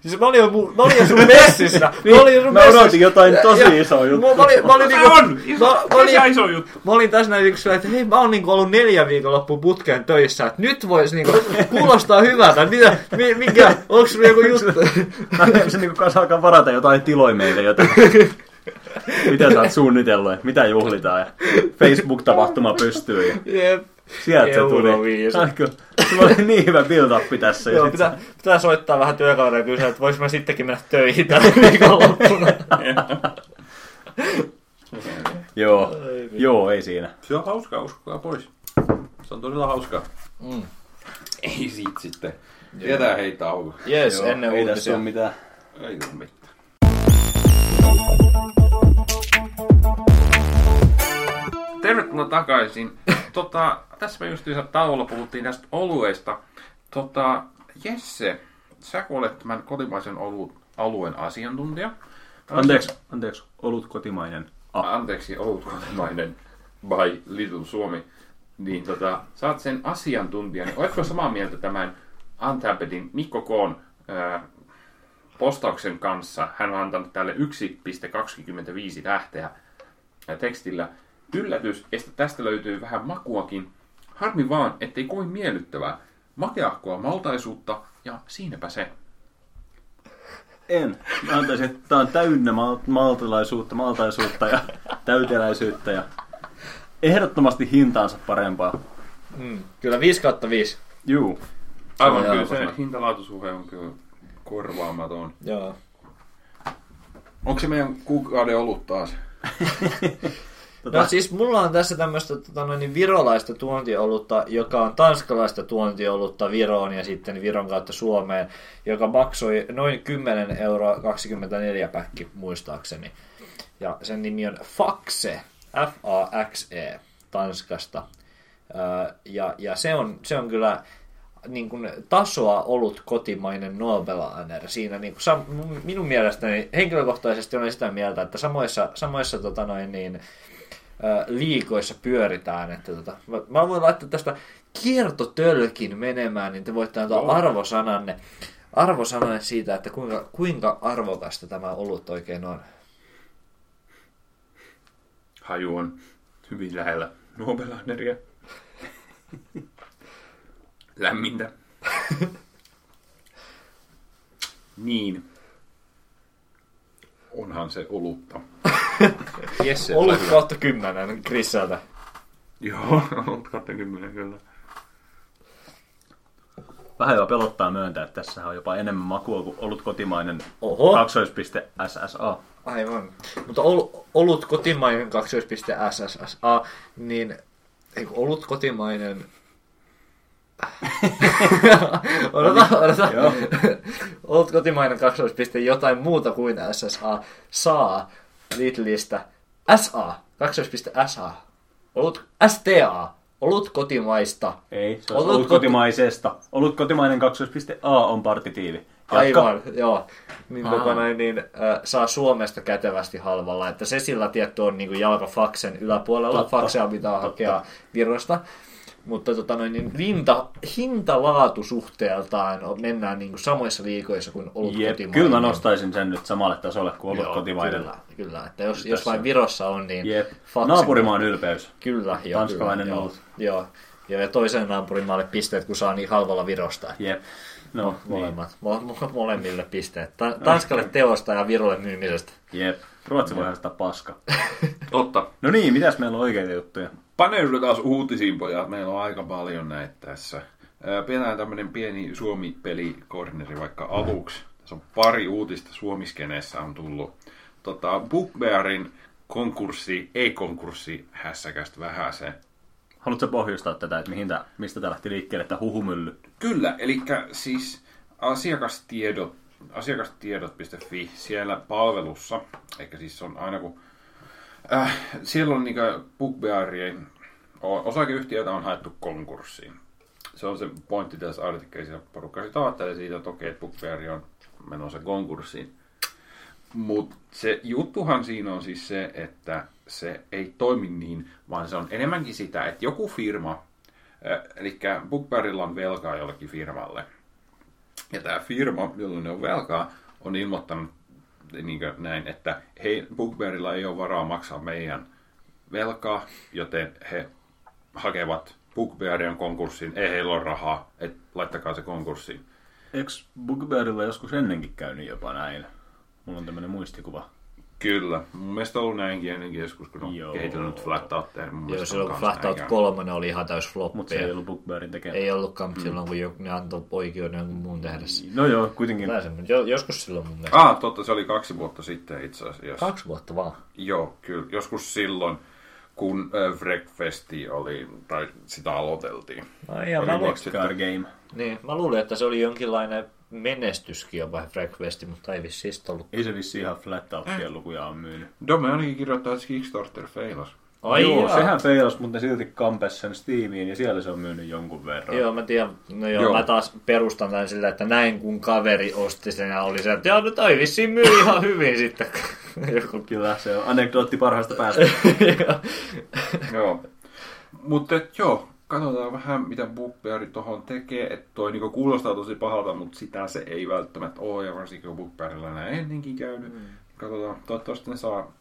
Siis mä olin jo, mä olin jo sun messissä. Mä olin jo sun messissä. Mä odotin jotain tosi isoa juttua. Mä olin, mä olin niinku... on! Iso, mä, mä olin, iso juttu. Mä olin tässä näin niinku sillä, että hei, mä oon niinku ollut neljä viikonloppu putkeen töissä. Että nyt vois niinku kuulostaa hyvältä. Mitä, mikä, onks sulla joku juttu? Se niinku kanssa alkaa varata jotain tiloja meille jotain. Mitä sä oot suunnitellut, että mitä juhlitaan ja Facebook-tapahtuma pystyy ja... Jep. Sieltä se tuli. Sulla oli niin hyvä build-up tässä. Joo, pitää, pitää soittaa vähän työkavereja kysyä, että vois mä sittenkin mennä töihin tällä viikonloppuna. Joo, joo, ei siinä. Se on hauskaa, uskokaa pois. Se on todella hauskaa. Mm. Ei siitä sitten. Jätään hei tauko. Jees, joo, ennen uutisia. Ei tässä ole mitään. Ei ole mitään. Tervetuloa takaisin. Tota, tässä me justiinsa tauolla puhuttiin tästä olueista. Tota, Jesse, sä olet tämän kotimaisen olu- alueen asiantuntija. Anteeksi, anteeksi, olut kotimainen. Ah. Anteeksi, olut kotimainen by Little Suomi. Niin tota, sä oot sen asiantuntija, niin oletko samaa mieltä tämän Untappedin Mikko Koon ää, postauksen kanssa? Hän on antanut tälle yksi pilkku kaksikymmentäviisi tähteä tekstillä. Yllätys, että tästä löytyy vähän makuakin. Harmi vaan, ettei kovin miellyttävää. Makeahkoa maltaisuutta ja siinäpä se. En. Mä antaisin, että tää on täynnä mal- maltilaisuutta, maltaisuutta ja täyteläisyyttä ja ehdottomasti hintaansa parempaa. Mm, kyllä viisi kautta viisi. Juu. Aivan kyllä se hintalaatusuhe on kyllä korvaamaton. Joo. Onko se meidän kuukauden ollut taas? Tota. No siis mulla on tässä tämmöistä tota, noin, virolaista tuontiolutta, joka on tanskalaista tuontiolutta Viroon ja sitten Viron kautta Suomeen, joka maksoi noin kymmenen euroa kaksikymmentäneljä päkki muistaakseni. Ja sen nimi on Faxe, F A X E, Tanskasta. Ja, ja se, on, se on kyllä niin kuin tasoa ollut kotimainen Nobelaner. Siinä niin kuin, sam, minun mielestäni henkilökohtaisesti olen sitä mieltä, että samoissa, samoissa tota noin niin... liikoissa pyöritään, että tota, mä voin laittaa tästä kiertotölkin menemään, niin te voitte antaa no. arvosananne, arvosananne siitä, että kuinka, kuinka arvokasta tämä olut oikein on. Haju on hyvin lähellä Nobelaneria. Lämmintä. Niin. Onhan se olutta. Yes, olut kautta kymmenen Chriseltä. Joo, olut kautta kymmenen kyllä. Vähän jo pelottaa myöntää, että tässä on jopa enemmän makua kuin olut kotimainen. Oho. kaksoispiste S S A. Aivan. Mutta ol, olut kotimainen kaksoispiste S S A, niin eikö olut kotimainen... odota, odota. Olut kotimainen kaksoispiste jotain muuta kuin S S A saa Lidlistä S A, kaksoispiste S A, olut S T A, olut kotimaista. Ei, se olut, olut kotimaisesta. Olut kotimainen kaksoispiste A on partitiivi. Jatka. Aivan, joo. Niin, näin, niin äh, saa Suomesta kätevästi halvalla, että se sillä tietty on niin jalka Faxen yläpuolella. Totta, Faxea pitää totta. Hakea Virosta. Mutta tota noin, niin hinta, hintalaatusuhteeltaan mennään niin kuin samoissa liikoissa kuin olut yep, kotimainen. Kyllä mä nostaisin sen nyt samalle tasolle kuin olut joo, kotimainen. Kyllä, kyllä. Että jos, jos vain Virossa on, niin... Yep. Naapurimaan ylpeys. Kyllä. Jo, tanskalainen kyllä, olut. Joo, joo. Ja toisen naapurimaalle pisteet, kun saa niin halvalla Virosta. Jep. No, molemmat. Niin. Mo- mo- molemmille pisteet. Ta- Tanskalle teosta ja Virolle myymisestä. Jep. Ruotsi voi haastaa paska. Totta. No niin, mitäs meillä on oikeita juttuja? Paneudutaan taas uutisiin, pojat. Meillä on aika paljon näitä tässä. Pidetään tämmöinen pieni Suomi-peli-korneri vaikka aluksi. Tässä on pari uutista Suomiskeneessä on tullut. Tota, Bugbearin konkurssi, ei-konkurssi, hässäkästä vähäseen. Haluatko pohjustaa tätä, että mihin tää, mistä tämä lähti liikkeelle, että huhumylly? Kyllä, eli siis asiakastiedot, asiakastiedot piste fi siellä palvelussa, eli siis on aina kun... Äh, siellä on niinku Bugbearien osakeyhtiöitä on haettu konkurssiin. Se on se pointti tässä artikkelissa, porukka sitä ajattelee siitä, että okei, että Bugbear on menossa konkurssiin. Mutta se juttuhan siinä on siis se, että se ei toimi niin, vaan se on enemmänkin sitä, että joku firma, eli Bugbearilla on velkaa jollekin firmalle. Ja tämä firma, jolla ne on velkaa, on ilmoittanut niin näin, että hei, Bugbearilla ei ole varaa maksaa meidän velkaa, joten he hakevat Bugbearin konkurssiin, ei heillä ole rahaa, et laittakaa se konkurssiin. Eikö Bugbearilla joskus ennenkin käynyt jopa näin? Mulla on tämmöinen muistikuva. Kyllä. Mun mielestä on ollut näinkin ennenkin joskus, kun on Joo. kehitellyt Flatout-tehdä. Joo, silloin kun Flatout kolme oli ihan täys floppi. Mutta se ei ollut Bugbearin tekemä. Ei ollutkaan, mutta mm. silloin kun ne antoi oikeuden jonkun muun tehdä. No joo, kuitenkin. Pääsemme. Joskus silloin mun mielestä. Ah, totta, se oli kaksi vuotta sitten itse asiassa. Kaksi vuotta vaan? Joo, kyllä. Joskus silloin, kun Wreckfesti oli, tai sitä aloiteltiin. No ihan Rockstar Game. Niin, mä luulin, että se oli jonkinlainen... menestyskin on vähän Frequesti, mutta ei vissiin sitä ollut. Ei se vissiin ihan flat-outien lukuja on myynyt. Dome ainakin kirjoittaa, että Kickstarter feilas. Ai joo, jaa. Sehän feilas, mutta ne silti kampesi sen Steamiin ja siellä se on myynyt jonkun verran. Joo, mä tiedän. No joo, joo. Mä taas perustan tämän sillä, että näin kun kaveri osti sen ja oli se, että joo, no toi vissiin myy ihan hyvin sitten. Joku. Kyllä, se on anekdootti parhaasta päästä. Joo. Mutta joo. Katsotaan vähän, mitä Bugbeari tuohon tekee. Että toi niinku kuulostaa tosi pahalta, mutta sitä se ei välttämättä ole. Ja varsinkin kun Bugbearilla näin ennenkin käynyt. Mm. Katsotaan, toivottavasti ne saa...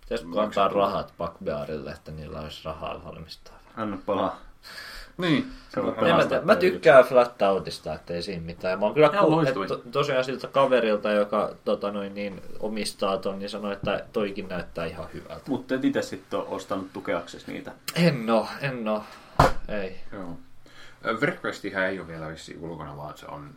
Pitäisikö antaa rahat Bugbearille, että niillä olisi rahaa valmistaa? Anna palaa. Niin. Se on mä, mä tykkään Flatoutista, ettei siinä mitään. Mä oon kyllä kuullut, että tosiaan siltä kaverilta, joka tota noin, niin omistaa ton, niin sanoi, että toikin näyttää ihan hyvältä. Mutta et itse sitten ole ostanut tukeaksesi niitä? En oo, en oo. Ei. Joo. Verkvestihän ei ole vielä vissiin ulkona, vaan se on...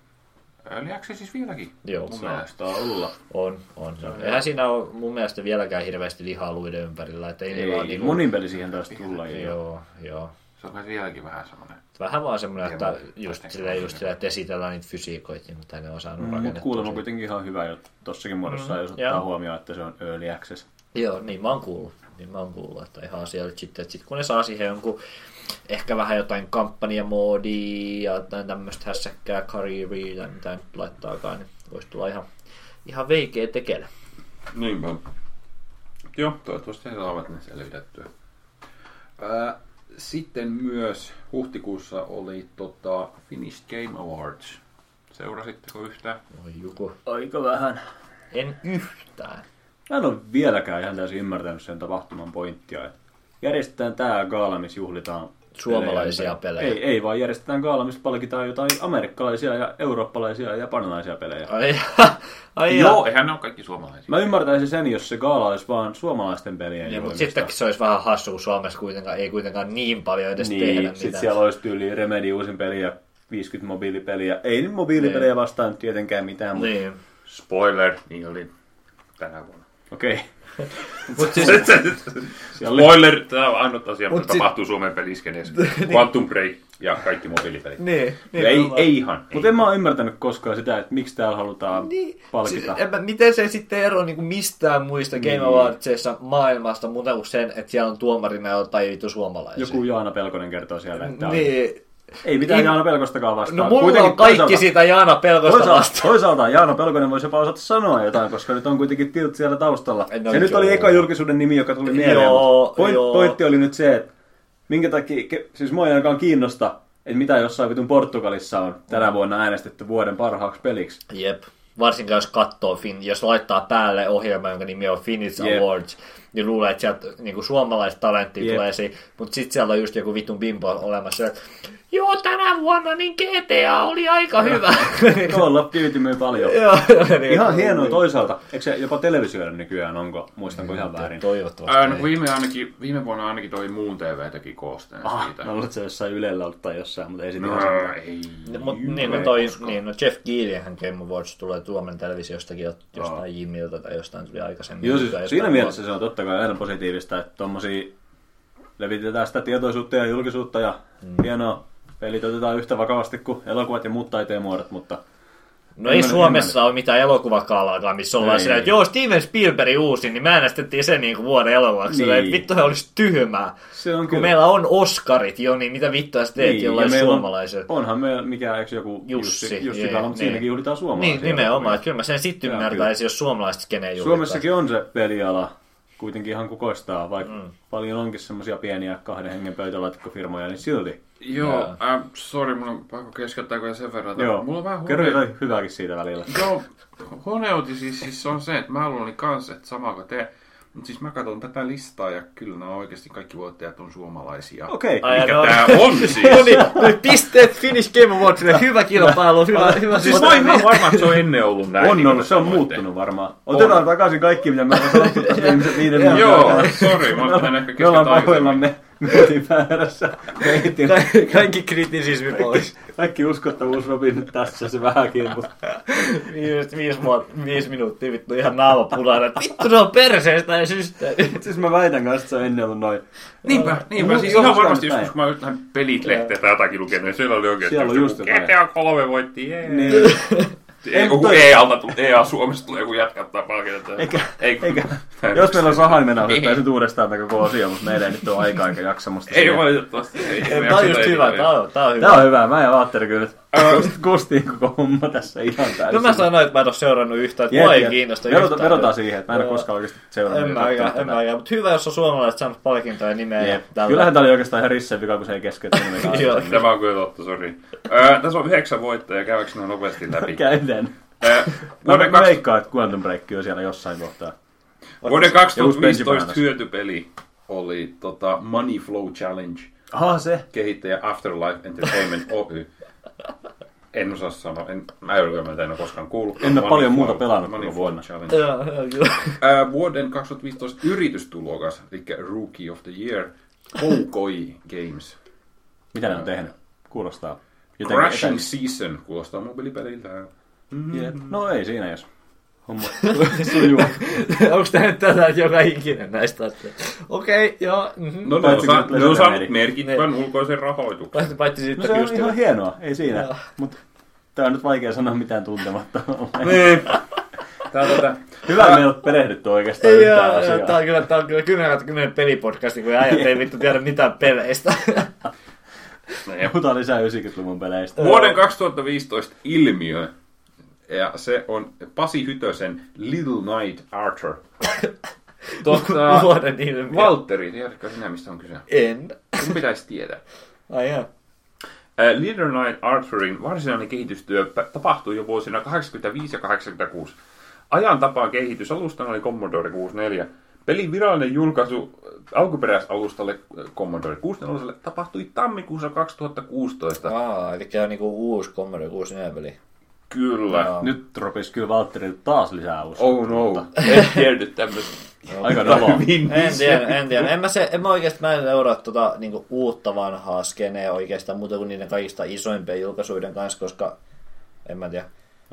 Liäksä siis vieläkin? Joo. Mun mielestä olla. On, on. Se on. Eihän siinä ole mun mielestä vieläkään hirveästi lihaa luiden ympärillä. Että ei, ei, ei niin monin peli siihen taas tulla. Joo, joo, joo. Se on kai vieläkin vähän semmoinen... Vähän vaan semmoinen, että just silleen, just silleen, että esitellään niitä fysiikoita, mitä ne on saanut mm, rakennettua. Mutta kuulemma kuitenkin ihan hyvä, että tossakin muodossa mm, jos ottaa joo. huomioon, että se on early access. Joo, niin mä oon kuullut. Niin mä oon kuullut, että ihan asialle sitten, että sit kun ne saa siihen jonkun... Ehkä vähän jotain kampanjamoodia ja tämmöistä hässäkkää karriiria tai mitä nyt laittaakaan, niin voisi tulla ihan, ihan veikeä tekele. Niinpä. Joo, toivottavasti he saavat ne selvitettyä. Ää, sitten myös huhtikuussa oli tota Finnish Game Awards. Seurasitteko yhtään? Oi joku. Aika vähän. En yhtään. Mä en ole vieläkään ihan täysin ymmärtänyt sen tapahtuman pointtia, että järjestetään tää gaala, missä juhlitaan suomalaisia pelejä. Ei, ei vaan järjestetään gaala, missä palkitaan jotain amerikkalaisia ja eurooppalaisia ja japanilaisia pelejä. Ai, ai joo, eihän ne ole kaikki suomalaisia. Mä ymmärtäisin sen, jos se gaala olisi vaan suomalaisten pelien juhlimista. Mutta sittenkin se olisi vähän hassua. Suomessa kuitenkaan, ei kuitenkaan niin paljon edes niin, tehdä mitään. Sitten siellä olisi tyyli Remedy uusin peliä, viisikymmentä mobiilipeliä. Ei nyt mobiilipelejä vastaan tietenkään mitään. Niin. Mutta... Spoiler, niin oli tänä vuonna. Okei. Okay. Mut siis, spoiler, tämä on ainut asia, mutta tapahtuu si- Suomen peliskenessä. Quantum Break ja kaikki mobiilipelit. Niin, niin, ei, ei, ei ihan. Mutta en mä ole ymmärtänyt koskaan sitä, että miksi täällä halutaan niin, palkita. Si- mä, miten se sitten ero niin kuin mistään muista Game Awardsissa maailmasta, muuta kuin sen, että siellä on tuomarina jotain vitu suomalaisia. Joku Jaana Pelkonen kertoo siellä, että niin. Ei mitään Jaana Pelkostakaan vastaan. No mulla kuitenkin on kaikki toisaalta, sitä Jaana Pelkosta toisaalta, vastaan. Toisaalta Jaana Pelkonen voisi jopa osata sanoa jotain, koska nyt on kuitenkin tilt siellä taustalla. No, se joo. Nyt oli eka julkisuuden nimi, joka tuli mieleen. Joo, point, joo. Pointti oli nyt se, että minkä takia, siis mua ei ainakaan kiinnosta, että mitä jossain vitun Portugalissa on tänä vuonna äänestetty vuoden parhaaksi peliksi. Jep. Varsinkin jos katsoo, jos laittaa päälle ohjelma, jonka nimi on Finnish Awards, niin luulee, että sieltä niin suomalaista talenttia yep. tulee siihen, mutta sitten siellä on just joku vitun bimbo olemassa, että joo, tänä vuonna niin G T A oli aika hyvä. Tuolla kyytymyy paljon. Joo, niin, ihan hienoa niin. Toisaalta. Eikö se jopa televisioida nykyään, onko? Muistanko ihan väärin? Toivottavasti. Ää, no, viime, ainakin, viime vuonna ainakin toi Muun T V teki koosteen ah, siitä. No oletko se jossain Ylellä ollut tai jossain, mutta ei sitten no, ihan ei. No, mut, niin, no, toi, niin, no Jeff Keighleyhän Game Awards tulee Suomen televisiostakin jostain oh. Jimiltä tai jostain tuli aikaisemmin. Joo, siis, siinä mielessä se on totta kai aina positiivista, että tommosia levitetään sitä tietoisuutta ja julkisuutta ja mm. hienoa. Pelit otetaan yhtä vakavasti kuin elokuvat ja muut taiteen muodot, mutta... No ei Suomessa ole mitään elokuvakaalaakaan, missä ollaan sillä, että joo, Steven Spielberg uusi, niin me äänestettiin sen niin vuoden elokuvaksi. Niin. Vittu, he olisi tyhmää. Se on kun kyllä. Meillä on Oscarit jo, niin mitä vittua sä teet niin, jollain suomalaisella? On, onhan meillä mikä, eikö joku Jussi, Jussi, Jussi ja, Kala, mutta niin. Siinäkin juhlitaan suomalaisia. Niin, nimenomaan. Elokuvia. Kyllä mä sen sitten ymmärtäisin, jos suomalaiset keneen juhlitaan. Suomessakin on se peliala. Kuitenkin ihan kukoistaa, vaikka mm. paljon onkin semmoisia pieniä kahden hengen pöytälaatikkofirmoja, niin silti. Joo, äh, sori, mun on pakko keskeyttää kun sen verran. Joo, mulla on vähän huone... kerro jotain hyvääkin siitä välillä. Joo, honeuti siis, siis on se, että mä luulin kanssa, että sama kuin te. Mutta siis mä katson tätä listaa ja kyllä nämä oikeasti kaikki voittajat on suomalaisia. Okei. Okay. Mikä tää on siis? No niin, pisteet Finnish Game Awardsille. Hyvä kilpailu, hyvä, hyvä. Siis mä oon varmaan, että se on ennen ollut näin. On, on, se on muuttunut varmaan. Otetaan takaisin kaikki, mitä mä oon sanottu tästä viimeiset viiden minuutin. Joo, sori, mä oon ehkä kesken aikaisemmin. Me oltiin päärässä. Kaikki kritisismi pois. Kaikki uskottavuus ropi nyt tässä se vähän kilpaa. Viisi minuuttia vittu ihan naama punainen. Vittu se on perseestä ja systeemi. Siis mä väitän kanssa, että se on ennen ollut noin. Niinpä, niinpä. Siis ihan varmasti joskus kun mä oon näin pelit-lehteet tai jotakin lukenut. Siellä oli oikeasti just joku G T A kolme voitti. Ei, kun E A-alta tuli, E A-Suomesta tulee joku jätkättää palkintaa. Eikä, eikä, eikä. Jos meillä on rahaa, niin mennään otettaisiin uudestaan tämä koko asia, mutta meillä ei nyt ole aikaa eikä jaksamusta. Ei valitettavasti. Tämä on just hyvä, tämä on, on hyvä. Tämä on hyvä, mä en aattele kyllä. Kustiin koko homma tässä ihan täysin. No mä sanoin, että mä en ole seurannut yhtään, että mua ei kiinnosta yhtään. Vedotaan siihen, että mä en ole koskaan oikeasti seurannut yhtään. En mä aika, mutta hyvä, jos on suomalaiset saanut palkintoja nimeä. Kyllähän tämä oli oikeastaan ihan risseen vika, kun se ei keskeytä. Tämä on kyllä totta, sori. Tässä on yhdeksän voittajaa, käydäänkö ne nopeasti läpi? Käydään. Mä veikkaan, että Quantum Break on siellä jossain kohtaa. Vuoden kaksituhattaviisitoista hyötypeli oli Money Flow Challenge. Aha, se. Kehittäjä Afterlife Entertainment Oy. En osaa sanoa, en, mä en ole en ole koskaan kuullut. En ole paljon muuta pelannut kuin vuonna. Äh, vuoden kaksituhattaviisitoista yritystulokas, eli Rookie of the Year, Koukoi Games. Mitä ne on tehnyt? Kuulostaa. Jotenkin Crashing etäin. Season, kuulostaa mobiilipeliltä. Mm-hmm. Yeah. No ei siinä jos. Homma sujuu. Onko tämä nyt tätä joka ikinen näistä asioista? Okei, okay, joo. Mm-hmm. No ne on saanut merkittävän ulkoisen rahoituksen. Paitsi siitä no se on kyllä. Ihan hienoa, ei siinä. Mutta tämä on nyt vaikea sanoa mitään tuntematta. Niin. Tätä. Hyvä, että me ei ole perehdytty oikeastaan joo, yhtään joo, asiaa. Tämä on kyllä, tämä on kyllä kymmenen pelipodcasti, kun äijät ei vittu tiedä mitään peleistä. Ne puhutaan lisää yhdeksänkymmentäluvun peleistä. Vuoden kaksituhattaviisitoista ilmiö. Ja se on Pasi Hytösen Little Night Archer. Totta. Vuoden ilmiö. Valtteri, tiedätkö sinä mistä on kyse? En. Kun pitäisi tietää. Ai jaa. Uh, Little Night Archerin varsinainen kehitystyö tapahtui jo vuosina kahdeksankymmentäviisi ja kahdeksankymmentäkuusi. Ajan tapaan kehitys alustana oli Commodore kuusikymmentäneljä. Pelin virallinen julkaisu alkuperäisalustalle Commodore kuusikymmentäneljä tapahtui tammikuussa kaksituhattakuusitoista. Aa, eli on niin kuin uusi Commodore kuusikymmentäneljä-peli. Kyllä. No. Nyt ropisi kyllä Valtterille taas lisää uskoa. Oh no. En tiedä tämmöistä. Aika noloa. En tiedä, en tiedä. En mä, se, en mä oikeasti mä en seuraa tuota niinku uutta vanhaa skeneä oikeastaan muuta kuin niiden kaikista isoimpien julkaisuiden kanssa, koska en mä tiedä.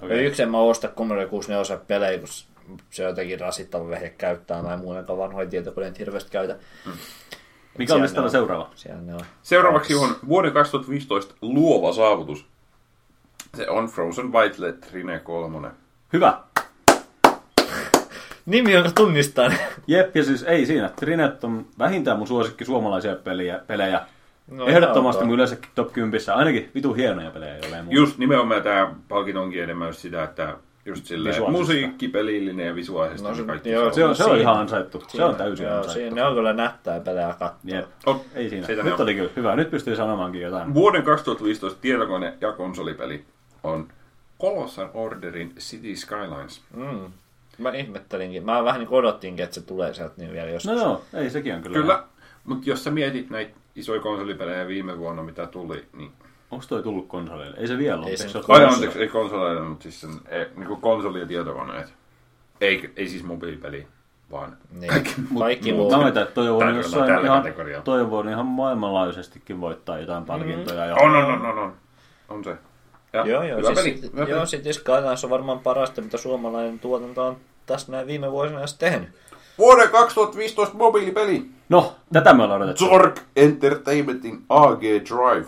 Okay. Yksi en mä osta Commodore kuusikymmentäneljä pelejä, kun se on jotenkin rasittava vehje käyttää. Mä en muutenkaan vanhoja tietokoneita hirveästi käytä. Mm. Mikä on mistä seuraava? On. Seuraavaksi on vuoden kaksituhattaviisitoista luova saavutus. Se on Frozen White Letrine kolmonen. Hyvä. Nimi, jonka tunnistan. Jep, ja siis ei siinä. Trinet on vähintään mun suosikki suomalaisia pelejä. pelejä. No, ehdottomasti mun yleensäkin top kymmenen. Ainakin vitu hienoja pelejä jolleen muuta. Just nimenomaan tämä palkin onkin enemmän just sitä, että just silleen musiikki, pelillinen ja visuaalisesti. No, se, kaikki joo, se, on, se on ihan ansaittu. Siinä. Se on täysin joo, ansaittu. Siinä on kyllä nähtää pelejä katsoa. Yep. Oh, ei siinä. Nyt on. Oli kyllä hyvä. Nyt pystyy sanomaankin jotain. Vuoden kaksituhattaviisitoista tietokone- ja konsolipeli on Colossal Orderin City Skylines. Mm. Mä ihmettelinkin. Mä vähän niin odottinkin, että se tulee sieltä niin vielä joskus. No joo, ei sekin on kyllä. Kyllä, mutta jos sä mietit näitä isoja konsolipelejä viime vuonna, mitä tuli, niin... Onko toi tullut konsoleille? Ei se vielä ole. Ei se ole anteeksi, ei konsoleille, mutta siis sen, ei, niin konsoli- ja tietokoneet. Ei, ei siis mobiilipeli, vaan niin. kaikki muut. Kaikki muut. Mä väitän, että toi on jossain ihan, toi voi ihan maailmanlaajuisestikin voittaa jotain palkintoja. Mm-hmm. On, on, on, on. On se. Ja, joo, joo, siis, peli, peli. joo, City Skylines on varmaan parasta, mitä suomalainen tuotanto on tässä näin viime vuosina edes tehnyt. Vuoden kaksituhattaviisitoista mobiilipeli. No, tätä me ollaan odotettu. Zork Entertainmentin A G Drive.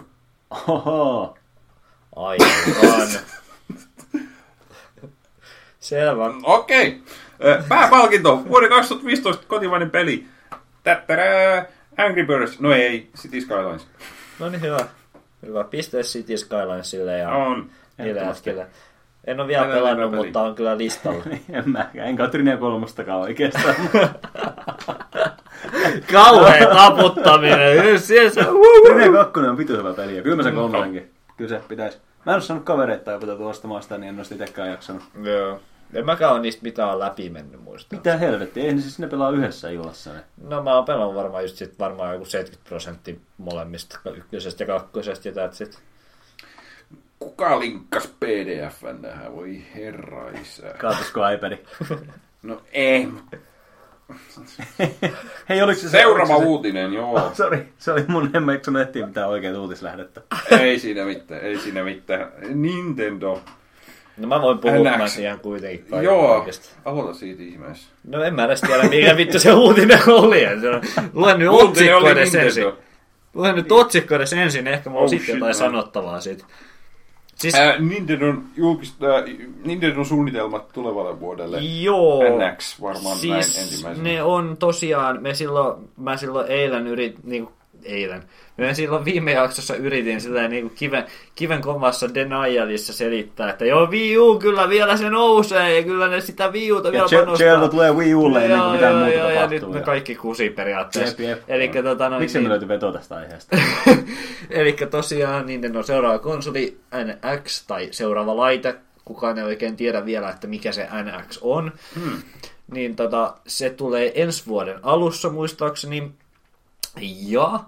Oho. Aivan. Selvä. Okei. Okay. Pääpalkinto. Vuoden kaksituhattaviisitoista kotimainen peli. Tättärää. Angry Birds. No ei, City Skylines. No niin, hyvä. Hyvä. Piste City Skylinesille ja niille. En ole vielä Älä pelannut, mutta on kyllä listalla. En mäkään. Enkä ole Trineen kolmostakaan oikeastaan. Kauhea taputtaminen. Trineen kakkonen on vitu hyvä peli. Kyllä mä sen kolmanenkin. Kyllä se pitäisi. Mä en ole saanut kavereita jopata tuosta maasta, niin en ole itsekään jaksanut. Joo. En mäkään ole niistä mitään läpi mennyt muistaa. Mitä helvettiä? Eihän siis ne pelaa yhdessä illassa ne. No mä oon pelannut varmaan just sit varmaan joku seitsemänkymmentä prosenttia molemmista ykkösestä ja kakkosesta ja tätsit. Kuka linkkas P D F:n tähän? Voi herra isä. Kaatusko iPadi? No ei. Hei, oliko se seuraava se, se... uutinen, joo. Sori, se oli mun, en mä eksun ehtiä mitään oikeat uutislähdettä. Ei siinä mitään, ei siinä mitään. Nintendo. No mä voin puhua N X siihen kuitenkin paljon. Joo, aloita siitä ihmeessä. No en mä edes tiedä, mikä vittu se uutinen oli. Luen nyt otsikko edes ensin. Luen nyt otsikko edes ensin, ehkä mulla on oh, sitten jotain man. sanottavaa siitä. Siis... Äh, Nintendon, julkist... äh, Nintendon suunnitelmat tulevalle vuodelle. Joo. N X varmaan siis näin ensimmäisenä. Ne on tosiaan, me silloin, mä silloin eilen yritin, niin eilen, me silloin viime jaksossa yritin silleen niin kiven, kiven kovassa denialissa selittää, että joo, Wii U kyllä vielä se nousee ja kyllä ne sitä Wii Uta vielä ja panostaa. Ja Zelda tulee Wii Ulle ennen kuin mitään muuta tapahtuu. Ja nyt me kaikki kusi periaatteessa. Tota, no, miksi niin... me löytyi veto tästä aiheesta? Elikkä tosiaan Nintendo seuraava konsoli N X tai seuraava laite, kukaan ei oikein tiedä vielä, että mikä se N X on, hmm. niin tota, se tulee ensi vuoden alussa muistaakseni. Ja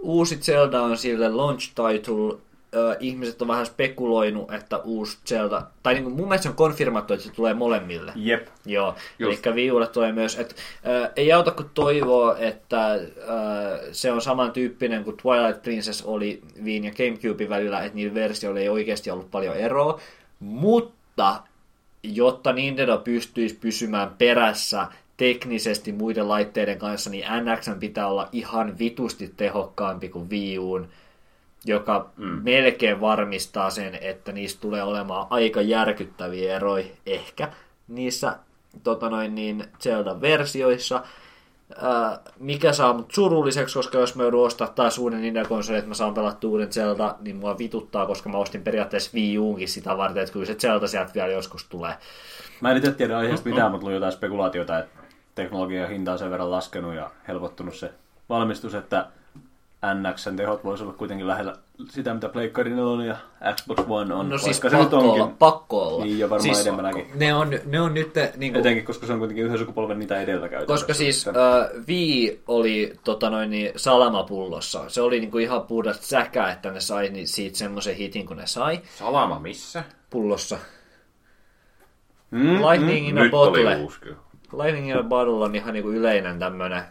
uusi Zelda on sille launch title. Ö, ihmiset on vähän spekuloinut, että uusi Zelda... Tai niin kuin mun mielestä se on konfirmattu, että se tulee molemmille. Jep. Joo. Eli Viulle tulee myös. Et, ö, ei auta kuin toivoa, että ö, se on samantyyppinen kuin Twilight Princess oli Wiin ja GameCuben välillä, että niiden versioilla ei oikeasti ollut paljon eroa. Mutta jotta Nintendo pystyisi pysymään perässä... teknisesti muiden laitteiden kanssa, niin N X:n pitää olla ihan vitusti tehokkaampi kuin Wii U:n, joka mm. melkein varmistaa sen, että niistä tulee olemaan aika järkyttäviä eroja ehkä niissä tota noin, niin Zelda-versioissa. Äh, mikä saa mut surulliseksi, koska jos mä joudun ostaa taas uuden Nintendo-konsoli, että mä saan pelattua uuden Zelda, niin mua vituttaa, koska mä ostin periaatteessa Wii Uunkin sitä varten, että kyllä se Zelda sieltä vielä joskus tulee. Mä en itse tiedä aiheesta mitään, mutta luin jotain spekulaatiota, että teknologian hinta on sen verran laskenut ja helpottunut se valmistus, että N X:n tehot voisi olla kuitenkin lähellä sitä, mitä Pleikkari nelonen ja Xbox One on. No siis pakko olla, pakko olla. Niin, ja varmaan siis edemmänäkin. Ne on, ne on nyt... Niin kuin, etenkin, koska se on kuitenkin yhden sukupolven niitä edellä käytetään. Koska siis uh, Wii oli tota noin, niin salamapullossa. Se oli niin kuin ihan puhdasta säkää, että ne sai niin siitä semmoisen hitin, kun ne sai. Salama missä? Pullossa. Mm, Lightning in a Bottle. Lightning in a Bottle on ihan niin kuin yleinen tämmöinen.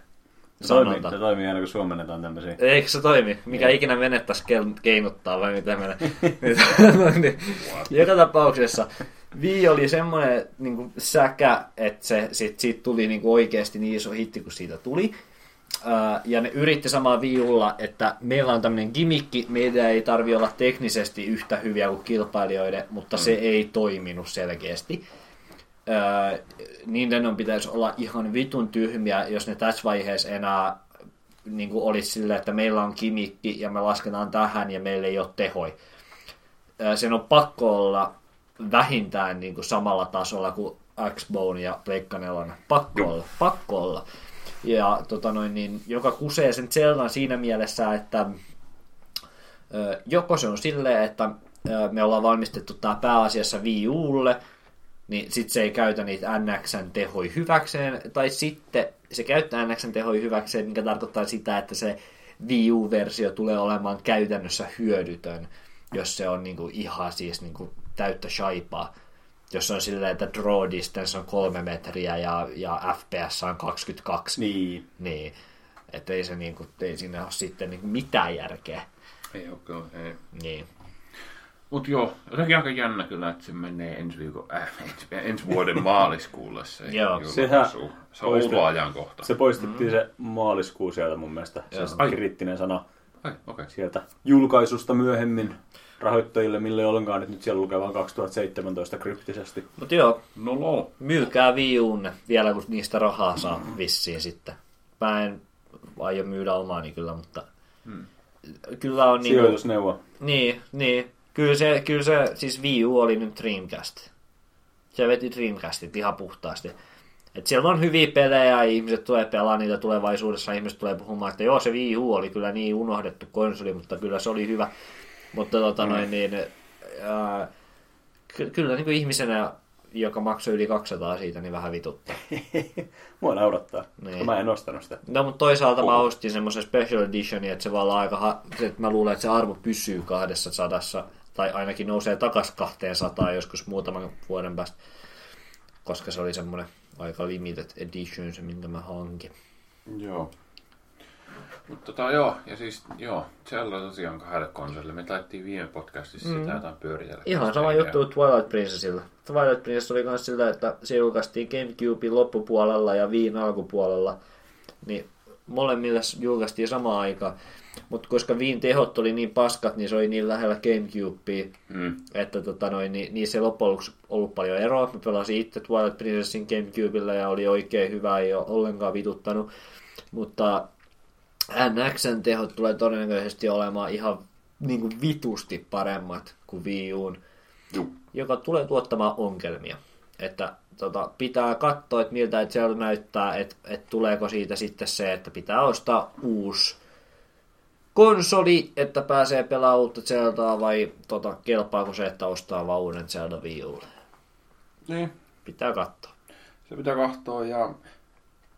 Toimii, se toimii aina, kun suomennetaan tämmöisiä. Eikö se toimi? Mikä ei. Ikinä menettäisi keinuttaa vai mitä menee. Joka tapauksessa Wii oli semmoinen niin säkä, että se, sit, siitä tuli niin oikeasti niin iso hitti, kun siitä tuli. Ja ne yritti samaa Wii Ulla, että meillä on tämmöinen gimikki, meidän ei tarvitse olla teknisesti yhtä hyviä kuin kilpailijoiden, mutta se mm. ei toiminut selkeästi. Öö, niiden on pitäisi olla ihan vitun tyhmiä, jos ne tässä vaiheessa enää niin kuin olisi silleen, että meillä on kimikki ja me lasketaan tähän ja meillä ei ole tehoi. Öö, sen on pakko olla vähintään niin kuin samalla tasolla kuin Xbox ja Pleikka nelonen. Pakko olla, pakko olla. Ja tota noin, niin, joka kusee sen Zeldan siinä mielessä, että öö, joko se on silleen, että öö, me ollaan valmistettu tämä pääasiassa Wii Ulle, niin sitten se ei käytä niitä N X:n tehoja hyväkseen, tai sitten se käyttää N X:n tehoja hyväkseen, mikä tarkoittaa sitä, että se Wii U-versio tulee olemaan käytännössä hyödytön, jos se on niinku ihan siis niinku täyttä shaipaa. Jos on silleen, että draw distance on kolme metriä ja, ja F P S on kaksikymmentäkaksi. Niin. Niin. Että ei, niinku, ei siinä ole sitten niinku mitään järkeä. Ei okei. Okay, ei. Niin. Mut joo, jotenkin aika jännä kyllä, että se menee ensi, viikon, äh, ensi, ensi vuoden maaliskuulle se julkaisu. Se on outo ajankohta. Se poistettiin mm. se maaliskuu sieltä mun mielestä. Se on kriittinen sana Ai, okay. sieltä julkaisusta myöhemmin rahoittajille, mille ollenkaan, että nyt siellä lukee vaan kaksituhattaseitsemäntoista kryptisesti. Mut joo, no loo. Myykää Wii U:nne vielä, kun niistä rahaa saa mm. vissiin sitten. Mä en aio myydä omaani kyllä, mutta mm. kyllä on niin. Sijoitusneuvo. Niin, niin. Kyllä se, kyllä se, siis Wii U oli nyt Dreamcast. Se veti Dreamcastit ihan puhtaasti. Et siellä on hyviä pelejä, ihmiset tulee pelaa niitä tulevaisuudessa, ihmiset tulee puhumaan, että joo, se Wii U oli kyllä niin unohdettu konsoli, mutta kyllä se oli hyvä. Mutta tota noin, niin, ää, ky- kyllä niin kuin ihmisenä, joka maksoi yli kaksisataa siitä, niin vähän vituttaa. Mua naurattaa, niin. Koska mä en ostanut sitä. No, mutta toisaalta Puhu. mä ostin semmoisen special editionin, että se vaan aika, ha- että mä luulen, että se arvo pysyy kahdessa sadassa. Tai ainakin nousee takaisin kaksisataa joskus muutaman vuoden päästä, koska se oli semmoinen aika limited edition, se minkä mä hankin. Joo. Mutta tota joo, ja siis joo, siellä tosiaan kahdelle konsolille. Me laitettiin viime podcastissa mm. sitä jotain pyöritellä. Ihan sama juttu Twilight Princessilla. Twilight Princess oli myös sillä, että se julkaistiin GameCuben loppupuolella ja Wiiin alkupuolella. Niin molemmilla julkaistiin samaan aikaan. Mutta koska Wiiin tehot oli niin paskat, niin se oli niin lähellä GameCubea, mm. että tota noin, niin, niin se loppujen lopuksi ollut paljon eroa. Mä pelasin itse Twilight Princessin GameCubella ja oli oikein hyvä, ei ole ollenkaan vituttanut. Mutta N X:n tehot tulee todennäköisesti olemaan ihan niin kuin vitusti paremmat kuin Wii U:n, joka tulee tuottamaan ongelmia. Että tota, pitää katsoa, että miltä et siellä näyttää, että et tuleeko siitä sitten se, että pitää ostaa uusi konsoli, että pääsee pelaamaan uutta Zeldaa, vai tota, kelpaako se, että ostaa vaan uuden Zelda Wii U:lle. Niin. Pitää katsoa. Se pitää katsoa, ja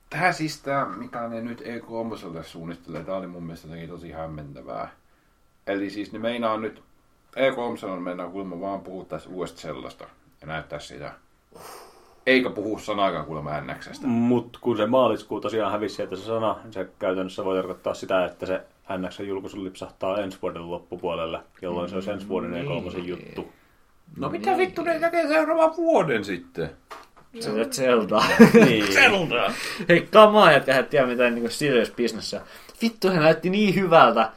tähän siis tämä, mitä ne nyt E kolme suunnittelee, tämä oli mun mielestä tosi hämmentävää. Eli siis ne meinaa nyt, E kolme meinaa kuulemma vaan puhua tästä uudesta Zeldasta ja näyttää sitä. Eikä puhu sanaakaan kuulemma N X:stä. Mut kun se maaliskuu tosiaan hävisi, että se sana, se käytännössä voi tarkoittaa sitä, että se N X-julkaisu lipsahtaa ensi vuoden loppupuolelle, jolloin mm, se olisi ensi vuoden niin. E kolme juttu. No, no mitä niin. vittu ne tekee seuraavan vuoden sitten? Se on Zelda. Niin. Zelda! Hei, kamaa, jotka hän tiedä mitään niin serious businessa. Vittu, hän näytti niin hyvältä.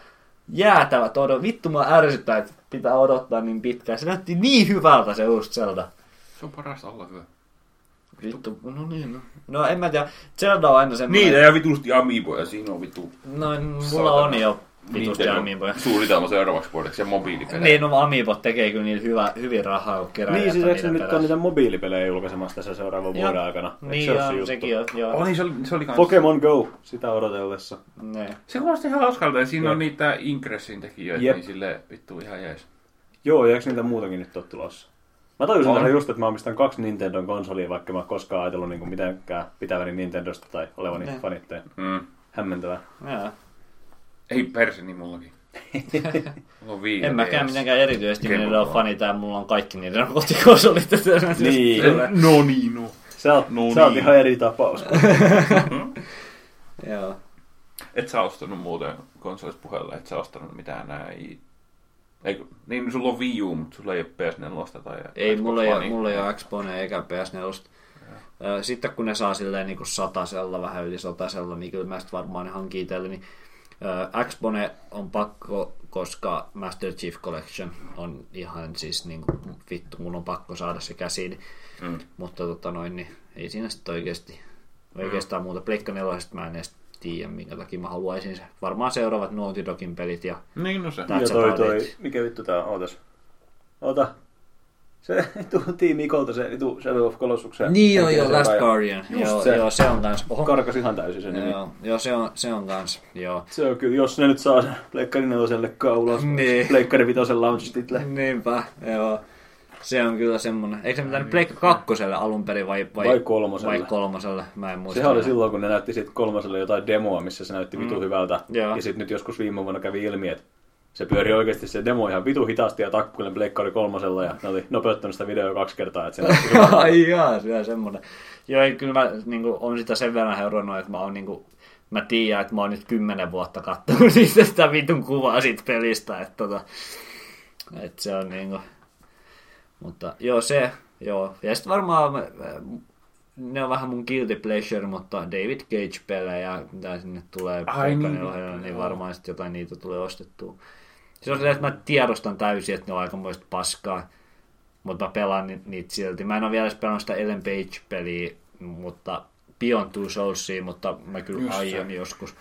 Jäätävät odot. Vittu, mä ärsyttää, että pitää odottaa niin pitkään. Se näytti niin hyvältä se uusi Zelda. Se on parasta olla hyvä. Vittu, no niin. No, no en mä tiedä. Zelda on aina semmoinen. Niitä ja vitusti amiiboja. Siinä on vittu. No, mulla on jo vitusti amiiboja. Suunnitelma seuraavaksi vuodeksi ja mobiilipelejä. Niin, no amiibot tekee kyllä niillä hyvä, hyvin rahaa, kun kerää. Niin, siis eikö se nyt ole niitä mobiilipelejä julkaisemassa tässä seuraavan ja. vuoden aikana? Niin, se joo, sekin on. Joo. Oh, niin, se oli, se oli kans. Pokemon Go, sitä odotellessa. Ne. Se kuulosti ihan hauskalta, ja siinä ja. on niitä Ingressin tekijöitä, Jep. niin silleen vittu ihan jäis. Joo, ja eikö niitä muutakin nyt ole tulossa? Mä tajusin tähän just, että mä omistan kaksi Nintendon konsolia, vaikka mä koskaan ajatellut niin mitenkään pitäväni Nintendosta tai olevani ne. fanitteen. Mm. Hämmentävää. Jaa. Ei persi, niin mullakin. Mulla en mäkään mitenkään erityisesti minä ole fani, tää mulla on kaikki niiden kotikonsolit. Niin. No niin, no. Sä oot, no, sä oot niin. ihan eri tapaus. Joo. Et sä ostanut muuten konsolispuheella, et sä ostanut mitään näin. Eikö, niin sulla on Wii U, mutta sulla ei ole P S neljä tai ei, mulla ei, niin. mulla ei ole Xbox eikä P S neljä. Ja. Sitten kun ne saa silleen niin kuin satasella, vähän yli satasella, niin kyllä mä sitten varmaan ne hankin itselleni. Niin Xbox on pakko, koska Master Chief Collection on ihan siis niin kuin, vittu, mun on pakko saada se käsiin. Mm. Mutta tota noin, niin ei siinä sitten oikeasti, oikeastaan mm. muuta. Pleikka nelosesta mä en edes tiedä, minkä takia mä haluaisin se. Varmaan seuraavat Naughty Dogin pelit ja niin, no se. Ja toi, toi, mikä vittu tää on? Ootas. Oota. Se tuu Team Ikolta, se tuu Shadow of Colossukseen. Niin joo, joo, Last Guardian. Joo, se. joo, se on kans. Oho. Karkas ihan täysin sen nimi. Joo, joo, se on, se on kans, joo. Se on kyllä, jos ne nyt saa sen Pleikkari neloselle kaulaan. Niin. Pleikkari vitosen launch title. Niinpä, joo. Se on kyllä semmoinen. Eikö se mitään Pleikka kakkoselle alun perin vai, vai, vai kolmoselle? Vai kolmoselle? Mä en muista. Sehän oli silloin, kun ne näytti sit kolmoselle jotain demoa, missä se näytti mm. vitu hyvältä. Joo. Ja sitten nyt joskus viime vuonna kävi ilmi, että se pyöri oikeasti se demo ihan vitu hitaasti ja takkuinen Pleikka oli kolmosella ja ne oli nopeuttanut sitä videoa kaksi kertaa. Että jaa, se on semmoinen. Joo, kyllä mä niin kun, on sitä sen verran herronut, että mä oon niin kun, mä tiedän, että mä oon nyt kymmenen vuotta kattonut niistä sitä vitun kuvaa siitä pelistä. Että tota, et se on niinku... Mutta joo se, joo. Ja sitten varmaan, ne on vähän mun guilty pleasure, mutta David Cage-pelejä, mitä sinne tulee Pleikkanin ohjelma, niin varmaan sitten jotain niitä tulee ostettua. Se on se, että mä tiedostan täysin, että ne on aikamoista paskaa, mutta mä pelaan niitä silti. Mä en ole vielä edes pelannut sitä Ellen Page-peliä, mutta Beyond Two Soulsia, mutta mä kyllä aion joskus.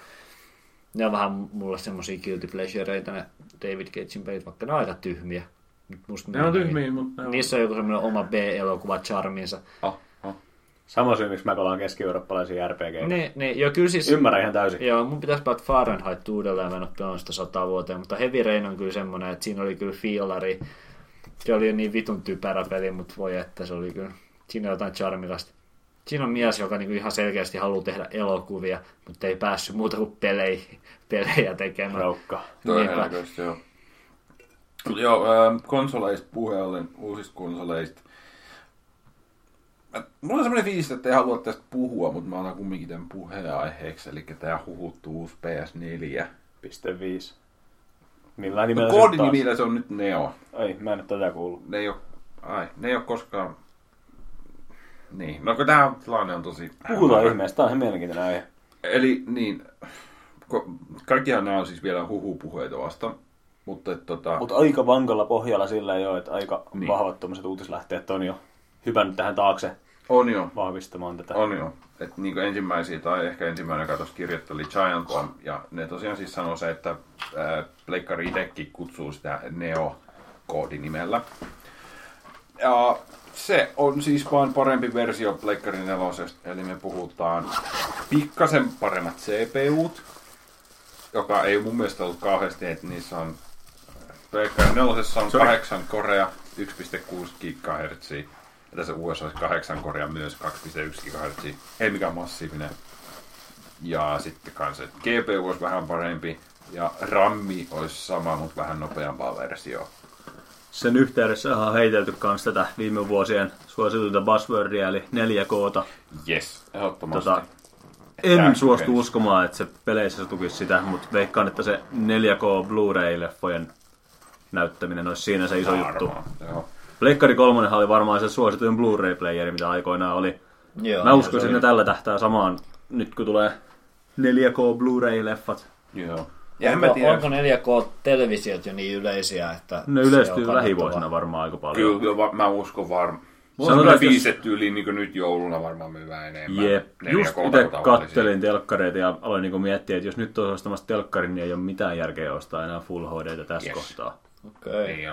Ne on vähän mulla semmosia guilty pleasureita ne David Cagein pelit, vaikka ne on aika tyhmiä. Musta ne on tyhmiä, mutta... Ne niissä on joku semmoinen oma B-elokuva charminsa. Oh, oh. Sama syy, miksi mä pelaan keski-eurooppalaisia R P G:itä. Ne, ne, joo, kyllä siis... Ymmärrän ihan täysin. Joo, mun pitäisi pelata Fahrenheit uudelleen, mä en ole pelannut sitä sataa vuoteen, mutta Heavy Rain on kyllä semmoinen, että siinä oli kyllä fiilari. Se oli jo niin vitun typerä peli, mutta voi että se oli kyllä... Siinä on jotain charmikasta. Siinä on mies, joka niinku ihan selkeästi haluaa tehdä elokuvia, mutta ei päässyt muuta kuin peleihin, pelejä tekemään. Raukka. Toihelkoista, joo. Joo, konsoleista puheen ollen, uusista konsoleista. Mulla on semmoinen fiilis, että ei halua tästä puhua, mutta mä annan kumminkin tämän puheenaiheeksi. Eli tää huhuttu uusi P S neljä piste viisi. Millä nimellä no, se on taas? Koodinimillä se on nyt Neo. Ai, mä en ole tätä kuullut. Ne ei ole, ai, ne ei ole koskaan... Niin, no kun tää tilanne on tosi... Puhutaan ihmeessä, tää on ihan mielenkiintoinen aihe. Eli niin, kaikkihan nämä on siis vielä huhupuheita vasta. Mutta tota... Mut aika vankalla pohjalla sillä jo, että aika niin. Vahvat tuommoiset uutislähteet on jo hypännyt tähän taakse on jo. Vahvistamaan tätä. On jo. Et niin kuin ensimmäisiä, tai ehkä ensimmäinen katos kirjoitteli Giant Bomb, ja ne tosiaan siis sanoo se, että äh, pleikkari itsekin kutsuu sitä Neo-koodinimellä. Ja se on siis vaan parempi versio pleikkari nelosesta, eli me puhutaan pikkasen paremmat C P U:t, joka ei mun mielestä ollut kauheasti, että niissä on Pleikkari nelosessa on kahdeksan korea, yksi pilkku kuusi gigahertsiä. Ja tässä U S A on kahdeksan korea myös, kaksi pilkku yksi gigahertsiä. Ei mikään massiivinen. Ja sitten kanssa G P U olisi vähän parempi. Ja rammi olisi sama, mutta vähän nopeampaa versio. Sen yhteydessä on heitelty myös tätä viime vuosien suosituinta buzzwordia, eli neljä K:ta. Jes, ehdottomasti. Tota, en Tää suostu kenttä. uskomaan, että se peleissä tukisi sitä, mutta veikkaan, että se neljä K Blu-ray-leffojen näyttäminen olisi siinä se iso Varmaa. juttu. Joo. Pleikkari kolmonen oli varmaan se suosituin Blu-ray-playeri, mitä aikoinaan oli. Joo, mä uskoisin, että ne tällä tähtää samaan, nyt kun tulee neljä K Blu-ray-leffat. Joo. Ja onko, onko neljä K-televisiot jo niin yleisiä? Että ne yleistyy lähivuosina varmaan aika paljon. Kyllä, mä uskon varmaan. Sanotaan, että viiset yli niin nyt jouluna varmaan myydään enemmän. Jep, just itse kattelin telkkareita ja aloin niin miettiä, että jos nyt on ostamassa telkkari, niin ei ole mitään järkeä ostaa enää Full H D:tä tässä yes. kohtaa. Okei. Okay. Niin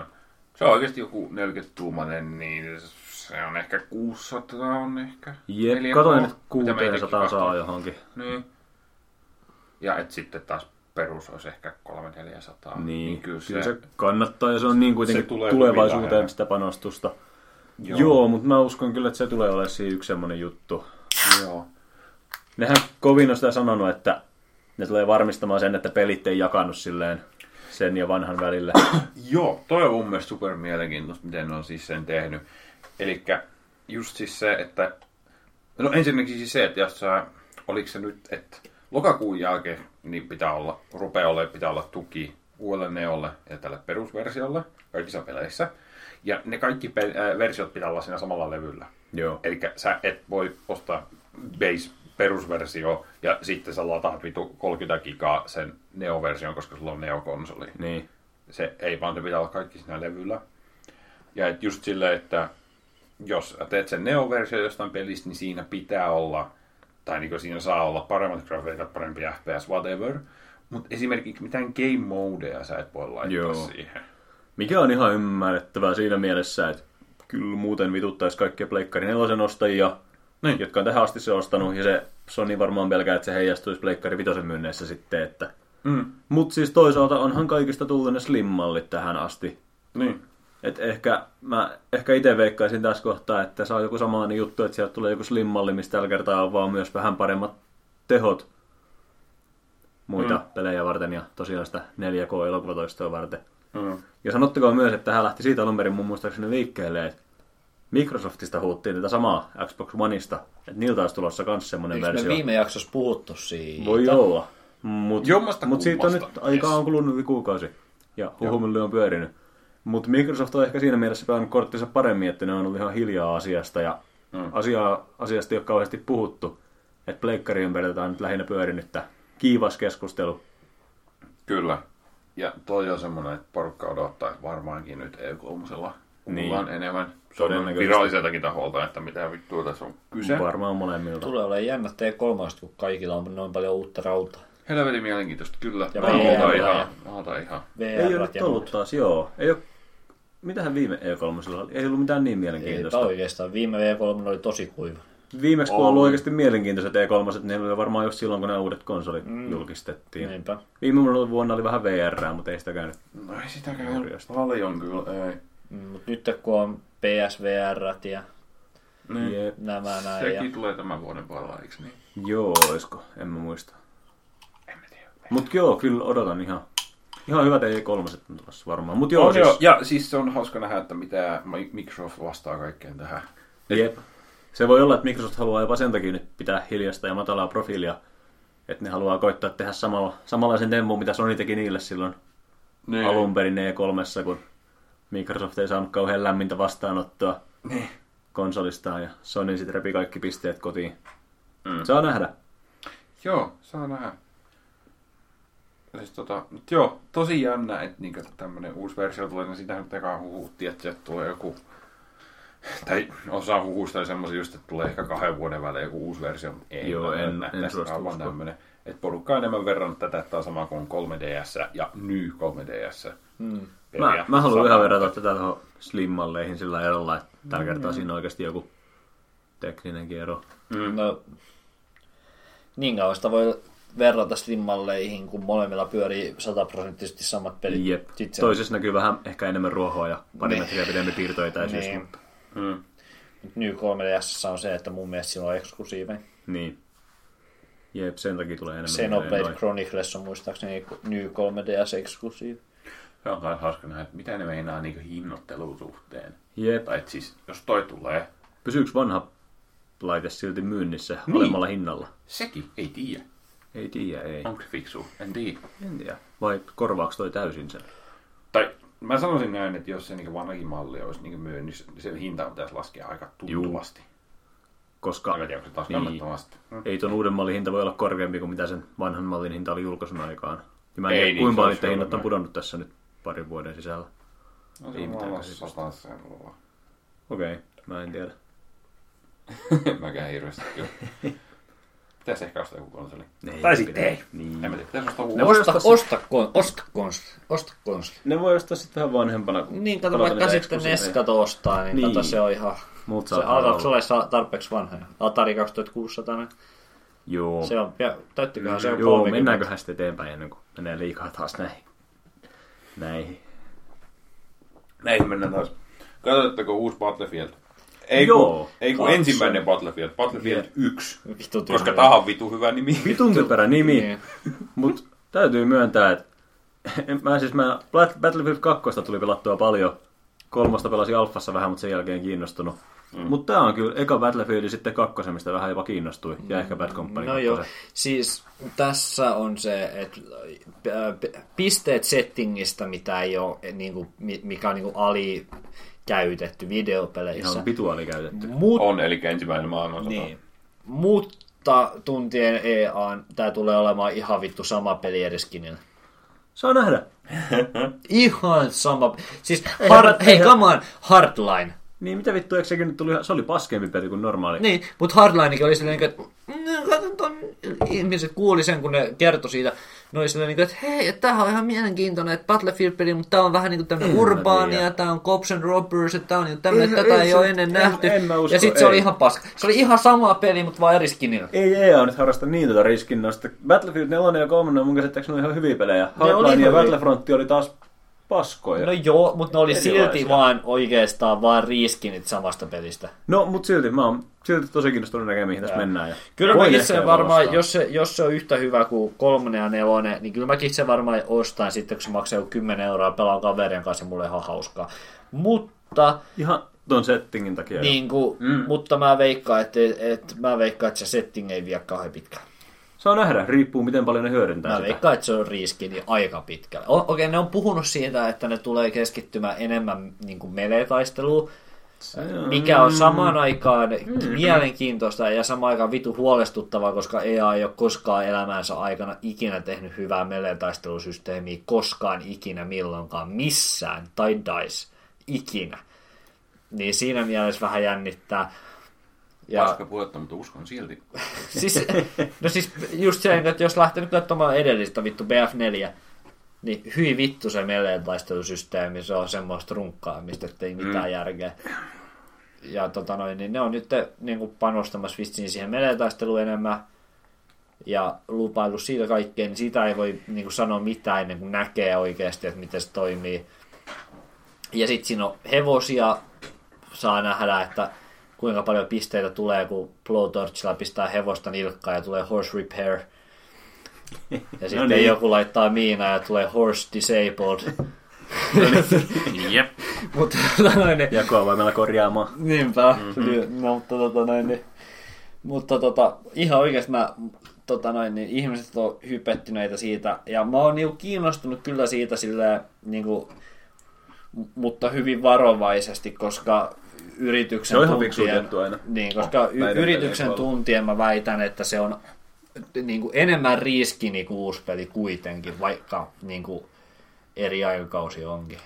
se on oikeasti joku neljäkymmentätuumainen, niin se on ehkä kuusisataa on ehkä. Jep, katoin, että kuusisataa saa johonkin. Niin. Ja et sitten taas perus olisi ehkä kolme neljäsataa. Niin, niin kyllä, kyllä se, se kannattaa ja se on niin kuitenkin tulevaisuuteen sitä panostusta. Joo, Joo mutta mä uskon kyllä, että se tulee olemaan siinä yksi semmoinen juttu. Joo. Nehän kovin on sitä sanonut, että ne tulee varmistamaan sen, että pelit ei jakannut silleen sen ja vanhan välillä. Joo, toi on mun mielestä super mielenkiintoista, miten ne on siis sen tehnyt. Elikkä just siis se, että... No ensinnäkin siis se, että jos sä... Oliko se nyt, että lokakuun jälkeen niin pitää olla, rupeaa olemaan, pitää olla tuki uudelle Neolle ja tälle perusversiolle kaikissa peleissä. Ja ne kaikki pe- versiot pitää olla siinä samalla levyllä. Joo. Elikkä sä et voi ostaa base-perusversio ja sitten sä lataat vitu kolmekymmentä gigaa sen Neo-version, koska sulla on Neo-konsoli. Niin. Se ei vaan, se pitää olla kaikki siinä levyllä. Ja et just silleen, että jos teet sen Neo-versio jostain pelistä, niin siinä pitää olla, tai niin siinä saa olla paremmat grafiikat, parempi F P S, whatever. Mutta esimerkiksi mitään game modeja sä et voi laittaa Joo. siihen. Mikä on ihan ymmärrettävää siinä mielessä, että kyllä muuten vituttaisi kaikkia Pleikkari nelosen ostajia, niin. jotka on tähän asti se ostanut, ja se Sony varmaan pelkää, että se heijastuisi Pleikkari vitosen myynneissä sitten. Että... Mm. Mutta siis toisaalta onhan kaikista tullut ne slimmallit tähän asti. Niin. Et ehkä mä ehkä itse veikkaisin tässä kohtaa, että se on joku samanlainen juttu, että sieltä tulee joku slimmalli, mistä tällä kertaa on vaan myös vähän paremmat tehot muita mm. pelejä varten ja tosiaan sitä neljä K-elokuvatoistoa varten. Mm. Ja sanottakoon myös, että hän lähti siitä alun perin mun muistaakseni liikkeelle, että Microsoftista huuttiin tätä samaa Xbox Oneista, että niiltä olisi tulossa myös semmoinen versio. Eikö me viime jaksossa puhuttu siitä? Voi olla, mutta mut siitä on nyt aikaa on kulunut kuukausi ja huhumylly on pyörinyt. Mutta Microsoft on ehkä siinä mielessä pelannut korttinsa paremmin, että ne on ollut ihan hiljaa asiasta ja mm. asiaa, asiasta ei ole kauheasti puhuttu. Että pleikkari ympäriltä on nyt lähinnä pyörinyttä kiivas keskustelu. Kyllä. Ja toi on semmoinen, että porukka odottaa, että varmaankin nyt E kolme kuullaan niin enemmän. Se on viralliseltakin taholta, että mitä vittua tässä on kyse. Varmaan molemmilta. Tulee olemaan jännä E kolme, kun kaikilla on noin paljon uutta rautaa. Helvetin mielenkiintoista, kyllä. Ja V R-ta ihan. Ei ole nyt ollut taas, joo. Ei ole... Mitähän viime E kolme oli? Ei ollut mitään niin mielenkiintoista. Ei oikeastaan. Viime E kolme oli tosi kuiva. Viimeksi kun on ollut oikeasti mielenkiintoiset E kolme, niin oli varmaan just silloin, kun nämä uudet konsolit mm. julkistettiin. Niinpä. Viime vuonna oli vähän V R, mutta ei sitä käynyt. No ei sitä käynyt paljon kyllä, ei. Mut nyt kun on P S V R ja niin nämä näin. Sekin ja... tulee tämän vuoden puolella, eikö niin? Joo, olisiko? En mä muista. En mä tiedä. Mut joo, kyllä odotan ihan. Ihan hyvät E kolme on tulossa varmaan. Mut joo, on siis... Jo. Ja siis se on hauska nähdä, että mitä Microsoft vastaa kaikkeen tähän. Jep. Se voi olla, että Microsoft haluaa jopa sen takia nyt pitää hiljasta ja matalaa profiilia, että ne haluaa koittaa tehdä samalla, samanlaisen temmun, mitä Sony teki niille silloin niin alun perin E kolme, kun Microsoft ei saanut kauhean lämmintä vastaanottoa niin konsolistaan ja Sony sitten repi kaikki pisteet kotiin. Mm. Saa nähdä. Joo, saa nähdä. Siis tota, joo, tosi jännä, että niinku tämmönen uusi versio tulee, niin sitä nyt ekaan huhuttiin, että sieltä tulee joku... Tai osa huhusta oli semmoisia just, että tulee ehkä kahden vuoden välein joku uusi versio, mutta ei. Joo, en, en suostu uskoa. Tämmönen, että porukka enemmän verran tätä, että on sama kuin kolme D S ja New kolme D S. Hmm. Mä, mä haluan ihan verrata tätä tuohon slimmalleihin sillä erolla, että tällä kertaa mm. siinä on oikeasti joku tekninenkin ero. Mm. No, niin kauasta voi verrata slimmalleihin, kun molemmilla pyörii sataprosenttisesti samat pelit. Jep. Toisessa näkyy vähän ehkä enemmän ruohoa ja pari metriä pidempi piirtoetäisyys. Mm. Nyt kolme D S on se, että mun mielestä sillä on eksklusiive. Niin. Jep, sen takia tulee enemmän. Xenoblade Chronicles on muistaakseni New kolme D S eksklusiive. Se on kai hauska nähdä, että mitä ne meinaa niinku hinnoittelun suhteen. Jep. Tai siis, jos toi tulee... Pysyykö vanha laite silti myynnissä niin alemmalla hinnalla? Sekin, ei tiedä. Ei tiedä, ei. Onko se fiksu? En tiedä. En tiedä. Vai korvaako toi täysin sen? Tai... Mä sanoisin näin, että jos se niin vanhakin malli olisi niin myynnissä, niin se hinta pitäisi laskea aika tuntuvasti. Koska tiedä, se taas niin, mm. ei ton uuden mallin hinta voi olla korkeampi kuin mitä sen vanhan mallin hinta oli julkaisun aikaan. Ja mä en tiedä, niin, kuinka paljon niiden hinnat on pudonnut tässä nyt parin vuoden sisällä. No se ei on vallassa sataseen luo. Okei, okay, mä en tiedä. Mäkään hirveästi kyllä. Pitäisi ehkä ostaa joku konsoli. Ei, tai sitten ei. Niin. En mä tiedä, pitäisi ostaa uusi. Osta, osta, osta, kon, osta, konsoli. osta konsoli. Ne voi ostaa sitten vähän vanhempana. Niin, kato vaikka sitten Neskato ostaa, niin, niin kato se on ihan... Muut se on tarpeeksi vanha. Atari kaksituhattakuusisataa. Joo. Se on, täyttiköhän se on kolmekymmentä. Joo, mennäänköhän sitten eteenpäin ennen kuin menee liikaa taas näihin. Näihin. Näihin mennään taas. Katsotteko uusi Battlefield? Ei kun, ei kun ensimmäinen Battlefield, Battlefield yksi, koska tähän on vitu hyvä nimi. Vitun typerä nimi, niin. Mutta täytyy myöntää, että mä siis mä Battlefield kaksi tuli pelattua paljon, kolmosta pelasi alfassa vähän, mutta sen jälkeen kiinnostunut. Mm. Mutta tää on kyllä eka Battlefield sitten kakkosen, mistä vähän jopa kiinnostui, ja ehkä Bad Company no joo, siis tässä on se, että pisteet settingistä, mitä ei ole, niin kuin, mikä on niin kuin ali... käytetty videopeleissä. Ihan pituali käytetty. Mut, on, eli ensimmäinen maailmansota. Niin. Mutta tuntien E A:n tää tulee olemaan ihan vittu sama peli edes skinillä. Saa nähdä. Ihan sama. Siis, hard, hei, come on, Hardline. Niin, mitä vittu, eikö sekin nyt tuli? Se oli paskempi peli kuin normaali. Niin, mutta Hardlinekin oli silleen, että ihmiset kuuli sen, kun ne kertoi siitä. Ne oli silleen, että hei, tämä on ihan mielenkiintoinen, että Battlefield-peli, mutta tämä on vähän niin kuin tämmöinen urbaania, tämä on cops and robbers, että tämä on niin tämmöinen, tätä ei ole ennen nähty. Ja sitten se oli ihan paska. Se oli ihan sama peli, mutta vaan riskinillä. Ei, ei, on nyt harrasta niin tuota riskinnosta. Battlefield neljä ja kolme on mun käsittääkseni ihan hyviä pelejä. Hardline ja Battlefrontti oli taas paskoja. No joo, mutta ne oli erilaisia. Silti vaan oikeastaan vaan riiskinit samasta pelistä. No, mutta silti mä oon silti tosi kiinnostunut näkemään, mihin tässä mennään. Ja kyllä mäkin se varmaan, jos se, jos se on yhtä hyvä kuin kolmonen ja nelonen, niin kyllä mäkin se varmaan ostan sitten, kun se maksaa joku kymmenen euroa pelaan kaverien kanssa, mulle ihan hauskaa. Mutta... ihan ton settingin takia. Niin kuin, mm. mutta mä veikkaan, että et, mä veikkaan, että se setting ei vie kauhean pitkään. Saa nähdä, riippuu miten paljon ne hyödyntää mä sitä. Mä veikkaan, että se on riski niin aika pitkälle. O- Okei, okay, ne on puhunut siitä, että ne tulee keskittymään enemmän niin kuin melee-taisteluun, mikä on samaan aikaan mm. mielenkiintoista ja samaan aikaan vitu huolestuttavaa, koska E A ei ole koskaan elämänsä aikana ikinä tehnyt hyvää melee-taistelusysteemiä, koskaan, ikinä, milloinkaan, missään tai DICE, ikinä. Niin siinä mielessä vähän jännittää. Ja... paska puhetta, mutta uskon silti. siis, no siis just sen, että jos lähtee nyt katsomaan edellistä vittu B F neljä, niin hyi vittu se meleen taistelusysteemi, se on semmoista runkkaamista, ettei mitään mm. järkeä. Ja tota noin, niin ne on nyt niin panostamassa vissiin siihen meleen taisteluun enemmän ja lupailu siitä kaikkeen, niin sitä ei voi niin kuin sanoa mitään ennen kuin näkee oikeasti, että miten se toimii. Ja sitten siinä on hevosia, saa nähdä, että kuinka paljon pisteitä tulee, kun blowtorchilla pistää hevosta nilkkaan ja tulee horse repair. Ja no sitten niin. Joku laittaa miinaa ja tulee horse disabled. Jep. Mutta tota noin. Jakoa voi meillä korjaamaan. Niinpä. Mm-hmm. No, mutta tota noin. Niin. Mutta tota, ihan oikeasti mä, tota noin, niin ihmiset on hypettyneitä siitä. Ja mä oon niinku kiinnostunut kyllä siitä silleen, niinku, mutta hyvin varovaisesti, koska... yrityksen tuntien, niin, koska oh, y- yrityksen tuntien mä väitän, että se on niin kuin enemmän riskini kuin uusi peli kuitenkin, vaikka niin kuin eri aikakausi onkin.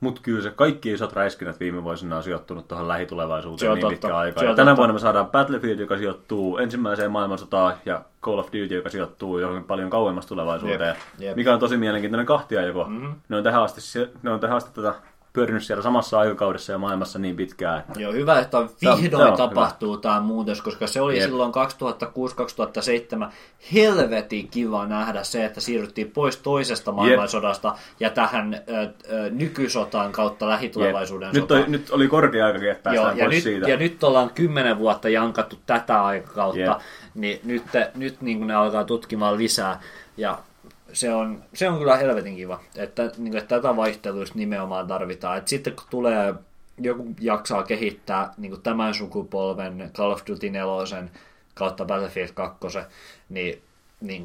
Mutta kyllä se kaikki isot räiskinät viime vuosina on sijoittunut tuohon lähitulevaisuuteen niin pitkään aikaan. Tänä vuonna me saadaan Battlefield, joka sijoittuu ensimmäiseen maailmansotaan, ja Call of Duty, joka sijoittuu johon paljon kauemmas tulevaisuuteen, jep, jep. mikä on tosi mielenkiintoinen kahtiajako. Mm-hmm. Ne on tähän asti, ne on tähän asti tätä... pyörinyt siellä samassa aikakaudessa ja maailmassa niin pitkään. Että... joo, hyvä, että vihdoin no, tapahtuu hyvä. Tämä muutos, koska se oli yep. silloin kaksituhattakuusi kaksituhattaseitsemän helvetin kiva nähdä se, että siirryttiin pois toisesta maailmansodasta yep. ja tähän ö, ö, nykysotaan kautta lähitulevaisuuden yep. sotaan. Nyt, nyt oli korkea aikakin, että päästään pois nyt, siitä. Ja nyt ollaan kymmenen vuotta jankattu tätä aikakautta, yep. niin nyt, nyt niin kuin ne alkaa tutkimaan lisää ja Se on, se on kyllä helvetin kiva, että, niin, että tätä vaihteluista nimenomaan tarvitaan. Et sitten kun tulee, joku jaksaa kehittää niin tämän sukupolven Call of Duty nelosen kautta Battlefield kakkosen, niin, niin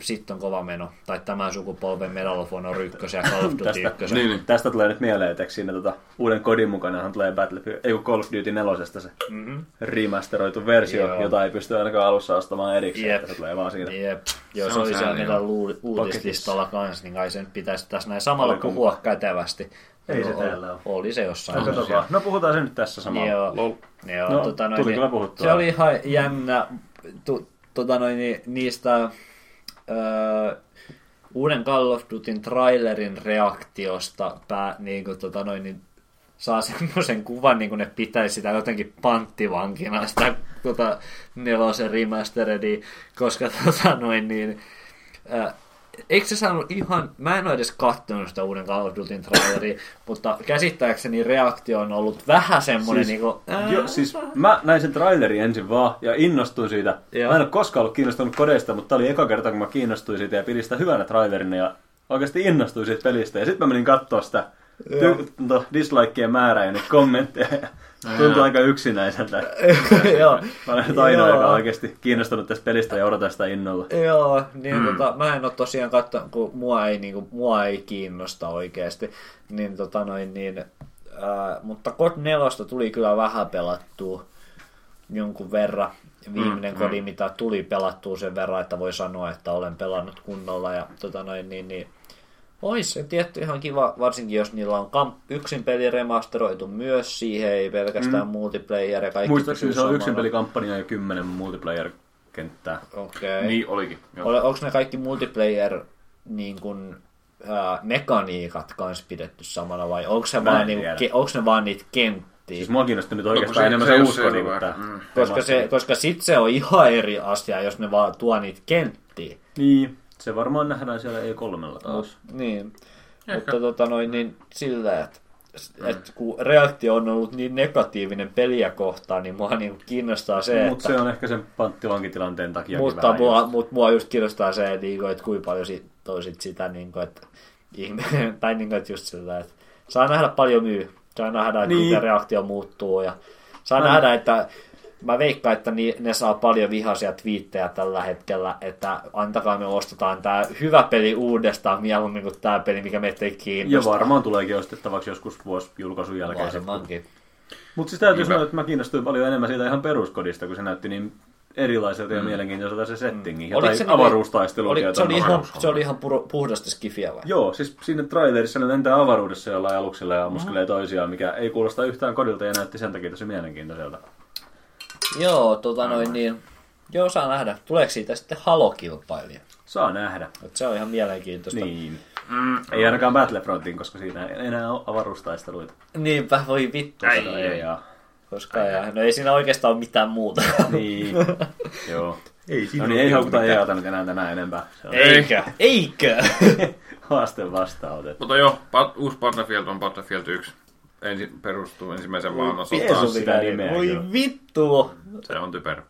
sitten on kova meno. Tai tämän sukupolven Medal of Honor ykkösen ja Call of Duty ykkösen. Niin, niin. Tästä tulee nyt mieleen, että siinä tota, uuden kodin mukanahan tulee Battlefield, ei Call of Duty nelosesta se mm-hmm. remasteroitu versio, joo. jota ei pysty ainakaan alussa ostamaan erikseen. Jep. Että se tulee vaan siinä. Jep. Jos se oli siellä meidän uutislistalla kanssa, niin kai sen pitäisi tässä näin samalla puhua kätevästi. Ei se täällä ole. Oli se jossain. No puhutaan se nyt tässä samalla. Joo. Joo, no, tota noin, tuli kyllä puhuttua. Se oli ihan jännä tu, tota noin, niistä... Öö, uuden Call of Dutyn trailerin reaktiosta pää, niin kuin, tota noin, niin saa semmoisen kuvan, niin kuin ne pitäisi sitä jotenkin panttivankina sitä tota, nelosen remasterediä, koska tota noin niin öö, eikö se saanut ihan, mä en ole edes katsonut sitä uuden Call of Dutyn traileria, mutta käsittääkseni reaktio on ollut vähän semmoinen siis, niinku... Ää... Jo, siis mä näin sen trailerin ensin vaan ja innostuin siitä. Joo. Mä en ole koskaan ollut kiinnostunut kodeista, mutta tää oli eka kerta, kun mä kiinnostuin siitä ja pidin sitä hyvänä trailerina ja oikeasti innostuin siitä pelistä. Ja sit mä menin katsoa sitä ty- dislikeien määrää ja niitä kommentteja ja tuntui aika yksinäiseltä. Joo. Mä olen nyt ainoa, joka on oikeasti kiinnostunut tästä pelistä ja odotan sitä innolla. Joo, niin mm. tota, mä en ole tosiaan katsonut, kun mua ei, niin kuin, mua ei kiinnosta oikeasti. Niin, tota noin, niin, äh, mutta Cod nelosta tuli kyllä vähän pelattua jonkun verran. Viimeinen mm, kodi, mm. mitä tuli pelattua sen verran, että voi sanoa, että olen pelannut kunnolla ja tota noin niin... niin ois se tietty ihan kiva, varsinkin jos niillä on kamp- yksin peli remasteroitu myös siihen, ei pelkästään mm. multiplayer ja kaikki. Muistaakseni se on yksin pelikampanja ja kymmenen multiplayer-kenttää. Okei. Okay. Niin olikin. Onko ne kaikki multiplayer-mekaniikat niin kans pidetty samana vai onko niinku, ne vaan niitä kenttiä? Siis mua kiinnostaa nyt oikeastaan no, enemmän se uskoni kuin tämä. Mm. Koska, se, koska sit se on ihan eri asia, jos ne vaan tuo niitä kenttiä. Niin. Se varmaan nähdään siellä E kolme taas. Niin, Mutta tota noin, niin sillä, että mm. et kun reaktio on ollut niin negatiivinen peliä kohtaan, niin mua niin kiinnostaa se, mut että... Mutta se on ehkä sen panttivankitilanteen takia. Mutta mua, mut mua just kiinnostaa se, että, että kuinka paljon toisit sitä, että, tai että just sillä, että saa nähdä paljon myy, saa nähdä, että niin. miten reaktio muuttuu ja saa mm. nähdä, että... Mä veikkaan, että ne saa paljon vihaisia twiittejä tällä hetkellä, että antakaa me ostetaan tää hyvä peli uudestaan mieluummin kuin tää peli, mikä meitä ei kiinnostaa. Ja varmaan tuleekin ostettavaksi joskus vuosi julkaisun jälkeen. Varmaankin. Mutta siis täytyy sanoa, että mä kiinnostuin paljon enemmän siitä ihan peruskodista, kun se näytti niin erilaiselta ja mm. mielenkiintoiselta se settingi. Mm. Tai se avaruustaistelua. Oli, se, oli ihan, se oli ihan puro, puhdasti skifiä vai? Joo, siis siinä trailerissa ne lentää avaruudessa jollain aluksella ja muskelee mm. toisiaan, mikä ei kuulosta yhtään kodilta ja näytti sen takia tosi mielenkiintoiselta. Joo, tota noin niin. Joo, saa nähdä. Tuleeko siitä sitten Halo-kilpailija? Saa nähdä. Et se on ihan mielenkiintoista. Niin. Mm. Ei ainakaan Battlefrontin, koska siinä ei enää ole avaruustaisteluita. Niinpä, voi vittu. Ei, ei, ei. Koska ei, ei. No ei siinä oikeastaan ole mitään muuta. Niin. Joo. Ei siinä no niin, ei haukuta E A:ta nyt enää tänään enempää. Eikä. Eikä. Haaste vastaanotet. Mutta joo, pat, uusi Battlefield on Battlefield yksi. Ensin perustuu ensimmäisen maailmansotaan. Voi vittu! Se on typerä.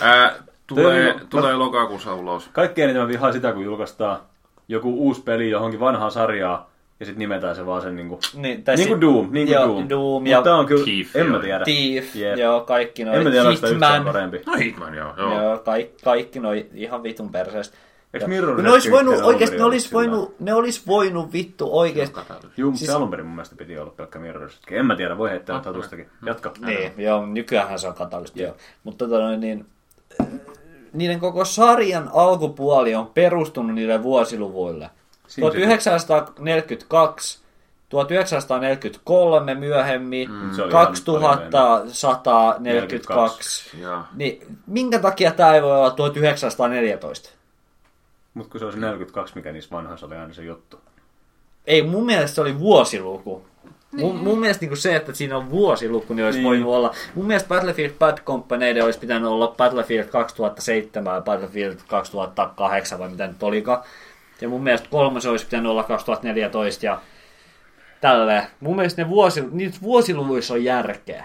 Ää, tulee Töl... tulee Mä... lokakuussa ulos. Kaikki eniten vihaa sitä, kun julkaistaan joku uusi peli johonkin vanhaan sarjaan, ja sitten nimetään se vaan sen niinku... Niin, niin kuin Doom. Niin kuin Doom. Doom ja... Mutta on kyllä... Thief, en mä tiedä. Thief, yeah. Joo, kaikki noi. En mä tiedä, että yksi on parempi. No Hitman, joo. Joo, joo kaikki, kaikki noi ihan vitun perseestä. Ne olisi voinut, oikeasti, ne olisi voinut, ne olis voinut vittu oikeasti. Juu, siis... se alun perin mun mielestä piti olla pelkkä mirrorist. En mä tiedä, voi heittää tatustakin. Jatka. Niin, joo, nykyäänhän se on katalysti. Yeah. Mutta tota, niin, niiden koko sarjan alkupuoli on perustunut niille vuosiluvuille. tuhatyhdeksänsataaneljäkymmentäkaksi, tuhatyhdeksänsataaneljäkymmentäkolme myöhemmin, mm. kaksituhatta sata neljäkymmentäkaksi. Niin, minkä takia tää ei voi olla tuhatyhdeksänsataaneljätoista? Mutta kun se olisi neljäkymmentäkaksi, mikä niissä vanhassa oli aina se juttu. Ei, mun mielestä se oli vuosiluku. Niin. Mun, mun mielestä niin se, että siinä on vuosiluku, niin olisi niin. voinut olla. Mun mielestä Battlefield Bad Companyiden olisi pitänyt olla Battlefield kaksituhattaseitsemän ja Battlefield kaksituhattakahdeksan vai mitä nyt olikaan. Ja mun mielestä kolmas olisi pitänyt olla kaksituhattaneljätoista ja tälleen. Mun mielestä ne vuosil, niitä vuosiluvuissa on järkeä.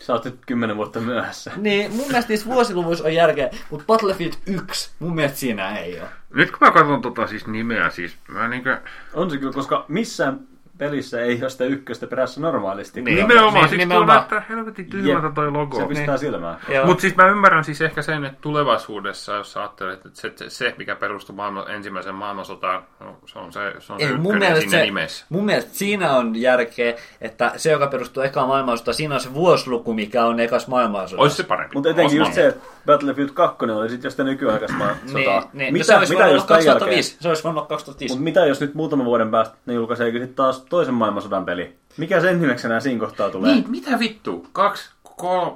Sä oot nyt kymmenen vuotta myöhässä. Niin, mun mielestä niissä vuosiluvuissa on järkeä, mutta Battlefield yksi, mun mielestä siinä ei ole. Nyt kun mä katson tota siis nimeä, siis mä niinkö... On se kyllä, koska missään pelissä ei ole sitä ykköstä perässä normaalisti. Niin, nimenomaan, siis nimenomaan. Tuo näyttää helvetin tyhmältä toi logo. Se pistää niin. silmään. Mutta siis mä ymmärrän siis ehkä sen, että tulevaisuudessa, jos sä ajattelet, että se, se, se mikä perustuu maailman, ensimmäisen maailmansotaan, no, se on se, se, on se ykkönen siinä se, nimessä. Mun mielestä siinä on järkeä, että se, joka perustuu ekaan maailmansotaan, siinä on se vuosiluku, mikä on ekas maailmansota. Olisi se parempi. Mutta etenkin just se, että Battlefield kaksi oli sitten jos sitä nykyaikaista sotaa. Niin, mitä, no se, mitä jos kaksituhattaviisi. Se olisi vuonna kaksituhattaviisi. Mutta mitä jos nyt muutaman vuoden päästä ne julkaisee sitten taas toisen maailmansodan peli? Mikä sen nimeksi siinä kohtaa tulee? Niin, mitä vittu? Kaksi, kol...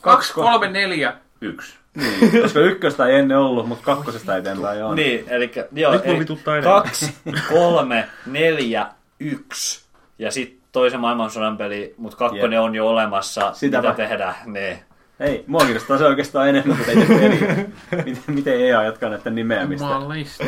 Kaksi kolme, neljä, yksi. Niin, koska ykköstä ei ennen ollut, mutta kakkosesta eteenpäin joo. Niin, eli joo, kaksi, kolme, neljä, yksi. Ja sitten toisen maailmansodan peli, mutta kakkonen yep. on jo olemassa. Sitäpä. Mitä tehdään? Niin. Ei, mua kiinnostaa se oikeastaan enemmän kuin teitä peliä. Miten, miten E A jatkaa näiden nimeämistä? Mallista.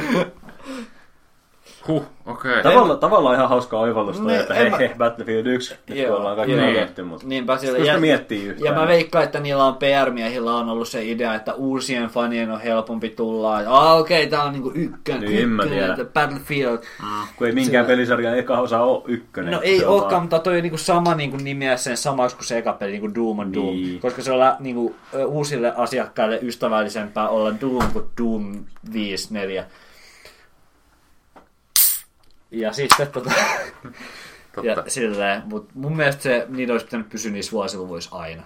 Huh, okei. Okay. Tavalla, tavallaan ihan hauskaa oivallusta, no, että hei, mä... hei, Battlefield yksi, nyt joo, kun ollaan kaikki näytetty, mutta niinpä siellä, ja, miettii yhtään. Ja mä veikkaan, että niillä on P R-miehillä on ollut se idea, että uusien fanien on helpompi tulla. Ah, okei, okay, tää on niinku ykkönen, niin, ykkönen, Battlefield. Mm, kun ei minkään se... pelisarjan eka osa ole ykkönen. No ei olekaan, vaan... mutta toi on niinku sama niinku nimeä sen samaksi kuin se eka peli, niinku Doom on Doom. Niin. Koska se on niinku, uusille asiakkaille ystävällisempää olla Doom kuin Doom viisi neljä. Ja sitten tota... Totta. Ja silleen, mutta mun mielestä se, niitä olisi pitänyt pysyä niissä vuosiluvuissa aina.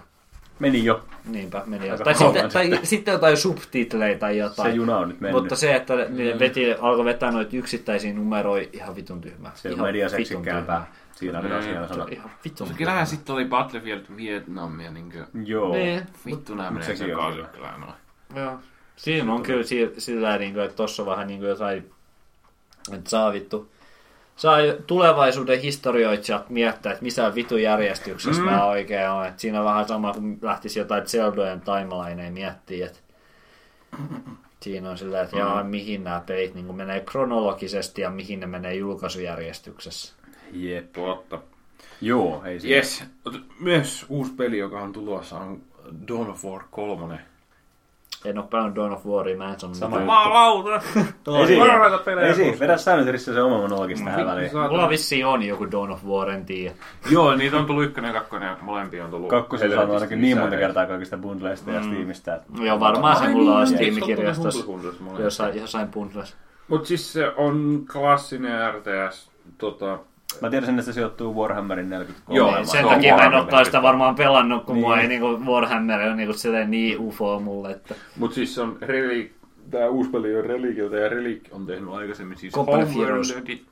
Meni jo. Niinpä, meni jo. Tai sitten, sitten. Tai sitten jotain subtitleja tai jotain. Se juna on nyt mennyt. Mutta se, että ne veti, alkoi vetää noita yksittäisiä numeroja, ihan vitun tyhmää. Se on mediaseksikkäämpää. Siinä on ne, siellä sanottu. Ihan vitun tyhmää. Kyllähän sitten oli Battlefield Vietnamia niinkö... Joo. Ne. Vittu nää menee sen kaasukkilään noin. Joo. Siinä on kyllä sillä tavalla, että tossa on vähän niin kuin jotain... Että saa vittu... Saa tulevaisuuden historioitsijat miettiä, että missä vitun järjestyksessä mm. nämä oikein on. Et siinä on vähän sama, kun lähtisi jotain Zeldojen timelineen miettiä, että Siinä on sillä, että jaa, mihin nämä pelit niin menee kronologisesti ja mihin ne menee julkaisujärjestyksessä. Jep, totta. Joo, ei siinä. Yes. Myös uusi peli, joka on tulossa, on Dawn of War kolme. En ole pelannut Dawn of Waria, mä en sano mitään. Jumalauta! Ei siinä, vedä sä nyt Rissa se oma monologista tähän väliin. Mulla vissiin on joku Dawn of War, en tiedä. Joo, niitä on tullut ykkönen ja kakkonen, molempia on tullut. Kakkosen saanut ainakin niin monta kertaa kaikista bundleista ja Steamista. Joo, varmaan se mulla on Steam-kirjastossa jossain bundleissa. Mut siis se on klassinen R T S, tota... Mä tiedän sen, että se sijoittuu Warhammerin neljäkymmentäkolme. Joo, sen takia mä en olekaan sitä varmaan pelannut, kun niin. Mua ei niinku Warhammer on niinku niin ufo mulle. Että... Mut siis on Relic, tää uusi peli on Reliciltä ja Relic on tehnyt aikaisemmin siis Homeworldit,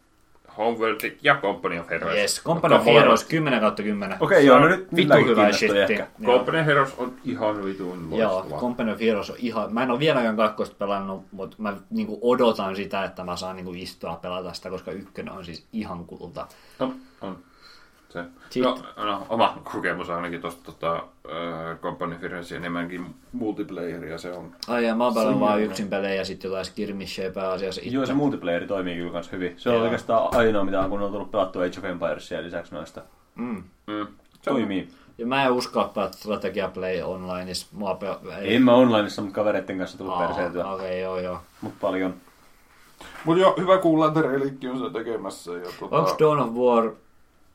Homeworldit ja Company of Heroes. Yes, Company of Heroes kymmenen kautta kymmenen. Okei, joo, no nyt vitu hyvä shitti. Company of Heroes on ihan vitun loistava. Joo, Company of Heroes on ihan, mä en oo vieläkään kakkosta pelannut, mutta mä niinku odotan sitä, että mä saan niinku istua pelata sitä, koska ykkönen on siis ihan kulta. No, on se. No, no, oma kokemus ainakin tosta tota, äh, Company of Heroes enemmänkin multiplayeria se on. Ai ja mä oon pelannut vaan yksin pelejä, sit jotain skirmishejä pääasiassa itse. Joo, se multiplayeri toimii kyllä kans hyvin. Se on ja. Oikeastaan ainoa mitä kun on tullut pelattua Age of Empiresia lisäksi noista. Mm. Mm. Toimii. Ja mä en uskalla pelata strategiaplay onlineissa. Pel- ei. En mä onlineissa, mutta kavereiden kanssa tullut perseytyä. Okei, okay, joo joo. Mut paljon. Mut joo, hyvä kuulla, että Relikki on se tekemässä. Ja tota... Onks Dawn of War...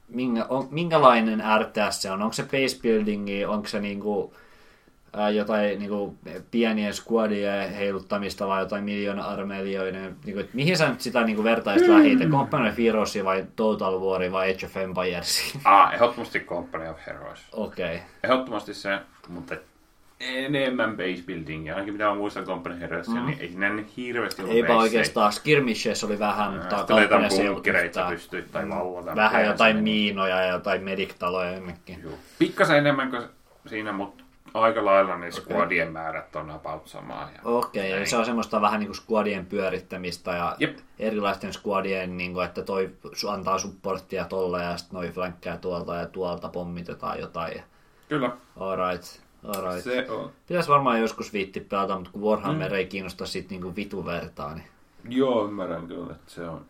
Minkä, on, minkälainen R T S se on? Onko se base buildingi, onko se niinku, ää, jotain niinku, pienien squadien heiluttamista vai jotain miljoona armelijoiden? Niinku, mihin sä nyt sitä niinku, vertaisit lähite? Company of Heroes vai Total War vai Age of Empires? Ah, ehdottomasti Company of Heroes. Okei. Okay. Ehdottomasti se, mutta enemmän base buildingia. Ainakin mitä mä muistan Company of Heroesia, mm. niin ei siinä hirveästi ole basea. Eipä oikeastaan. Skirmishes oli vähän, no, mutta Company of Heroesia pystyy tai laulotaan. Vähän jotain miinoja ja jotain medic-taloja jonnekin. Joo. Pikkasen enemmän kuin siinä, mutta aika lailla niin squadien okay. määrät on about samaa. Okei, okay, eli se on semmoista vähän niin kuin squadien pyörittämistä ja Jep. erilaisten squadien, niin kuin, että toi antaa supporttia tolle ja sitten noi flankkää tuolta ja tuolta pommitetaan jotain. Kyllä. All right. Alright. Se on. Pitäisi varmaan joskus viitti pelata, mutta kun Warhammer mm. ei kiinnosta sit niinku vitu vertaa, niin... Joo, ymmärrän kyllä, että se on...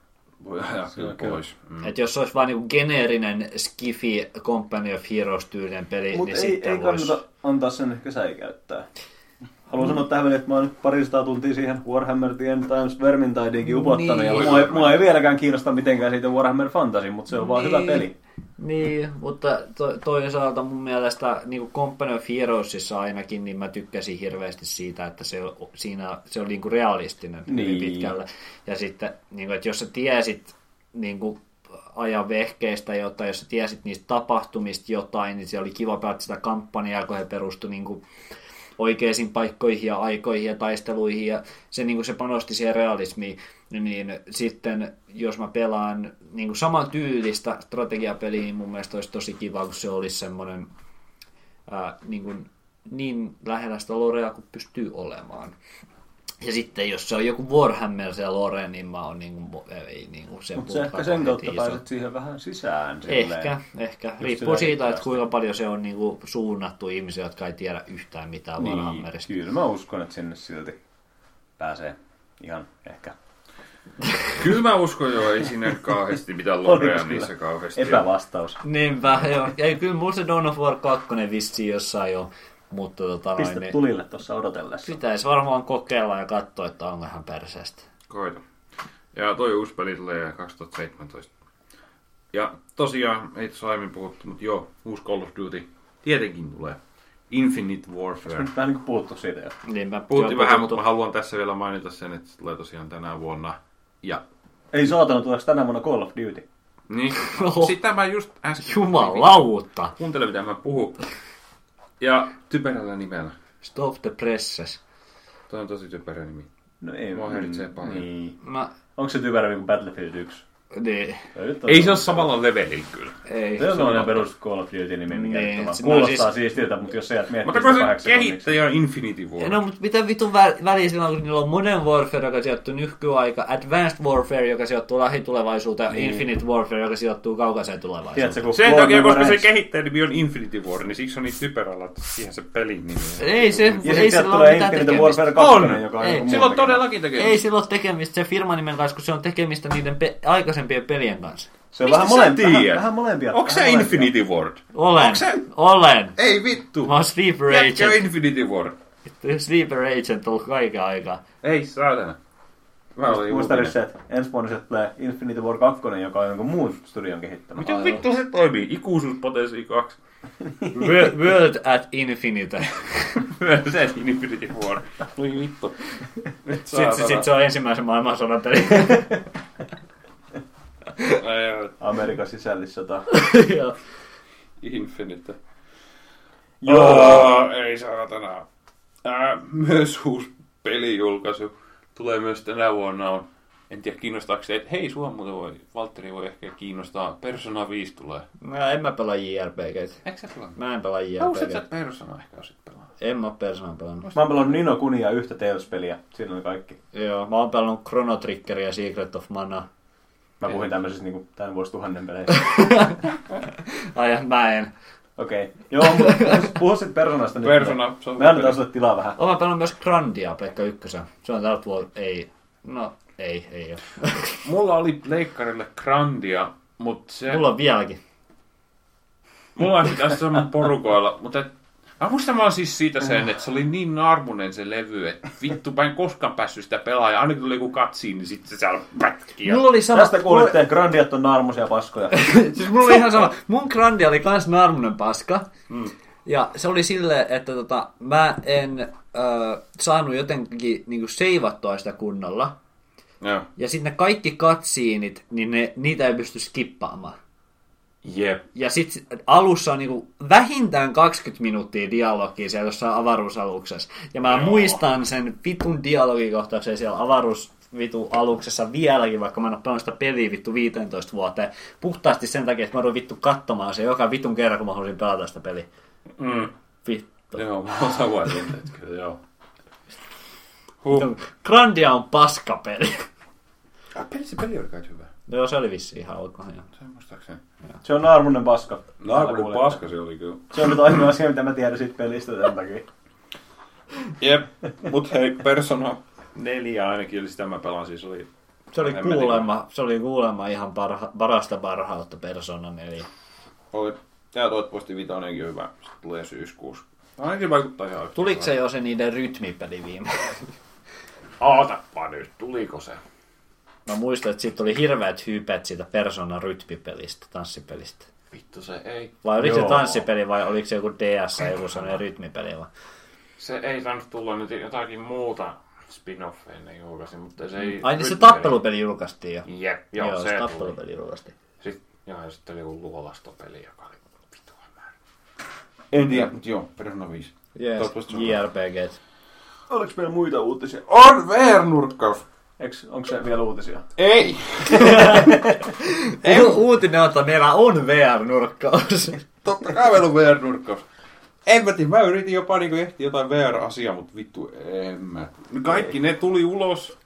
Voi ajaa kyllä pois. Mm. Että jos se olisi vaan niinku geneerinen Skifi Company of Heroes-tyylinen peli, mut niin ei, sitten ei voisi... Mutta ei kannata antaa sen ehkä säikäyttää. Haluan mm. sanoa tähän että mä oon nyt parisataa tuntia siihen Warhammer The End Times Vermintidiinkin upottanut, niin. Ja mua ei, mua ei vieläkään kiinnosta mitenkään siitä Warhammer Fantasy, mutta se on niin. vaan hyvä peli. Niin, mutta to- toisaalta mun mielestä niin Company of Heroesissa ainakin, niin mä tykkäsin hirveästi siitä, että se on, siinä, se on niin kuin realistinen niin. hyvin pitkällä. Ja sitten, niin kuin, että jos sä tiesit niin kuin ajan vehkeistä jotain, jos sä tiesit niistä tapahtumista jotain, niin se oli kiva päättää sitä kampanjaa, kun he perustui niin kuin oikeisiin paikkoihin ja aikoihin ja taisteluihin, ja se, niin kuin se panosti siihen realismiin, niin sitten jos mä pelaan niin kuin saman tyylistä strategiapeliä, niin mun mielestä olisi tosi kiva, kun se olisi semmoinen ää, niin, kuin, niin lähellä sitä lorea kuin pystyy olemaan. Ja sitten jos se on joku Warhammer se lore, niin mä oon niin kuin, ei, niin kuin sen puhutaan. Mutta ehkä sen kautta pääset siihen vähän sisään. Silleen. Ehkä, ehkä. Just riippuu siitä, että kuinka paljon se on niin kuin suunnattu ihmisiä, jotka ei tiedä yhtään mitään niin, Warhammerista. Kyllä mä uskon, että sinne silti pääsee ihan ehkä. Kyllä mä uskon jo, ei siinä kauheasti mitään lorea niissä kauheasti. Epävastaus. Niinpä, joo. Ja kyllä mulla se Dawn of War kaksi vissiin jossain jo. Mutta tota pistä noin, tulille tuossa odotellessa. Pitäisi varmaan kokeilla ja katsoa, että onko hän perseestä. Koita. Ja toi uusi peli tulee kaksituhattaseitsemäntoista. Ja tosiaan, ei tuossa aiemmin puhuttu, mutta joo, uusi Call of Duty tietenkin tulee. Infinite Warfare. Nyt vähän niin kuin puhuttu siitä jo. Niin, mä puhuttiin vähän, mutta mä haluan tässä vielä mainita sen, että se tulee tosiaan tänä vuonna. Ja... Ei saatana, tuleeko tänä vuonna Call of Duty? Niin. Sitä mä just äsken... Jumalauta! Kuuntele, mitä mä puhun. Ja typerällä nimellä. Stop the Presses. Toi on tosi typerä nimi. No ei. Mua häiritsee paljon. Niin. Mä... Onko se typerämpi kuin Battlefield yksi? Niin. Ei se ole samalla levelillä kyllä. Ei. Se on sellainen perus Call of Duty-nimi, mikä niin. Nyt on. Kuulostaa no, siis... siistiltä, mutta jos sä jäät miettiä sitä kahdeksan kehittäjä Infinity War. No, mutta mitä vitun väliä sillä on, kun niillä on Modern Warfare, joka sijoittuu nykyaikaan, Advanced Warfare, joka sijoittuu lähitulevaisuuteen, niin. Infinite Warfare, joka sijoittuu kaukaiseen tulevaisuuteen. Sen takia, koska se kehittäjän nimi on Infinity War, niin siksi on niitä typeralat siihen se pelin nimi. Ei se, ja ei sillä ole mitään tekemistä. On, sillä on todellakin tekemistä. Ei sillä ole tekemistä sen firman nimen kanssa, kun se on tekemistä niiden aikaisempia pelien kanssa. Se on vähän, molem- vähän, vähän molempia. Onko se Infinity Ward? Olen. Olen. Ei vittu. Mä oon Sleeper Jätkä Agent. Jätkö Infinity Ward? Sleeper Agent on kaiken aikaa. Ei saatana. Muistelin se, että ensi vuonna se tulee Infinity War kaksi, joka on jonkun muun studion kehittämä. Miten vittu se toimii? Ikuisuuspotensi kaksi. World at Infinity. World at Infinity War. Voi vittu. Sitten sit se on ensimmäisen maailmansodan peli. Amerikan sisällissota. Joo. Infinite. Joo, oh, ei saatana. Äh, myös uusi pelijulkaisu tulee myös tänä vuonna. On. En tiedä kiinnostaako se, että hei, sua muuten voi, Valtteri voi ehkä kiinnostaa. Persona viisi tulee. Mä en mä pelaa J R P G:tä. Eikö sä pelaa? Mä en pelaa J R P G:tä. Haluaisit sä Persona ehkä osit pelaa? En mä oo Persona pelannut. Mä oon pelannut Nino Kunia yhtä Tales-peliä. Siinä on kaikki. Joo, mä oon pelannut Chrono Triggeria ja Secret of Mana. Mä puhuin tämmöisistä niinku tämän vuosituhannen peleistä. Ai, mä en. Okei. Okay. Joo, puhu sit Personasta nyt. Persona. Me annetaan sulle tilaa vähän. Oon pelannut myös Grandia, Pleikka ykkösen. Se on tältä vuotta. Ei. No, ei, ei ole. Mulla oli Pleikkarille Grandia, mut se... Mulla on vieläkin. Mulla on tässä saman porukoilla, mut et... Mä muistan vaan siis siitä sen, että se oli niin narmunen se levy, että vittu, mä en koskaan päässyt sitä pelaamaan. Aina kun tuli joku katsiin, niin sitten se siellä pätkiä. Mulla oli sama... Tästä kuulitte, että Grandiat on narmusia paskoja. Siis mulla oli ihan sama. Mun Grandia oli kans narmunen paska. Mm. Ja se oli silleen, että tota, mä en äh, saanut jotenkin niinku seivattua sitä kunnolla. Ja, ja sitten ne kaikki katsiinit, niin ne, niitä ei pysty skippaamaan. Yep. Ja sit alussa on niinku vähintään kaksikymmentä minuuttia dialogia siellä jossain avaruusaluksessa. Ja mä Joo. muistan sen vitun dialogikohtauksen siellä avaruusvitualuksessa vieläkin, vaikka mä en ole pelannut sitä peliä vittu viisitoista vuoteen. Puhtaasti sen takia, että mä oon vittu katsomaan se joka vitun kerran, kun mä halusin pelata sitä peliä. Mm. Vittu. Joo, mä oon samoin tunteet kyllä, joo. Huh. Grandia on paskapeli. Ah, peli, se peli oli kai hyvä. No joo, se oli vissiin ihan outmahan. Se muistaakseni. Se on naarmunen paska. Naarmunen paska se oli kyllä. Se on nyt ainoa asia, mitä mä tiedän siitä pelistä tämän takia. Jep, mut hei, Persona neljä ainakin, eli sitä mä pelaan siis oli... Se oli kuulemma, se oli kuulemma ihan parha, parasta parhautta Persona neljä. Oli. Ja toivottavasti vitonenkin hyvä. Se tulee syyskuussa. Ainakin vaikuttaa ihan oikein. Tuliko se jo se niiden rytmipeli viime? Ootappa nyt, tuliko se? Mä muistan, että siitä oli hirveät hypet siitä Persona rytmipelistä, tanssipelistä. Vittu se ei. Vai oliko Joo. se tanssipeli vai oliko se joku D S tai joku sellainen rytmipeli? Vai? Se ei tainnut tulla nyt jotakin muuta spin-offeja ne julkaisi, mutta se ei... Ai niin se tappelupeli julkaistiin jo. Jep, joo, joo se, se tappelupeli julkaistiin. Sitten, joo, ja sitten oli joku luolastopeli, joka oli vituan määrä. En tiedä, mutta joo, Persona viisi. Jees, J R P G:t. Oliko meillä muita uutisia? On V R-nurkkaus! Eks, onko se vielä uutisia? Ei! Ei uutinen on, että meillä on V R-nurkkaus. Totta kai meillä on V R-nurkkaus. En mä tiedä, mä yritin jopa niin ehtiä jotain V R-asiaa, mutta vittu, en mä. Kaikki ei. Ne tuli ulos.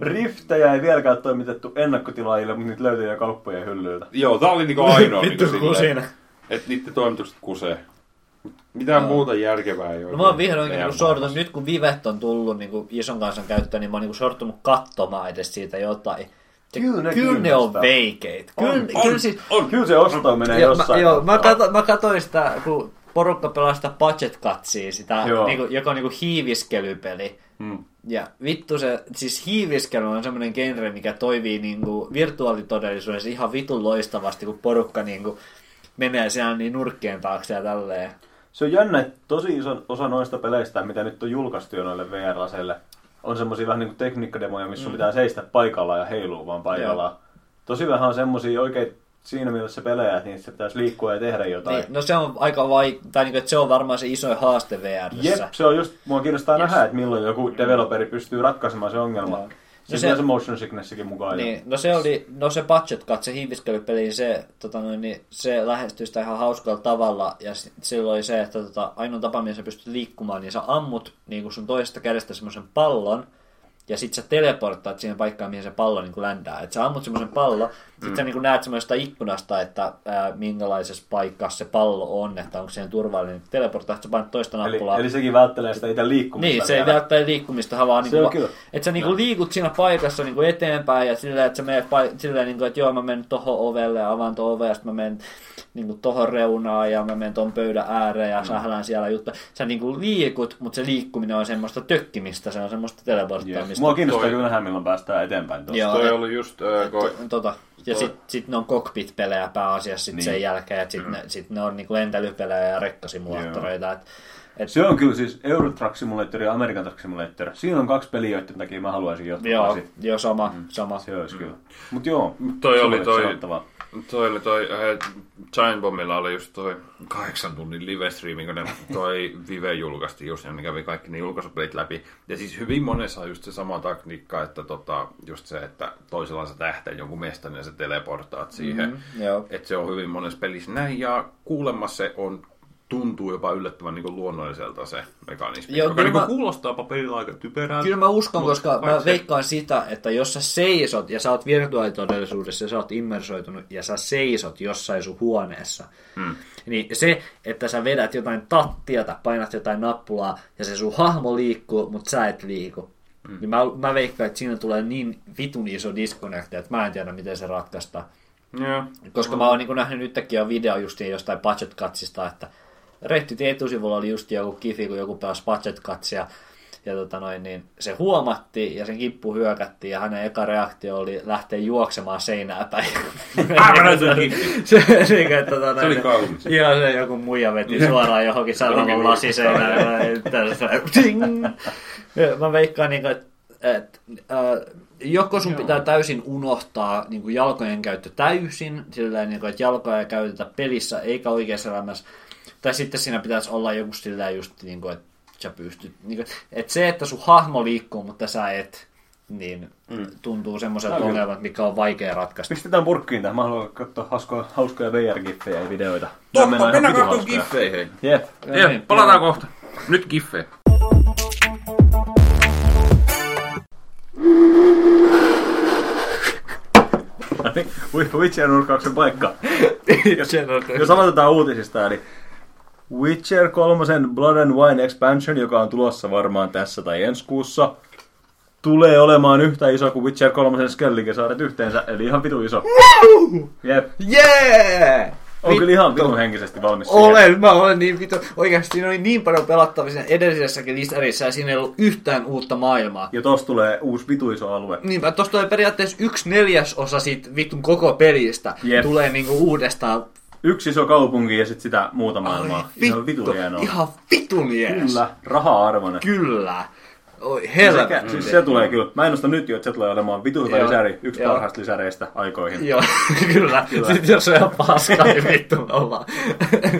Riftejä ei vieläkään toimitettu ennakkotilaajille, mutta niitä löytyy jo kauppojen hyllyltä. Joo, tää oli niinku ainoa. Vittu kusina. Että niiden toimitukset kusee. Mitään no. muuta järkevää ei ole. No mä oon vihdoinkin niin sortunut, nyt kun Vivet on tullut niin ison kansan käyttöön, niin mä oon niin sortunut katsomaan edes siitä jotain. Kyllä ne, kyllä ne on veikeitä. Kyllä, on, kyllä, on, siis, on. Kyllä se osto menee jo, jossain. Mä, joo, mä, kato, mä katsoin sitä, kun porukka pelaa sitä Budget Cutsia, sitä, niin kuin, joka on niin hiiviskelypeli. Hmm. Ja vittu se, siis hiiviskely on semmoinen genre, mikä toimii niin virtuaalitodellisuudessa ihan vitun loistavasti, kun porukka niin kuin, menee siellä niin nurkkien taakse ja tälleen. Se on jännä, että tosi iso osa noista peleistä, mitä nyt on julkaistu jo noille V R-laseille, on semmosia vähän niin kuin tekniikkademoja, missä mm. pitää seistä paikallaan ja heiluu vaan paikallaan. Joo. Tosi vähän on semmosia oikein siinä mielessä pelejä, että niissä pitäisi liikkua ja tehdä jotain. Niin, no se on aika vai... tai niin kuin, että se on varmaan se isoin haaste V R:ssä. Jep, se on just, mua kiinnostaa yes. nähdä, että milloin joku developeri pystyy ratkaisemaan se ongelma. No. Siis se, se motion sicknessikin mukaan. Niin, no se oli, no se Budget Cuts, se hiiviskelypeli, se, tota noin, niin se lähestyi sitä ihan hauskalla tavalla, ja silloin oli se, että tota, ainoa tapa, millä sä pystyt liikkumaan, niin sä ammut niin kun sun toisesta kädestä semmoisen pallon, ja sit sä teleporttaat siihen paikkaan, mihin se pallo niin kun ländää. Et sä ammut semmoisen pallon, sit mm. sä niin kun näet semmoista ikkunasta, että ää, minkälaisessa paikassa se pallo on, että onko siihen turvallinen. Teleporttaat, sä painat toista nappulaa. Eli, eli sekin välttelee sitä itse liikkumista. Niin, se ei välttää liikkumista, vaan niin kuin, että sä niin kun liikut siinä paikassa niin kun eteenpäin, ja silleen, että sä menet paik- silleen, niin kun, että joo, mä menen tohon ovelle, ja avaan tohon ovelle, ja sit mä menen niin kun tohon reunaan, ja mä menen ton pöydän ääreen, ja mm. sählään siellä juttu. Sä niin kun liikut, mutta se liikkuminen on semmoista tökkimistä, se on semmoista teleporttaamista. Mua kiinnostaa kyllä nähdä, milloin päästään eteenpäin tuossa. Toi oli just... Äh, ko- to, tota. Ja sitten sit ne on cockpit-pelejä pääasiassa sit niin. sen jälkeen, että sitten mm. ne, sit ne on niinku lentälypelejä ja rekkasimulaattoreita. Et, et... Se on kyllä siis Euro Truck Simulator ja American Truck Simulator. Siinä on kaksi peliä, joiden takia mä haluaisin johtaa. Joo, joo sama, mm. sama. Se olisi mm. kyllä. Mut joo, toi oli toi, toi oli toi, äh, Giant Bombilla oli just toi kahdeksan tunnin live-streaming, kun ne toi Vive julkaistiin just, ja ne kävi kaikki ne julkaisupelit läpi. Ja siis hyvin monessa on just se sama takniikka, että tota, just se, että toisella sä tähtäin jonkun mestan ja sä teleportaat siihen. Mm-hmm, että se on hyvin monessa pelissä näin, ja kuulemma se on, tuntuu jopa yllättävän niin luonnolliselta se mekanismi, joo, joka niin mä... kuulostaa paperilla aika typerään. Kyllä mä uskon, koska mä veikkaan se... sitä, että jos sä seisot ja sä oot virtuaalitodellisuudessa ja sä oot immersoitunut ja sä seisot jossain sun huoneessa, hmm. niin se, että sä vedät jotain tattia tai painat jotain nappulaa ja se sun hahmo liikkuu, mutta sä et liiku, hmm. niin mä, mä veikkaan, että siinä tulee niin vitun iso disconnecti, että mä en tiedä, miten se ratkaistaan. Yeah. Koska mm. mä oon niin nähnyt nytkin jo video justiin jostain budget cutsista, että Redditien etusivulla oli just joku kifi, kun joku pelasi budget cutsia, ja tota noin, niin se huomattiin, ja sen kippu hyökättiin, ja hänen eka reaktio oli lähteä juoksemaan seinää päin. se, se, tota se oli kaunis. Joo, se joku muija veti suoraan johonkin sairaanlaman lasiseinään. Mä veikkaan, niin kuin, että äh, joko sun pitää täysin unohtaa niin kuin jalkojen käyttö täysin, sillä niin kuin, että jalkoja ei käytetä pelissä eikä oikeassa elämässä, tai sitten siinä pitäisi olla joku sillä just, niin kuin, että sä pystyt... Niin kuin, että se, että sun hahmo liikkuu, mutta sä et, niin mm. tuntuu semmoiselta ongelmat, mikä on vaikea ratkaista. Pistetään purkkiin tähän. Mä haluan katsoa hauskoja, hauskoja V R-giffejä ja videoita. Totta, mennään, mennään katsomaan giffejä. Jep. Jep. Jep, palataan Jep. kohta. Nyt giffejä. Witcher nurkauksen paikka. Jos, jos aloitetaan uutisista, eli... Witcher kolmosen Blood and Wine expansion, joka on tulossa varmaan tässä tai ensi kuussa, tulee olemaan yhtä iso kuin Witcher kolmosen Skellige-saaret yhteensä, eli ihan vitu iso. Jep. Yeah! On vittu. Kyllä ihan vitun henkisesti valmis siihen. Olen, mä olen niin vitu. Oikeasti siinä oli niin paljon pelattavissa edellisessäkin lisärissä ja siinä ei ollut yhtään uutta maailmaa. Ja tossa tulee uusi vitu iso alue. Niinpä, tossa tulee periaatteessa yksi neljäsosa siitä vitun koko pelistä. Jep. Tulee niinku uudestaan. Yksi iso kaupunki ja sitten sitä muuta maailmaa. Ihan vitun hienoa. Ihan vitun hienoa. Kyllä, raha-arvoinen. Kyllä. Oi helvetti. Siis se, se tulee kyllä. Mä ennustan nyt jo, että se tulee olemaan vituista lisäri. Yksi joo. parhaista lisäreistä aikoihin. Joo, kyllä. kyllä. Sitten jos on ihan paska, niin vittu ollaan.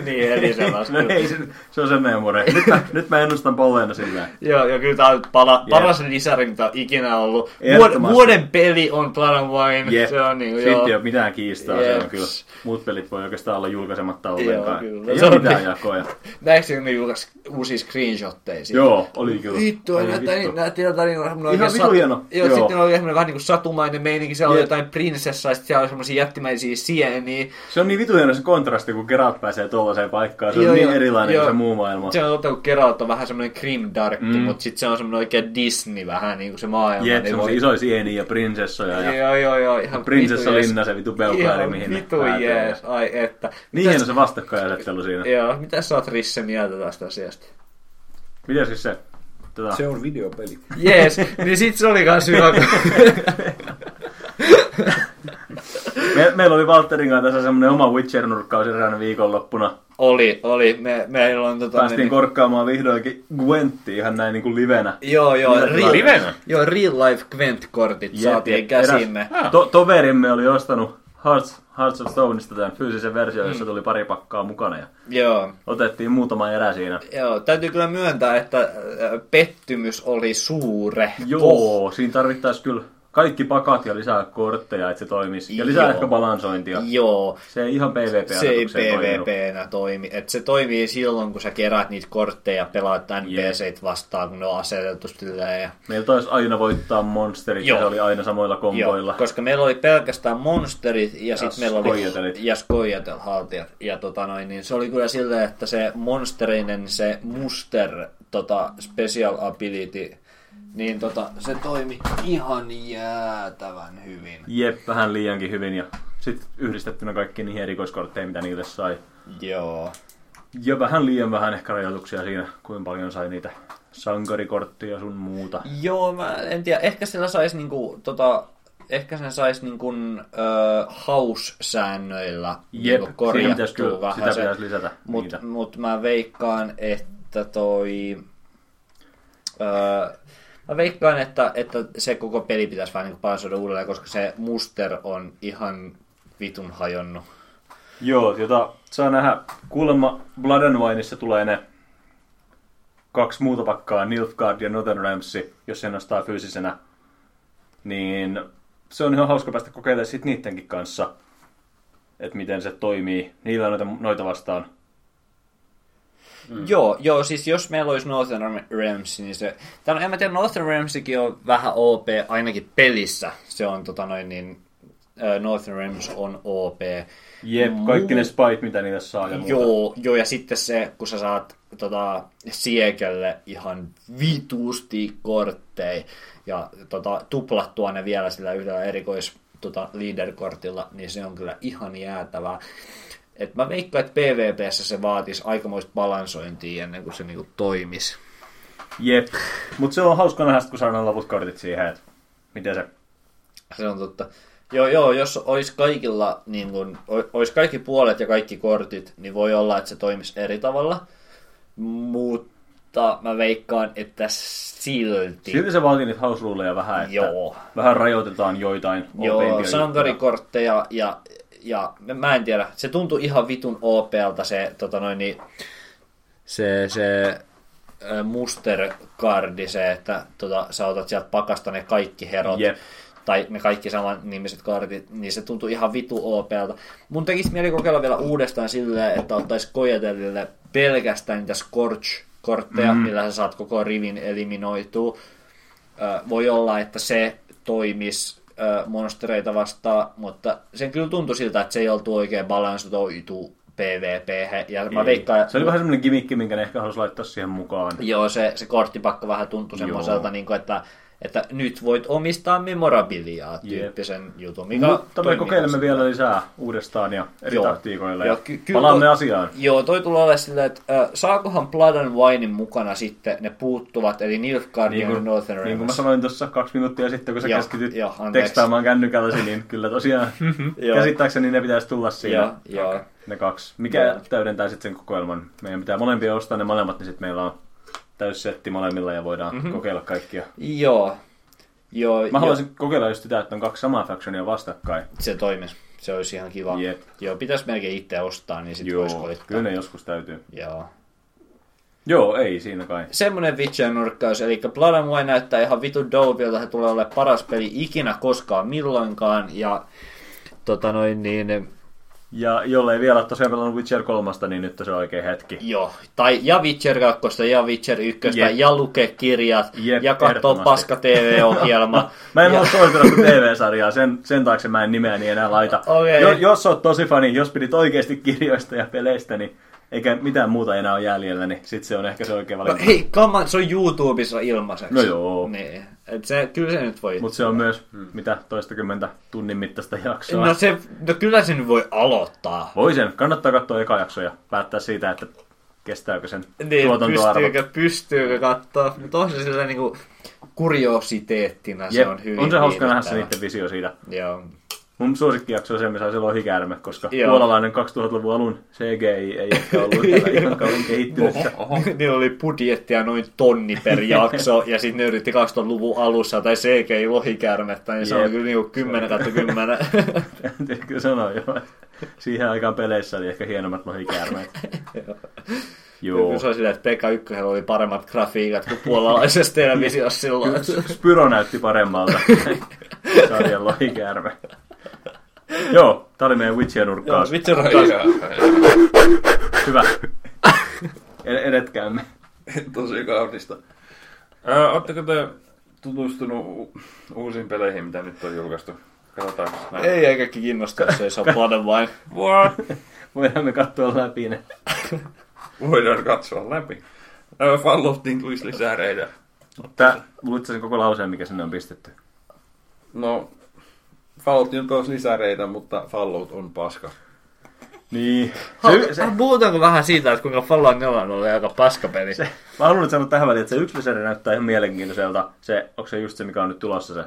niin, eli sellaista. no ei, se, se on se meidän mure. Nyt, nyt mä ennustan polleena silleen. joo, ja kyllä tää on pala, paras yeah. lisäri, mitä on ikinä ollut. Vuod, vuoden peli on Blood and Wine. Yeah. Se on niin kuin, sitten ei ole mitään kiistaa. Yes. Se on kyllä. Muut pelit voi oikeastaan olla julkaisematta ollenkaan. Joo, kyllä. Ei ole mitään jakoja. Näetkö, kun ne julkaisi uusia screenshotteja? Joo, oli kyllä. Vittu, nämä tilatarinoivat ihan vitu hieno. Joo, sitten oli semmoinen vähän niin kuin satumainen meininki, siellä oli jotain prinsessaa, sitten siellä oli semmoisia jättimäisiä sieniä. Se on niin vitu hieno se kontrasti, kun Geralt pääsee tuollaiseen paikkaan, se on niin erilainen kuin se muu maailma. Se on totta, kun Geralt on vähän semmoinen grimdarkki, mutta sitten se on semmoinen oikein Disney vähän niin kuin se maailma. Jep, semmoisia isoja sieniä ja prinsessoja. Joo, joo, joo. Prinsessalinna se vitu Belgari, mihin ne päätyvät. Niin hieno se vastakkainasettelu siinä. Joo, mitä sä oot Risse mieltä tästä asiasta? Mitä siis se? Tätä. Se on videopeli. Jees, niin sit se oli kans hyvä. Me, meillä oli Valtterin kanssa tässä semmonen oma Witcher-nurkkaus erään viikonloppuna. Oli, oli. Me, meillä on tota... Päästiin niin... korkkaamaan vihdoinkin Gwentti ihan näin niinku livenä. Joo, joo. Real, livenä? Joo, real life Gwent-kortit Jep, saatiin käsimme. To, toverimme oli ostanut Hearts, Hearts of Stoneista tämän fyysisen version, jossa tuli pari pakkaa mukana ja Joo. otettiin muutama erä siinä. Joo, täytyy kyllä myöntää, että pettymys oli suurehko. Joo, siinä tarvittaisi kyllä kaikki pakat ja lisää kortteja, että se toimisi. Ja lisää Joo. ehkä balansointia. Joo. Se ei ihan PvP-asetukseen Se ei PvP-nä toimi. Et se toimii silloin, kun sä kerät niitä kortteja ja pelaat N P C-t vastaan, kun ne on asetettu silleen. Ja... Meillä taisi aina voittaa monsterit, se oli aina samoilla komboilla. Joo. Koska meillä oli pelkästään monsterit ja, ja sitten meillä oli... Ja skoijatel haltijat. Ja tota noin, niin se oli kyllä silleen, että se monsterinen, se muster tota, special ability... Niin tota, se toimi ihan jäätävän hyvin. Jep, vähän liiankin hyvin ja sitten yhdistettynä kaikki niihin erikoiskortteihin, mitä niille sai. Joo. Ja vähän liian vähän ehkä rajoituksia siinä, kuinka paljon sai niitä sankarikorttia ja sun muuta. Joo, mä en tiedä. Ehkä sillä saisi niinku, tota, ehkä sen saisi niinku äh, haussäännöillä Jep, niinku korjattua vähän. Sitä pitäisi lisätä. Mutta mut mä veikkaan, että toi... Äh, Mä veikkaan, että, että se koko peli pitäisi vähän niin palansoida uudelleen, koska se muster on ihan vitun hajonnut. Joo, jota saa nähdä. Kuulemma Blood and Wineissa tulee ne kaksi muuta pakkaa, Nilfgaard ja Northern Ramsey, jos sen nostaa fyysisenä. Niin se on ihan hauska päästä kokeilemaan sitten niidenkin kanssa, että miten se toimii. Niillä on noita, noita vastaan. Mm. Joo, joo, siis jos meillä olisi Northern Ramsey, niin se... Tämän, en mä tiedä, Northern Ramseykin on vähän O P, ainakin pelissä. Se on tota noin niin... Northern Ramsey on O P. Jep, kaikki ne spite, mitä niitä saa ja muuta. Joo, joo, ja sitten se, kun sä saat tota, siekelle ihan vitusti kortteja ja tota, tuplattua ne vielä sillä yhdellä erikois tota, leader-kortilla, niin se on kyllä ihan jäätävää. Et mä veikkaan, että PvP:ssä se vaatisi aikamoista balansointia ennen kuin se niinku toimisi. Jep, mutta se on hauska nähdä, kun saadaan loput kortit siihen, että miten se... Se on totta. Joo, joo, jos olisi kaikilla, niin kun, olisi kaikki puolet ja kaikki kortit, niin voi olla, että se toimisi eri tavalla. Mutta mä veikkaan, että silti... Silti se vaatii niitä hausruuleja vähän, että joo. vähän rajoitetaan joitain. Joo, sankarikortteja ja... Ja mä en tiedä, se tuntui ihan vitun O P:ltä se, tota noin, niin, se, se muster-kardi, se, että tota, sä otat sieltä pakasta ne kaikki herot, yep. tai ne kaikki saman nimiset kartit, niin se tuntui ihan vitun O P:ltä. Mun tekisi mieli kokeilla vielä uudestaan silleen, että ottaisi Kojetelille pelkästään niitä Scorch-kortteja, mm-hmm. millä sä saat koko rivin eliminoitua. Voi olla, että se toimisi monstereita vastaan, mutta sen kyllä tuntui siltä, että se ei oltu oikein balansoitu PvP-hän. Ja mä veikkaan, se oli vähän semmoinen gimmick, minkä ne ehkä haluaisi laittaa siihen mukaan. Joo, se, se korttipakka vähän tuntui semmoiselta, niin kuin, että, että nyt voit omistaa memorabiliaa tyyppisen yep. jutun. Mutta me kokeilemme sitä vielä lisää uudestaan ja eri joo. taktiikoilla ja, ja ky- palaamme toi, asiaan. Joo, toi tulee olemaan sillä, että äh, saakohan Blood and Winein mukana sitten ne puuttuvat, eli Nilfgaardian niin Northern Realms. Niin kuin mä sanoin tuossa kaksi minuuttia sitten, kun sä ja, keskityt ja, tekstaamaan kännykälläsi, niin kyllä tosiaan käsittääkseni ne pitäisi tulla siinä. Ja, okay. Ne kaksi. Mikä ja. täydentää sitten sen kokoelman? Meidän pitää molempia ostaa ne molemmat, niin sitten meillä on täyssetti molemmilla ja voidaan mm-hmm. kokeilla kaikkia. Joo. Joo Mä haluaisin jo. kokeilla just sitä, että on kaksi samaa factionia vastakkain. Se toimisi. Se olisi ihan kiva. Jep. Joo, pitäisi melkein itse ostaa, niin sitten voisi koittaa. Kyllä ne joskus täytyy. Joo. Joo, ei siinä kai. Semmoinen Witcher-nurkkaus, eli Blood and Wine näyttää ihan vitun dopeilta. Se tulee olemaan paras peli ikinä, koskaan, milloinkaan. Ja tota noin niin... Ja jollei vielä tosiaan pelannut Witcher kolme, niin nyt se on oikein hetki. Joo, tai ja Witcher kaksi, ja Witcher yksi, yep. ja lukee kirjat, yep, ja katsoo paska T V-ohjelma. mä en ja... ole toistanut T V-sarjaa, sen, sen taakse mä en nimeäni enää laita. Okay. Jo, jos oot tosi fani, jos pidit oikeasti kirjoista ja peleistä, niin eikä mitään muuta enää ole jäljellä, niin sit se on ehkä se oikein valinta. No hei, kamman, se on YouTubessa ilmaiseksi. No joo. Niin. Et se, kyllä se nyt voi... Mutta se on myös, hmm. mitä, toistakymmentä tunnin mittaista jaksoa. No, se, no kyllä se nyt voi aloittaa. Voi sen. Kannattaa katsoa eka jakso ja päättää siitä, että kestääkö sen niin, tuotantoarvo. Pystyykö, pystyykö katsoa. Mutta on se sillä niinku kuriositeettina. Jep, se on hyvin. On se hauska nähdä se niiden visio siitä. Joo. Mun suosikkijakso on se, missä silloin hikäärme, koska Joo. puolalainen kaksituhattaluvun alun C G I ei ehkä ollut ihan kauan kehittynyttä. Niillä oli budjettia noin tonni per jakso, ja sitten ne yritti kaksituhattaluvun alussa tai C G I-lohikäärmettä, niin Jep. se on kyllä niinku kymmenen kautta kymmenen. Täytyykö sanoa jo, siihen aikaan peleissä oli ehkä hienommat lohikäärmeet. Joo. Se on sillä, että Pekka Ykkösellä oli paremmat grafiikat kuin puolalaisessa televisiossa silloin. Spyro näytti paremmalta. sarjan lohikäärme. Joo, tää oli meidän Witcher-nurkkaus. Witcher-nurkkaus. Hyvä. Edetkäämme. Tosi kaunista. Oletteko te tutustunut uusiin peleihin, mitä nyt on julkaistu? Katsotaan. Ei, ei kaikki kiinnostaa, jos ei saa Blood and Wine. What? Voidaan me katsoa läpi ne. Voidaan katsoa läpi. Falloutiin tulisi lisää reidää. Tää, luitko sen koko lauseen, mikä sinne on pistetty? No, Falloutiin on taas lisää reidää, mutta Fallout on paska. Niin. Se, se... Puhutaanko vähän siitä, että kuinka Fallout neljä on ollut aika paskapeli? Se, mä haluan sanoa tähän väliin, että se yksi lisääri näyttää ihan mielenkiintoiselta. Se, onko se just se, mikä on nyt tulossa se?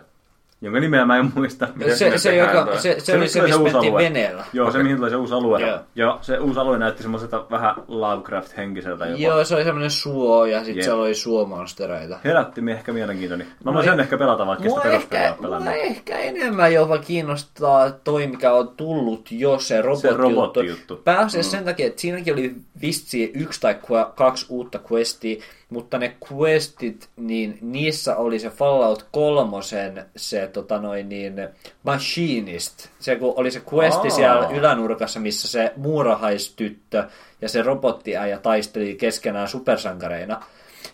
Jonka nimeä mä en muista. Se, se, se, joka, se, se, se oli se, missä mentiin veneellä. Joo, okay. Se mihin tulee se uusi alue. Yeah. Joo, se uusi alue näytti semmoiselta vähän Lovecraft-henkiseltä jopa. Joo, se oli semmoinen suo ja sitten yeah. se oli suomonstereita. Herätti mi ehkä mielenkiintoni. Mä voin no, sen ehkä pelata, vaikka sitä peruspelaa pelannut. Mua ehkä enemmän jopa kiinnostaa toi, mikä on tullut jo, se robotti juttu. Pääasiassa mm. sen takia, että siinäkin oli vissiin yksi tai kaksi uutta questia. Mutta ne questit, niin niissä oli se Fallout kolmosen, se tota noin niin, machinist. Se kun oli se questi oh. siellä ylänurkassa, missä se muurahaistyttö ja se robottiäijä taisteli keskenään supersankareina,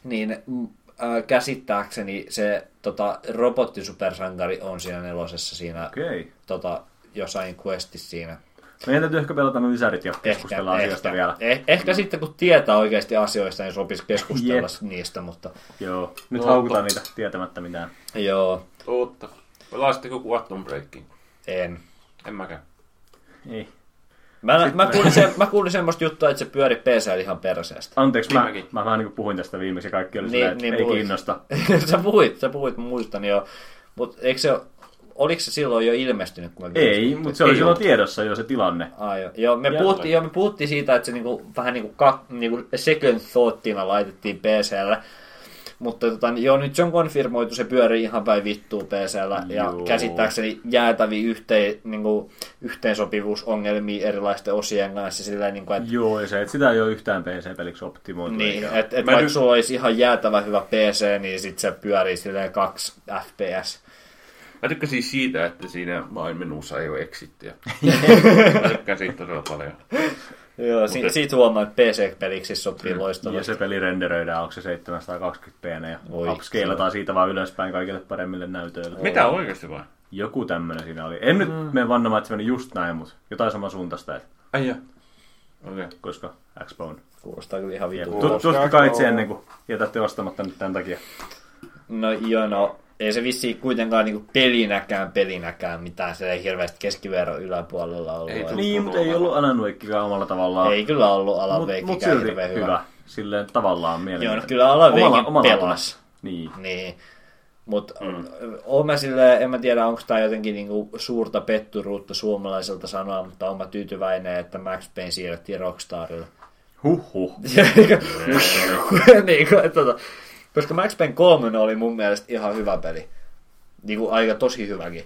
niin äh, käsittääkseni se tota, robottisupersankari on siinä nelosessa siinä, okay. tota, jossain questissa siinä. Meidän täytyy ehkä pelata me visärit ja keskustella ehkä, asioista ehkä. vielä. Eh, ehkä no. sitten kun tietää oikeasti asioista, niin sopisi keskustella yep. niistä, mutta... Joo, nyt Ootto. haukutaan niitä tietämättä mitään. Joo. Totta. Pelasitteko Quantum Breakin? En. En mäkään. Ei. Mä, mä, kuulin se, mä kuulin semmoista juttua, että se pyöri P C ihan perseestä. Anteeksi, mä, mä vähän niin kuin puhuin tästä viimeksi ja kaikki oli niin, silleen, niin, ei puhuit. kiinnosta. sä puhuit, sä puhuit, muistan jo. Mut eikö se... Oliko se silloin jo ilmestynyt? Kun ei, mutta se oli silloin tiedossa jo se tilanne. Ah, joo. Joo, me puhuttiin, joo, me puhuttiin siitä, että se niinku, vähän niin kuin niinku second thoughttina laitettiin P C:lle. Mutta tota, joo, nyt se on konfirmoitu, se pyörii ihan päin vittua P C:llä. Ja käsittääkseni jäätäviä yhteen, niinku, yhteensopivuusongelmia erilaisten osien kanssa. Sillä, niinku, et... Joo, ja se, että sitä ei ole yhtään P C-peliksi optimoitu. Niin, että et, et vaikka nyt... sulla olisi ihan jäätävä hyvä P C, niin sitten se pyörii silleen kaksi F P S. Mä tykkäsin siitä, että siinä mainmenussa ei ole exittiä. Mä tykkäsin todella paljon. Joo, si- et... siitä huomaa, että P C-peliksi sopii mm. loistavasti. Ja se peli renderöidään, onko se seitsemänsataakaksikymmentä p ja upscaleataan siitä vaan ylöspäin kaikille paremmille näytöille. Mitä oikeasti vaan? Joku tämmönen siinä oli. En mm. nyt mene vannomaan, että se meni just näin, mutta jotain saman suuntaista. Että... Ai joo. Okei. Okay. Koska X-Bone. Kuulostaa kyllä ihan vitu. Tutkika itse ennen kuin jätätte ostamatta nyt tämän takia. No joo, no. Ei se vissiin kuitenkaan niinku pelinäkään, pelinäkään mitään. Se ei hirveästi keskiverron yläpuolella ollut. Ei, niin, mutta ei ollut alanveikkikaan omalla tavallaan. Ei kyllä ollut alanveikkikään mut, mut hirveän hyvä. hyvä. Silleen tavallaan mieleen. Joo, no kyllä alanveikki pelas. Niin. niin. Mutta mm. en mä tiedä, onko tämä jotenkin niinku suurta petturuutta suomalaiselta sanoa, mutta olen mä tyytyväinen, että Max Payne siirrettiin Rockstarille. Huhhuh. niin kuin, että... Koska Max Payne kolme oli mun mielestä ihan hyvä peli. Niin kuin aika tosi hyväkin.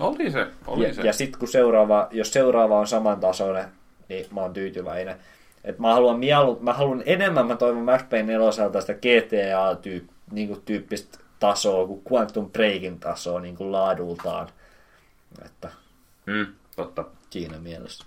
Oli se, oli ja, se. Ja sit kun seuraava, jos seuraava on samantasoinen, niin mä oon tyytyväinen. Et mä haluan mielu, mä haluan enemmän, mä toivon Max Payne neloselta sitä G T A-tyyppistä tasoa kuin Quantum Breakin tasoa niin kuin laadultaan. Että mm, totta. Siinä mielessä.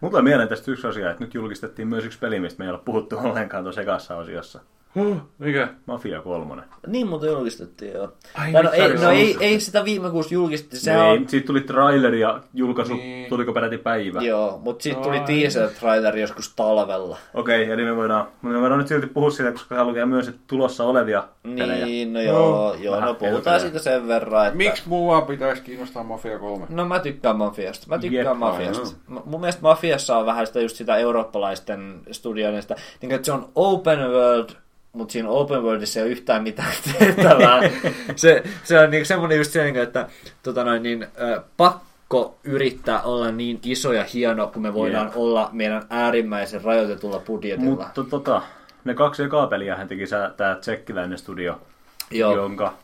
Mulla tulee mieleen tästä yksi asia, että nyt julkistettiin myös yksi peli, mistä me ei ole puhuttu ollenkaan tuossa ekassa osiossa. Huh, mikä? Mafia kolmonen. Niin muuta julkistettiin, joo. Ai, no, ei, no ei, ei sitä viime kuussa julkistettiin. Se niin, on... siitä tuli traileri ja julkaisu, niin. Tuliko peräti päivä. Joo, mutta siitä tuli teaser-traileri joskus talvella. Okei, okay, eli me voidaan, me voidaan nyt silti puhua siitä, koska hän lukee myös, että tulossa olevia pelejä. Niin, no joo, no, joo no puhutaan siitä sen verran, että... Miksi mua pitäisi kiinnostaa Mafia kolme? No mä tykkään Mafiasta, mä tykkään Jep, Mafiasta. No. Mun mielestä Mafiassa on vähän sitä just sitä eurooppalaisten studioiden sitä, niin että se on open world... Mutta siinä open worldissa ei ole yhtään mitään tehtävää. se, se on niinku semmoinen just sen, että tota noin, niin, ö, pakko yrittää olla niin iso ja hieno, kun me voidaan yeah. olla meidän äärimmäisen rajoitetulla budjetilla. Mutta tota, ne kaksi ekaa peliä hän teki tämä tsekkiläinen studio, Joo. jonka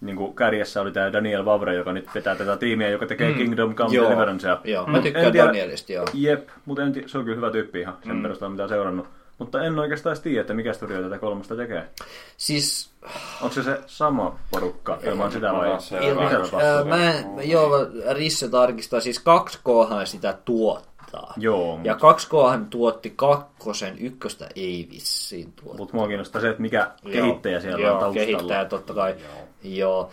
niinku, kärjessä oli tämä Daniel Vavre, joka nyt vetää tätä tiimiä, joka tekee mm. Kingdom Come Deliverance. Joo, mm. mä tykkään tiedä, Danielista. Joo. Jep, mutta se on kyllä hyvä tyyppi ihan sen mm. perusteella, mitä on seurannut. Mutta en oikeastaan tiedä, että mikä studio tätä kolmesta tekee. Siis... Onko se se sama porukka ilman sitä vai? Mä, joo, Risse tarkistaa. Siis kaksi K-han sitä tuottaa. Joo. Ja kaksi K-han tuotti kakkosen, ykköstä ei vissiin tuottaa. Mutta mua kiinnostaa se, että mikä kehittäjä siellä on taustalla. Joo, kehittäjä totta kai. Joo.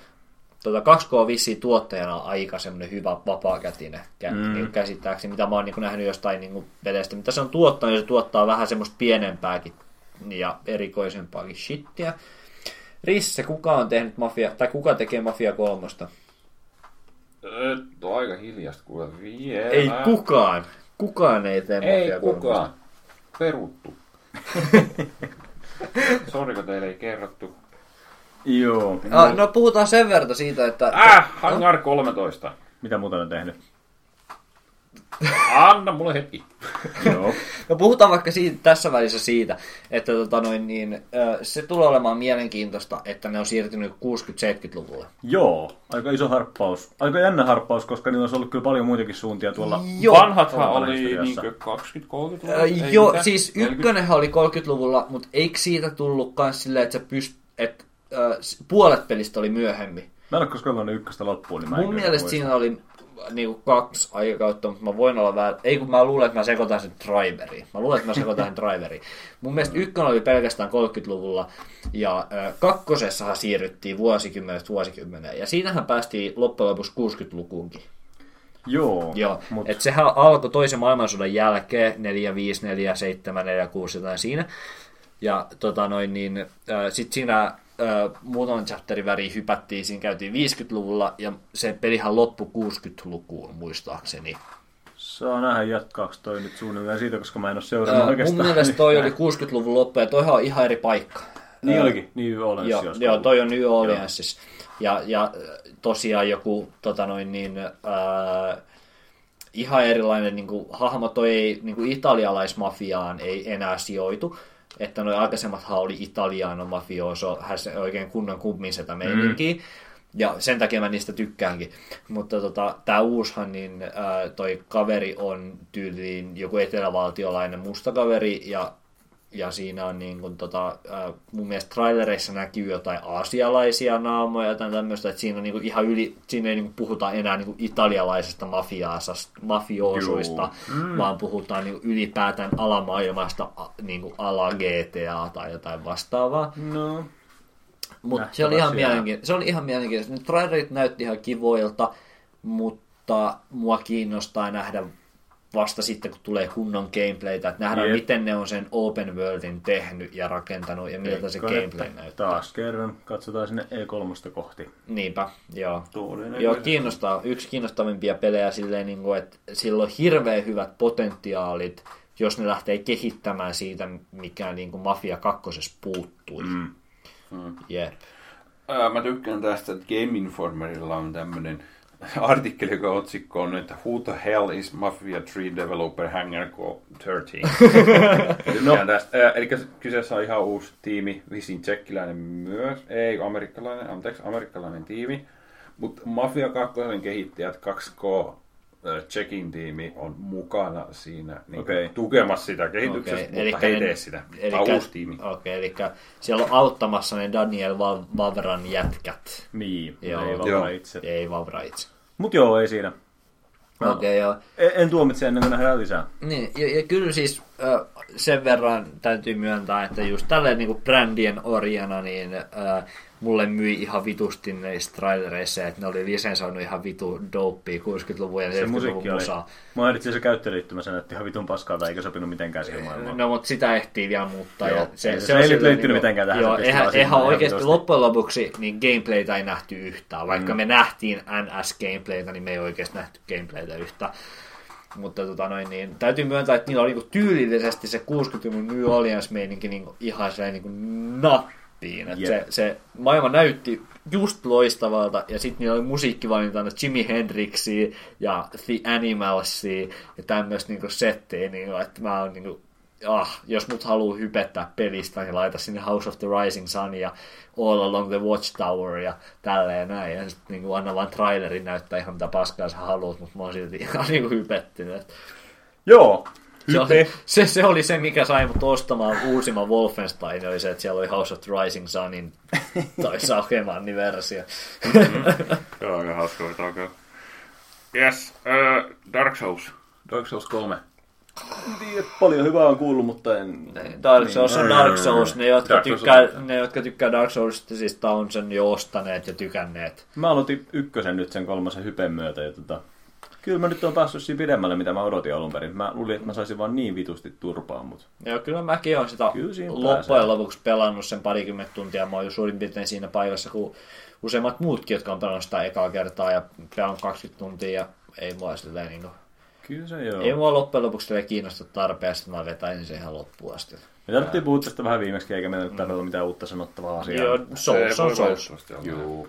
Tuota, kaksi K vissiin tuottajana on aika semmoinen hyvä vapaakätinen mm. käsittääkseni, mitä mä oon niinku nähnyt jostain niinku peleistä. Mitä se on tuottanut, niin se tuottaa vähän semmoista pienempääkin ja erikoisempaakin shittiä. Risse, kuka on tehnyt Mafia, tai kuka tekee Mafia kolmosta? Öö, aika hiljasta kuule vielä. Ei kukaan. Kukaan ei tee Mafia kolmosta. Ei kukaan. Peruttu. Sori, kun teille ei kerrottu. Joo. Ah, no puhutaan sen verran siitä, että... Äh, Hangar kolmetoista. Mitä muuta on tehnyt? Anna mulle hetki. Joo. No puhutaan vaikka siitä, tässä välissä siitä, että tota noin, niin, se tulee olemaan mielenkiintoista, että ne on siirtynyt kuusikymmentä-seitsemänkymmentäluvulle. Joo, aika iso harppaus. Aika jännä harppaus, koska niillä on ollut kyllä paljon muitakin suuntia tuolla. Joo. Vanhathan oli niinkö kaksikymmentä-kolmekymmentäluvulla? Äh, joo, mitään. Siis ykkönenhän oli kolmekymmentäluvulla, mutta eikö siitä tullut kans silleen, että sä pyst... Et, puolet pelistä oli myöhemmin. Mä en ole koskaan ollut ykköstä loppuun. Niin mä mun mielestä voisi. Siinä oli niinku kaksi aikakautta, mutta mä voin olla vähän... Ei kun mä luulen, että mä sekoitan sen driveriin. Mä luulen, että mä sekoitan sen driveriin. Mun mielestä ykkönen oli pelkästään kolmekymmentäluvulla ja ö, kakkosessahan siirryttiin vuosikymmenestä vuosikymmeneen. Ja siinähän päästiin loppujen lopuksi kuusikymmentälukuunkin. Joo. Joo. Mut... Että sehän alkoi toisen maailmansodan jälkeen neljä, viisi, neljä, seitsemän, neljä, kuusi jotain siinä. Ja tota noin niin... Ö, sit siinä... Öö, muutaman chapterin väriin hypättiin, siinä käytiin viisikymmentäluvulla, ja se pelihan loppui kuusikymmentälukuun, muistaakseni. Saa nähdä jatkaako toi nyt suunnilleen siitä, koska mä en ole seurannut öö, oikeastaan. Mun mielestä toi oli kuusikymmentäluvun loppu, ja toihan on ihan eri paikka. Niin öö, olikin, New Orleans. Joo, joo, toi on New Orleans. Ja, ja tosiaan joku, tota noin niin... Öö, ihan erilainen niin kuin, hahmo, toi ei niin kuin italialaismafiaan ei enää sijoitu. Että noi aikaisemmathan oli italiano mafioso, oikein kunnon kumminsetä meininkiä. Mm. Ja sen takia mä niistä tykkäänkin. Mutta tota, tää uushan, niin ää, toi kaveri on tyyliin joku etelävaltiolainen musta kaveri. Ja, ja siinä on niin kun, tota, ää, mun mielestä trailereissa näkyy jotain aasialaisia naamoja ja jotain tämmöistä. Että siinä, on, niin kun, ihan yli, siinä ei niin kun, puhuta enää niin kun, italialaisesta mafiosoista, mm. vaan puhutaan niin kun, ylipäätään alamaailmasta niin kun, ala G T A tai jotain vastaavaa. No. Mutta se oli ihan mielenkiintoista. Ne trailerit näytti ihan kivoilta, mutta mua kiinnostaa nähdä vasta sitten, kun tulee kunnon gameplaytä, että nähdään, yep. miten ne on sen open worldin tehnyt ja rakentanut, ja miltä Eikko se gameplay näyttää. Taas kerran, katsotaan sinne E kolme kohti. Niinpä, joo. Joo, kiinnostaa. Yksi kiinnostavimpia pelejä silleen, niin kuin, että sillä on hirveän hyvät potentiaalit, jos ne lähtee kehittämään siitä, mikä niin kuin Mafia kakkosessa puuttui. Mm. Mm. Yep. Ää, mä tykkään tästä, että Game Informerilla on tämmöinen artikkeli, joka otsikko on, että Who the hell is Mafia three developer Hangar kolmetoista? no. äh, eli kyseessä on ihan uusi tiimi, vissiin tsekkiläinen myös, ei amerikkalainen, anteeksi, amerikkalainen tiimi, mutta Mafia kaksi kehittäjät kaksi K Tsekin tiimi on mukana siinä niin okay. tukemassa sitä kehityksessä, okay. mutta ei tee sitä. Tämä on uusi tiimi. Okei, eli siellä on auttamassa ne Daniel Vavran jätkät. Niin, joo, ei Vavra itse. Ei Vavra itse. Mut joo, ei siinä. No, okay, joo. En tuomitse ennen kuin nähdään lisää. Niin, ja, ja kyllä siis äh, sen verran täytyy myöntää, että just tälleen niin kuin brändien orjana, niin äh, mulle myi ihan vitusti näissä trailereissa, että ne oli lisensoinut ihan vitu dopea kuusikymmentäluvun ja seitsemänkymmentäluvun musaa. Mä itse asiassa käyttöliittymässä näytti ihan vitun paskalta, eikä sopinut mitenkään siihen maailmaan. No, mutta sitä ehtii vielä muuttaa. Joo, ja se, se, se, se ei nyt liittynyt niin mitenkään tähän. Joo, eihän, eihän oikeasti loppujen lopuksi niin gameplaytä ei nähty yhtään. Vaikka mm. me nähtiin N S-gameplaytä, niin me ei oikeasti nähty gameplaytä yhtään. Mutta tota noin, niin, täytyy myöntää, että niillä oli niin tyylillisesti se kuusikymmentäluvun New Orleans-meininki niin ihan se niin nappi. Yep. Se, se maailma näytti just loistavalta, ja sitten niillä oli musiikkivalintaan Jimi Hendrixia ja The Animalsia ja tämmöistä niinku settiä, niin että mä oon niinku, ah, jos mut haluu hypettää pelistä, niin laita sinne House of the Rising Sun ja All Along the Watchtower ja tälleen näin, ja sitten niinku anna vaan trailerin näyttää ihan mitä paskaa sä haluut, mutta mä oon silti ihan niinku hypettynyt. Joo, Se, se, se oli se, mikä sai mut ostamaan uusimman Wolfenstein, oli se, että siellä oli House of Rising Sunin tai Sakemannin versio. Joo, aika hauska. Yes, uh, Dark Souls. Dark Souls kolme. Tiedä, paljon hyvää on kuullut, mutta en... Dark Souls on Dark Souls. Ne, jotka, Dark Souls tykkää, ne jotka tykkää Dark Soulsista, siis tää on sen jo ostaneet ja tykänneet. Mä aloitin ykkösen nyt sen kolmasen hypen myötä. Ja tota, kyllä mä nyt oon päässyt siinä pidemmälle, mitä mä odotin alun perin. Mä luulin, että mä saisin vaan niin vitusti turpaan. Mut... Joo, kyllä mäkin oon sitä loppujen lopuksi pelannut sen parikymmentä tuntia. Mä oon jo suurin piirtein siinä paikassa, kun useimmat muutkin, jotka on pelannut sitä ekaa kertaa ja pelannut kaksikymmentä tuntia. Ja ei mua silleen niin kuin... Kyllä se joo. Ei mua loppujen lopuksi kiinnosta tarpeesta, mä vetäisin sen ihan loppuun asti. Me tarvittiin puhua tästä vähän viimeksi, eikä meillä nyt tarvitse mitään uutta sanottavaa asiaa. Joo, Souls on Souls. Joo.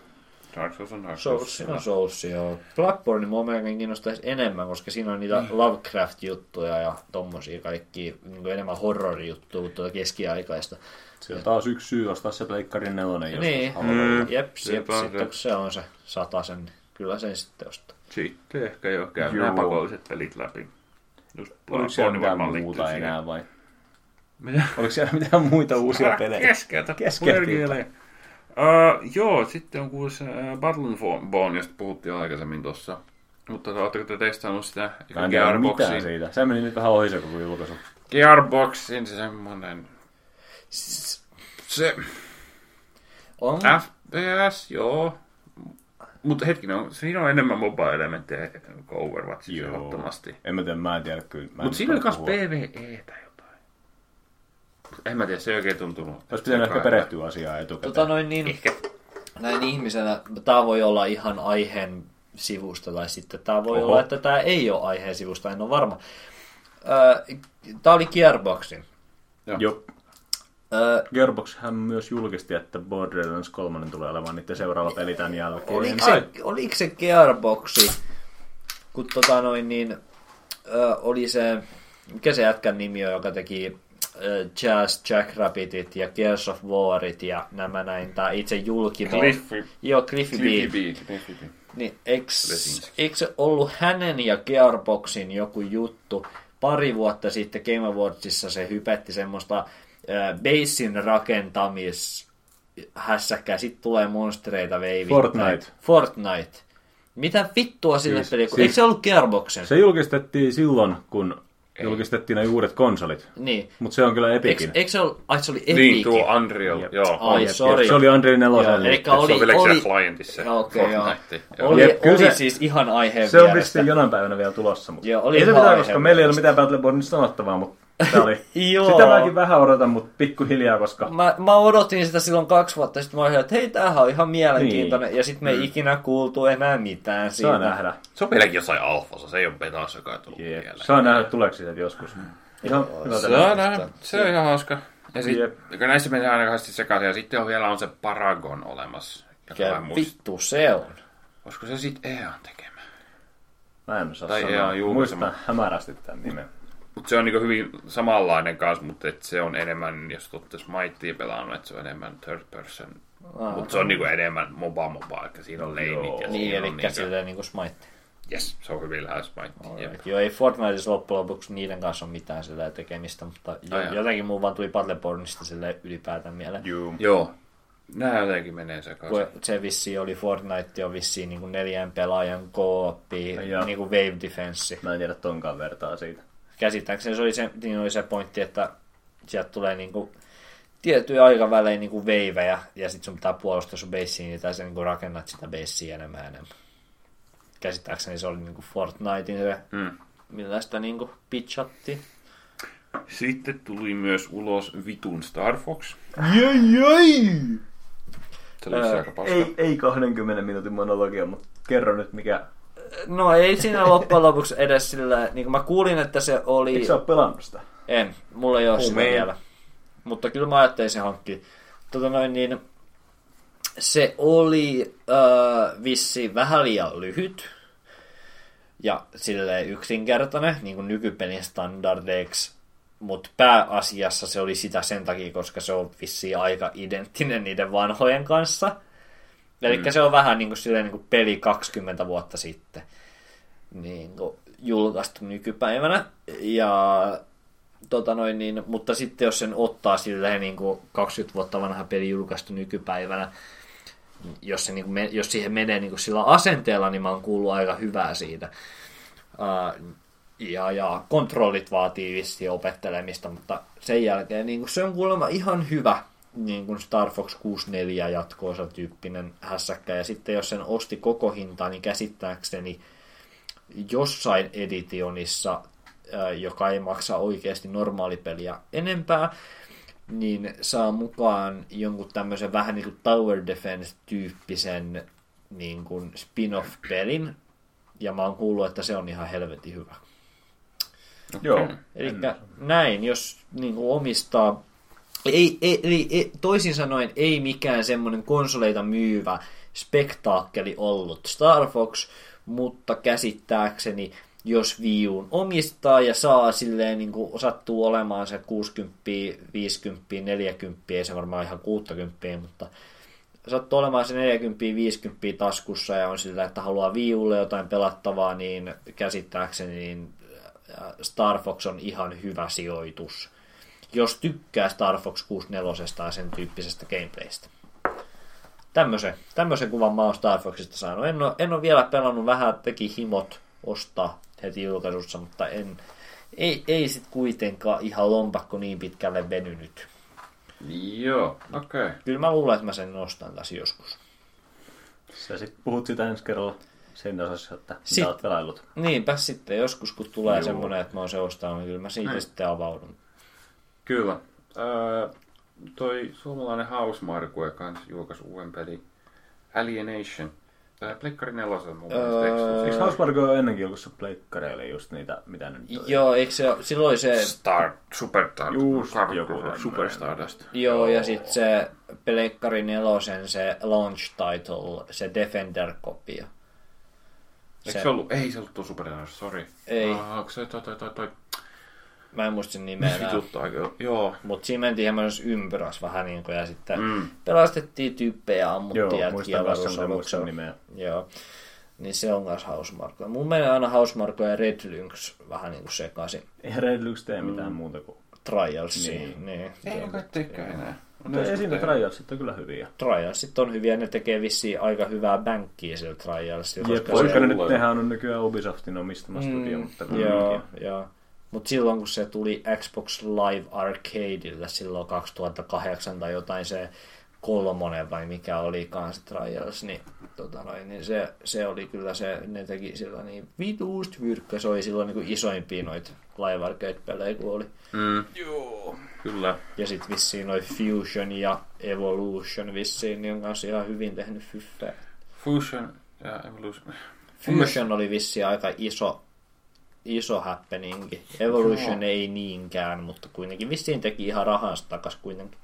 Dark Souls on Dark Souls. Siinä on Souls, joo. Bloodborne mua melkein kiinnostaisi enemmän, koska siinä on niitä Lovecraft-juttuja ja tommosia kaikkia niin enemmän horror-juttuja kuin tuota keskiaikaista. Se on taas yksi syy ostaa se Pleikkarin nelonen, jos niin. Mm. Jeps, jeps, sitten kun se on se satasen, niin kyllä sen sitten ostaa. Sitten ehkä jo käy nämä pakolliset pelit läpi. Oliko siellä mitään muuta siihen enää vai? Mitä? Oliko siellä mitään muita uusia pelejä? Keskeltä. Keskeltä. Uh, joo, sitten on kuulossa uh, Battleborn, josta puhuttiin aikaisemmin tuossa. Mutta oletteko te testannut sitä? Mä en tiedä mitään siitä. Se meni nyt vähän ohi se koko julkaisu. Gearboxin se semmonen... Se... On? F P S, joo. Mutta hetkinen, siinä on enemmän mobile-elementtejä kuin Overwatch ehdottomasti. En mä tiedä, mä en tiedä kyllä. Mutta siinä oli myös P V E tai jotain. En mä tiedä, se ei oikein tuntunut. Olisi pitänyt ehkä perehtyä asiaa etukäteen. Tota noin niin, ehkä. Näin ihmisenä, tää voi olla ihan aiheen sivusta tai sitten tää voi Oho. olla, että tää ei ole aiheen sivusta, en ole varma. Tää oli Gearboxin. Joo. Joo. Gearboxhän myös julkisti, että Borderlands kolme tulee olemaan niiden seuraava peli tämän jälkeen. Oliko se, oliko se Gearboxi, kun tota noin niin, ö, oli se, mikä se jätkän nimi on, joka teki ö, Jazz, Jackrabbitit ja Gears of Warit ja nämä näin, tai itse julkivon. Cliffy. Joo, Cliffy, Cliffy B. B. Niin, eikö se ollut hänen ja Gearboxin joku juttu? Pari vuotta sitten Game Awardsissa se hypetti semmoista basin rakentamishässäkkää, sitten tulee monstereita veivittää. Fortnite. Fortnite. Mitä vittua sille siis, peliä? Siis, eikö se ollut Gearboxen? Se julkistettiin silloin, kun Ei. julkistettiin ne uudet konsolit. Niin. Mutta se on kyllä Epicin. Eikö se ollut? Ai, se oli Epicin. Niin, tuo Unreal. Jep. Joo. Ai, sorry. Se oli Unreal neljä. Eli oli... Se oli siellä clientissa. Okei, okay, joo. Oli, Jep, oli se, siis ihan aiheen se vierestä. On vissiin jonain päivänä vielä tulossa. Mutta joo, oli ei se mitään, koska meillä ei ole mitään Battlebornin sanottavaa, mutta... Oli. Sitä mäkin vähän odotan, mutta pikkuhiljaa, koska... Mä, mä odotin sitä silloin kaksi vuotta, sitten mä olin, että hei, tämähän on ihan mielenkiintoinen, niin. Ja sitten me ei mm. ikinä kuultu enää mitään siitä. Saa nähdä. Se on vieläkin jossain alfassa, se ei ole betassakaan tullut Jeep. Mieleen. Saa nähdä, tuleeko siitä joskus. Ihan Saa nähdä, se on ihan hauska. Ja sitten näissä mennään aina kahdesti sekaisin, ja sitten on vielä on se Paragon olemassa. Mikä vittu se on? Olisiko se sitten E A tekemään? Mä en saa tai sanoa. Muistan hämärästi tämän nimen. Mutta se on niinku hyvin samanlainen kanssa, mutta se on enemmän, jos tuottaisi Mightia pelaannut, että se on enemmän third person. Ah, mutta se on niinku enemmän moba-moba, eli siinä on leinit. Ja niin, eli niinku... silleen niinku Smite. Jes, se on hyvin lähes Smite. Joo, ei Fortniteissa loppujen lopuksi niiden kanssa ole mitään silleen tekemistä, mutta jo, jotenkin muu vaan tuli Battlebornista silleen ylipäätään mieleen. Joo. Joo. Nää jotenkin menee sekaisin. Se vissiin oli Fortnite on vissiin niinku neljän pelaajan co-oppi, niinku wave defense. Mä en tiedä tonkaan vertaa siitä. Käsittääkseni se oli se, niin oli se pointti, että sieltä tulee niinku tiettyjä aikavälein niinku veivejä ja sitten sun pitää puolustaa sun beissiin, niin tai sä niinku rakennat sitä beissiä enemmän enemmän. Käsittääkseni se oli niinku Fortnitein se, hmm. millä sitä niinku pitchattiin. Sitten tuli myös ulos vitun Star Fox. Jei, jei! Se oli aika paska. Ei, ei kaksikymmentä minuutin monologia, mutta kerro nyt mikä... No ei siinä loppujen lopuksi edes sillä, niin kuin mä kuulin, että se oli... Eikö sä ole pelannut sitä? En, mulla ei ole oh, sitä man. vielä. Mutta kyllä mä ajattelin se hankkiin. Tota noin niin, se oli äh, vissiin vähän liian lyhyt ja silleen yksinkertainen, niin kuin nykypelin standardeiksi. Mutta pääasiassa se oli sitä sen takia, koska se on vissiin aika identtinen niiden vanhojen kanssa. Eli mm. se on vähän niin kuin, silleen, niin kuin peli kaksikymmentä vuotta sitten. Niin kuin, julkaistu nykypäivänä. Ja, tota noin, niin, mutta sitten jos sen ottaa silleen niin kuin kaksikymmentä vuotta vanha peli julkaistu nykypäivänä, jos, se, niin kuin, jos siihen menee niin kuin sillä asenteella, niin mä oon kuullut aika hyvää siitä. Ja, ja kontrollit vaatii vissiin opettelemista, mutta sen jälkeen niin kuin se on kuulemma ihan hyvä niin kuin Star Fox kuusikymmentäneljä jatkoosa tyyppinen hässäkkä. Ja sitten jos sen osti koko hintaa, niin käsittääkseni jossain editionissa, joka ei maksa oikeasti normaalipeliä enempää, niin saa mukaan jonkun tämmöisen vähän niin kuin Tower Defense-tyyppisen niin kuin spin-off-pelin. Ja mä oon kuullut, että se on ihan helvetin hyvä. Okay. Joo. Eli näin, jos niin kuin omistaa... Ei, ei, eli ei, toisin sanoen ei mikään semmoinen konsoleita myyvä spektaakkeli ollut Star Fox, mutta käsittääkseni jos Wii U:n omistaa ja saa silleen niin kuin sattuu olemaan se kuusikymmentä, viisikymmentä, neljäkymmentä, ei se varmaan ihan kuusikymmentä, mutta sattuu olemaan se neljäkymmentä, viisikymmentä taskussa ja on sillä, että haluaa Wii U:lle jotain pelattavaa, niin käsittääkseni niin Star Fox on ihan hyvä sijoitus. Jos tykkää Star Fox kuusikymmentäneljä ja sen tyyppisestä gameplaystä. Tämmöisen, tämmöisen kuvan mä oon Star Foxista saanut. En ole, en ole vielä pelannut, vähän teki himot ostaa heti julkaisussa, mutta en, ei, ei sit kuitenkaan ihan lompakko niin pitkälle venynyt. Joo, okei. Okay. Kyllä mä luulen, että mä sen nostan tässä joskus. Sä sit puhut sitä ensi kerralla sen osassa, että mitä sit, oot pelaillut. Niinpä sitten joskus, kun tulee Juu. semmonen, että mä oon se ostanut, niin kyllä mä siitä Näin. sitten avaudun. Kyllä. Äh, toi suomalainen Hausmarku, joka on julkaisi uuden pelin Alienation. Äh, Pleikkari nelosen mun mielestä. Öö... Eikö Hausmarku ole ennenkin julkaissut pleikkareille just niitä, mitä nyt oli? Joo, eikö se silloin se... Star, Superstar. Juu, joku Superstardust. Joo, Joo, ja sitten se Pleikkari nelosen se launch title, se Defender-kopio. Se... Eikö se ollut? Ei se ollut tuo Superstardust, sori. Ei. Ah, onko se toi toi toi toi? Mä en muista sen nimeä enää. Joo. Mut siinä mentiin hieman ympyräs vähän niin kuin, ja sitten mm. pelastettiin tyyppejä, ammuttiin ja kievaruusaluksen nimeä. Joo. Niin se on myös Hausmarkoja. Mun menee aina Hausmarkoja ja Red Lynx vähän niin kuin sekaisin. Eihän Red Lynx tee mitään mm. muuta kuin Trialsia. Niin. niin. Ei kai tekee enää. Esimerkiksi Trialsit on kyllä hyviä. Trialsit on hyviä, ne tekee vissiin aika hyvää bänkkiä sillä Trialsilla. Jep, koska ne nyt tehdään on nykyään Ubisoftin omistama studio, mutta joo, joo. Mutta silloin, kun se tuli Xbox Live Arcadeilla silloin kaksituhattakahdeksan tai jotain, se kolmonen vai mikä olikaan se Trials, niin, tota noin, niin se, se oli kyllä se, ne teki sillä niin vituust virkkä, se oli silloin niin isoimpia noita Live Arcade-pelejä, kun oli. Mm. Joo, kyllä. Ja sitten vissiin noi Fusion ja Evolution vissiin, niin on kanssa ihan hyvin tehnyt fyffää. Fusion ja Evolution. Fusion oli vissiin aika iso. Iso happeningi. Evolution Joo. ei niinkään, mutta kuitenkin vissiin teki ihan rahansa takas kuitenkin.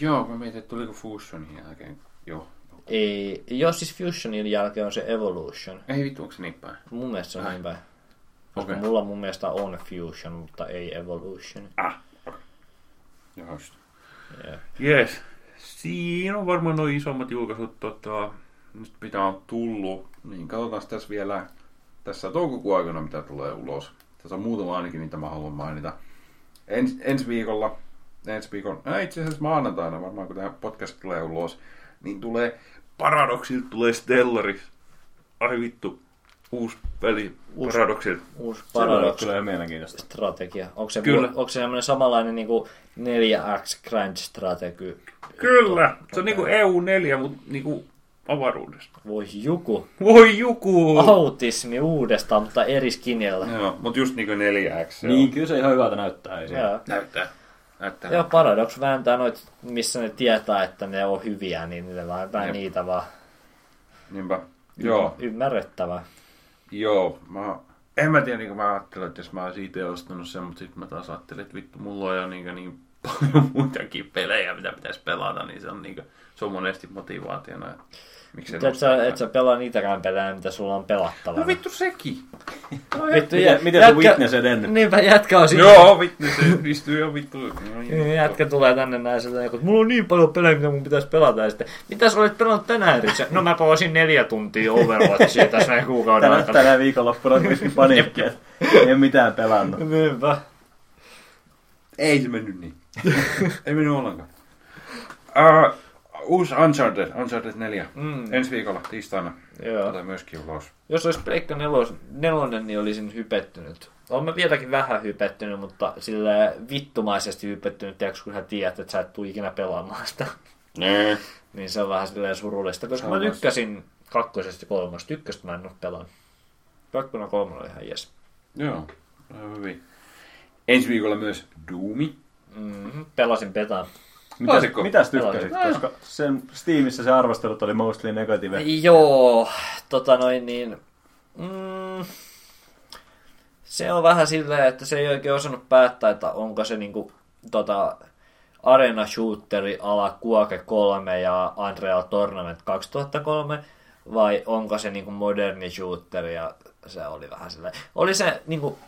Joo, mä mietin, että tuliko Fusionin jälkeen. Joo. Ei, jos siis Fusionin jälkeen on se Evolution. Ei vittu, onko se niin päin? Mun mielestä se on ah. niin päin. Koska okay. mulla mun mielestä on Fusion, mutta ei Evolution. Ah, okei. Okay. Just. Yeah. Yes. Siinä on varmaan nuo isommat julkaisut, tota, nyt mitä on tullut. Niin, katsotaan tässä vielä... Tässä toukokuun aikana, mitä tulee ulos. Tässä on muutama ainakin, mitä mä haluan mainita. Ens, ensi viikolla, ensi viikon, äh, itse asiassa maanantaina varmaan, kun tämä podcast tulee ulos, niin tulee Paradoxilta, tulee Stellaris. Ai vittu, uusi peli Paradoxilta. Uusi Paradox. Kyllä mielenkiintoista. Strategia. Onko se, onko se sellainen samanlainen niin kuin neljä X Grand Strategy? Kyllä, se on niin kuin E U neljä, mutta niin kuin avaruudesta. Voi juku. Voi juku. Autismi uudestaan, mutta eri skinillä. Joo, mutta just niin kuin neljä X. Niin, kyllä se ihan hyvältä näyttää. Joo. Näyttää. Näyttää. Joo, Paradox vääntää noita, missä ne tietää, että ne on hyviä, niin ne vääntää Jep. niitä vaan. Niinpä. Joo. Y- ymmärrettävää. Joo, mä... En mä tiedä, niin kuin mä ajattelin, että jos mä olisin itse ostanut sen, mutta sitten mä taas ajattelin, että vittu, mulla on jo niin, niin paljon muitakin pelejä, mitä pitäisi pelata, niin se on niin kuin... Se on monesti motivaationa. Et sä, et sä pelaa niitäkään pelejä, mitä sulla on pelattavana. No vittu sekin. No, vittu, jät, miten jätkä, se Witnesset ennen? Niinpä jätkä on siinä. Joo, Witnesset istuu jo vittu. No, jätkä tulee tänne näin sieltä, että mulla on niin paljon pelejä, mitä mun pitäisi pelata. Ja sitten, mitä sä olet pelannut tänään, Ritsa? No mä pelasin neljä tuntia Overwatchia tässä näin kuukauden aikana. Tänä viikonloppuna on myöskin paniikkiä. Ei mitään pelannut. Niinpä. Ei se mennyt niin. Ei mennyt ollenkaan. Uh, uusi Uncharted, Uncharted neljä. Mm. Ensi viikolla, tiistaina. Tätä myöskin ulos. Jos olisi Pleikka nelos, nelonen, niin olisin hypettynyt. Olen mä vieläkin vähän hypettynyt, mutta sillä vittumaisesti hypettynyt, tiiäks, kun sä tiedät, että sä et tule ikinä pelaamaan sitä. Nee. Niin se on vähän silleen surullista, koska Samas. Mä tykkäsin kakkosesta ja kolmosta. Ykköstä mä en ole pelannut. Kakkona kolmonen oli ihan jes. Joo, aivan hyvin. Ensi viikolla myös Doomi. Mm-hmm. Pelasin betaa. Mitäs, mitäs tykkäsit? Pelasin. Koska sen Steamissa se arvostelut oli mostly negative. Joo, tota noin niin... Mm, se on vähän silleen, että se ei oikein osannut päättää, että onko se niinku... Tota, Arena Shooteri ala Kuoke kolme ja Unreal Tournament kaksituhattakolme vai onko se niinku moderni shooteri ja se oli vähän silleen. Oli se niinku,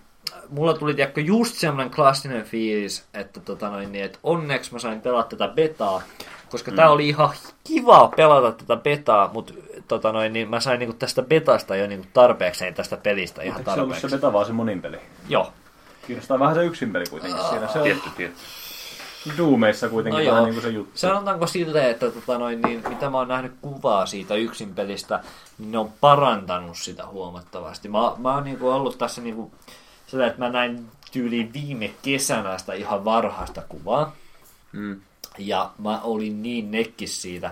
mulla tuli tiedäkö just semmoinen klassinen fiilis, että tota noin niin, että onneksi mä sain pelata tätä betaa, koska mm. tää oli ihan kivaa pelata tätä betaa, mut tota noin niin mä sain niinku tästä betasta jo niinku tarpeekseen tästä pelistä ihan tarpeeksi. Eikö se ollut se beta vaan se monin peli? Joo. Kiinnostaa vähän se yksin peli kuitenkin siinä. Se on... Tietty, tietty. Doomeissa kuitenkin no vähän niin kuin se juttu. Sanotaanko silleen, että tota noin, niin, mitä mä oon nähnyt kuvaa siitä yksin pelistä, niin ne on parantanut sitä huomattavasti. Mä, mä oon niin kuin ollut tässä niin kuin sillä, että mä näin tyyliin viime kesänä sitä ihan varhaista kuvaa. Mm. Ja mä olin niin nekkis siitä.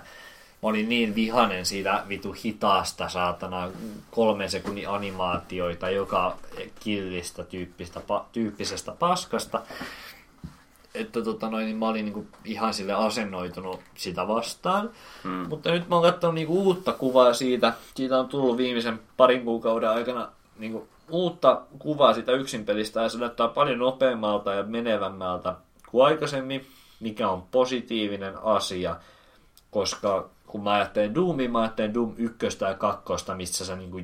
Mä olin niin vihanen siitä vitu hitaasta saatana kolmen sekunnin animaatioita joka killistä tyyppistä, tyyppisestä paskasta. Että tota noin, niin mä olin niinku ihan sille asennoitunut sitä vastaan. Hmm. Mutta nyt mä oon katsonut niinku uutta kuvaa siitä. Siitä on tullut viimeisen parin kuukauden aikana niinku uutta kuvaa siitä yksinpelistä. Ja se näyttää paljon nopeammalta ja menevämmältä kuin aikaisemmin, mikä on positiivinen asia. Koska kun mä ajattelen Doomia, mä ajattelen Doom ykköstä ja kakkosta, missä sä niinku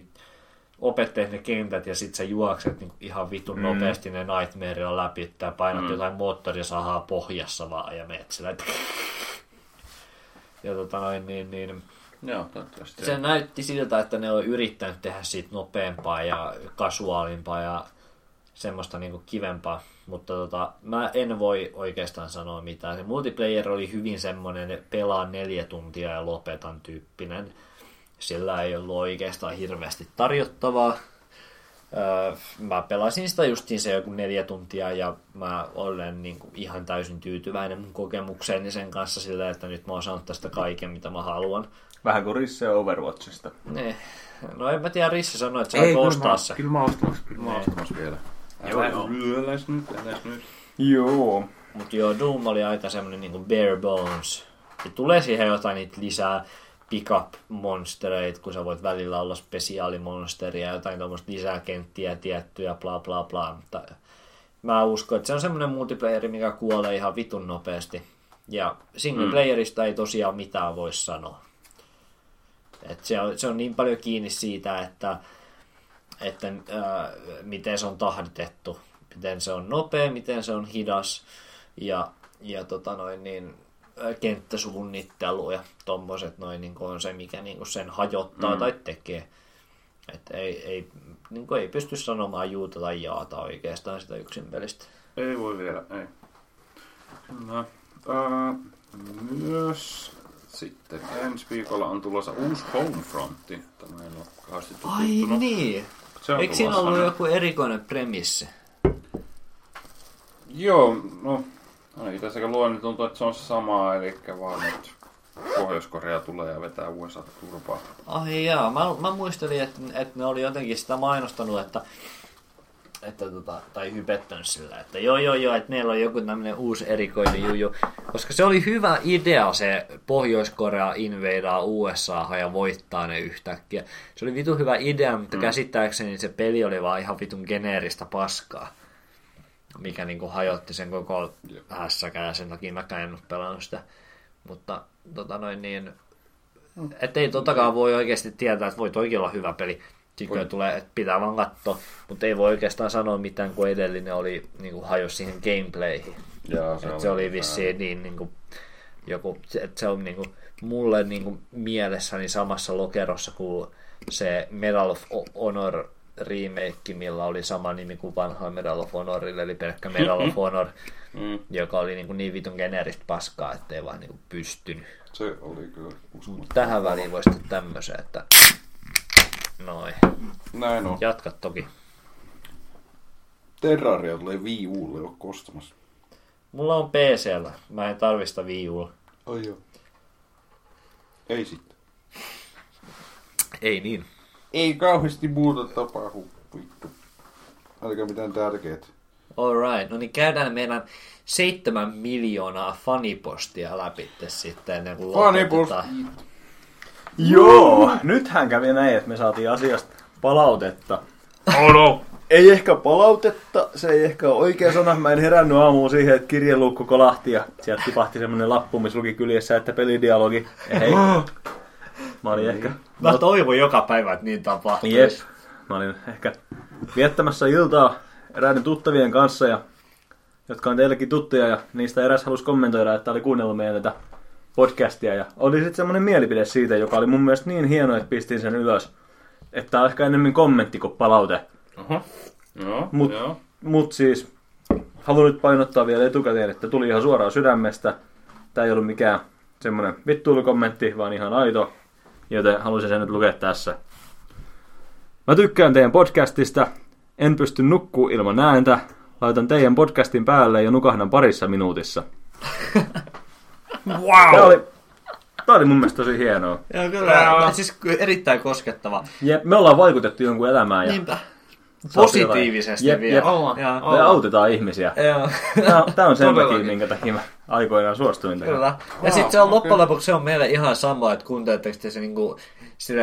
opetteet ne kentät ja sit sä juokset niin ihan vitun mm. nopeasti ne Nightmarea läpi ja painat mm. jotain moottorisahaa pohjassa vaan ja meet sillä. Ja tota noin niin, niin joo, se joo. Näytti siltä, että ne on yrittänyt tehdä siitä nopeampaa ja kasuaalimpaa ja semmoista niin kuin kivempaa, mutta tota, mä en voi oikeastaan sanoa mitään. Se multiplayer oli hyvin semmonen pelaa neljä tuntia ja lopetan tyyppinen. Sillä ei ollut oikeastaan hirveästi tarjottavaa. Öö, mä pelasin sitä justiin se joku neljä tuntia ja mä olen niin kuin ihan täysin tyytyväinen mun kokemukseeni sen kanssa sillä, että nyt mä oon saanut tästä kaiken, mitä mä haluan. Vähän kuin Risse Overwatchista. Ne. No en mä tiedä, Risse sanoi, että sä oot ostaa se. Kyllä mä oon ostamassa, kyllä mä oon ostamassa vielä. Joo, joo. Yöläis nyt, yöläis nyt. Joo. Mut joo, Doom oli aika semmonen niin kuin bare bones. Ja tulee siihen jotain niitä lisää. Pick-up-monstereita, kun sä voit välillä olla spesiaalimonsteria, jotain tuommoista lisäkenttiä tiettyä, bla bla bla. Mutta mä uskon, että se on semmoinen multiplayeri, mikä kuolee ihan vitun nopeasti. Ja singleplayerista mm. ei tosiaan mitään voi sanoa. Et se, on, se on niin paljon kiinni siitä, että, että ää, miten se on tahditettu, miten se on nopea, miten se on hidas ja, ja tota noin niin... kenttäsuunnittelu ja tommoset noin niin on se, mikä niin sen hajottaa mm. tai tekee. Että ei, ei, niin ei pysty sanomaan juuta tai jaata oikeastaan sitä yksin pelistä. Ei voi vielä, ei. No, äh, myös sitten ensi viikolla on tulossa uusi Homefrontti. Tämä ei ole kauheasti tututtunut. Ai niin! Eikö siinä ollut hänet? Joku erikoinen premissi? Joo, no... No niin, tässäkin luon, niin tuntuu, että se on sama, eli vaan nyt Pohjois-Korea tulee ja vetää U S A turpaa. Ai jaa, mä, mä muistelin, että, että ne oli jotenkin sitä mainostanut, että, että tota, tai hypettänyt sillä, että joo joo joo, että meillä on joku tämmöinen uusi erikoinen juju. Koska se oli hyvä idea se Pohjois-Korea invadaa U S A ja voittaa ne yhtäkkiä. Se oli vitun hyvä idea, mutta mm. käsittääkseni se peli oli vaan ihan vitun geneeristä paskaa. Mikä niinku hajotti sen koko hässäkään ja sen takia mäkään en ole pelannut sitä. Mutta tota noin niin, et ei totakaan voi oikeasti tietää, että voi toki olla hyvä peli. Sikö tulee, että pitää vaan katsoa, mutta ei voi oikeastaan sanoa mitään, kun edellinen oli niinku hajosi siihen gameplayhin. Jaa, se, se oli vissiin niin niinku joku, että se on niinku mulle niinku mielessäni samassa lokerossa kuin se Medal of Honor remake, millä oli sama nimi kuin vanha Medal of Honorille, eli pelkkä Medal of Honor, mm. joka oli niin, niin vitun geneeristä paskaa, ettei vaan niin pystynyt. Se oli kyllä. Tähän väliin voisi tehdä tämmöisen, että noin. Näin on. Jatka toki. Terraria tulee Wii Ulle, ole kostamassa. Mulla on P C:llä, mä en tarvista Wii Ulla. Ai joo. Ei sitten. Ei niin. Ei kauheasti muuta tapahdu, vittu. Ainakaan mitään tärkeät. Alright, no niin käydään meidän seitsemän miljoonaa fanipostia läpi sitten ennen kuin lopetetaan. Joo, nythän kävi näin, että me saatiin asiasta palautetta. Oh no. Ei ehkä palautetta, se ei ehkä ole oikea sana. Mä en herännyt aamuun siihen, että kirjeluukku kolahti ja sieltä tipahti semmonen lappu, missä luki kyljessä, että pelidialogi. Hei. Mä olin ehkä... Mä toivon joka päivä, että niin tapahtuisi. Jep. Mä olin ehkä viettämässä iltaa eräiden tuttavien kanssa, ja, jotka on teillekin tuttuja, ja niistä eräs halusi kommentoida, että oli kuunnellut meidän tätä podcastia. Ja oli sitten semmoinen mielipide siitä, joka oli mun mielestä niin hieno, että pistin sen ylös. Että tää on ehkä enemmän kommentti kuin palaute. Oho. Joo, mut, joo. Mut siis haluan nyt painottaa vielä etukäteen, että tuli ihan suoraan sydämestä. Tää ei ollut mikään semmonen vittuilukommentti, vaan ihan aito. Joten haluaisin sen nyt lukea tässä. Mä tykkään teidän podcastista. En pysty nukkuu ilman ääntä. Laitan teidän podcastin päälle ja nukahdan parissa minuutissa. Wow! Tää oli, tää oli mun mielestä tosi hienoa. Joo, kyllä. On... Siis erittäin koskettava. Jep, me ollaan vaikutettu jonkun elämään. Ja... Niinpä. Positiivisesti jep, vielä. Jep. Olla, ja, olla. Me autetaan ihmisiä. Tämä on sen takia, minkä takia mä aikoinaan suostuin tähän. Kyllä. Ja sitten se on loppujen lopuksi se on meille ihan sama, että kuuntelittekö te se niinku,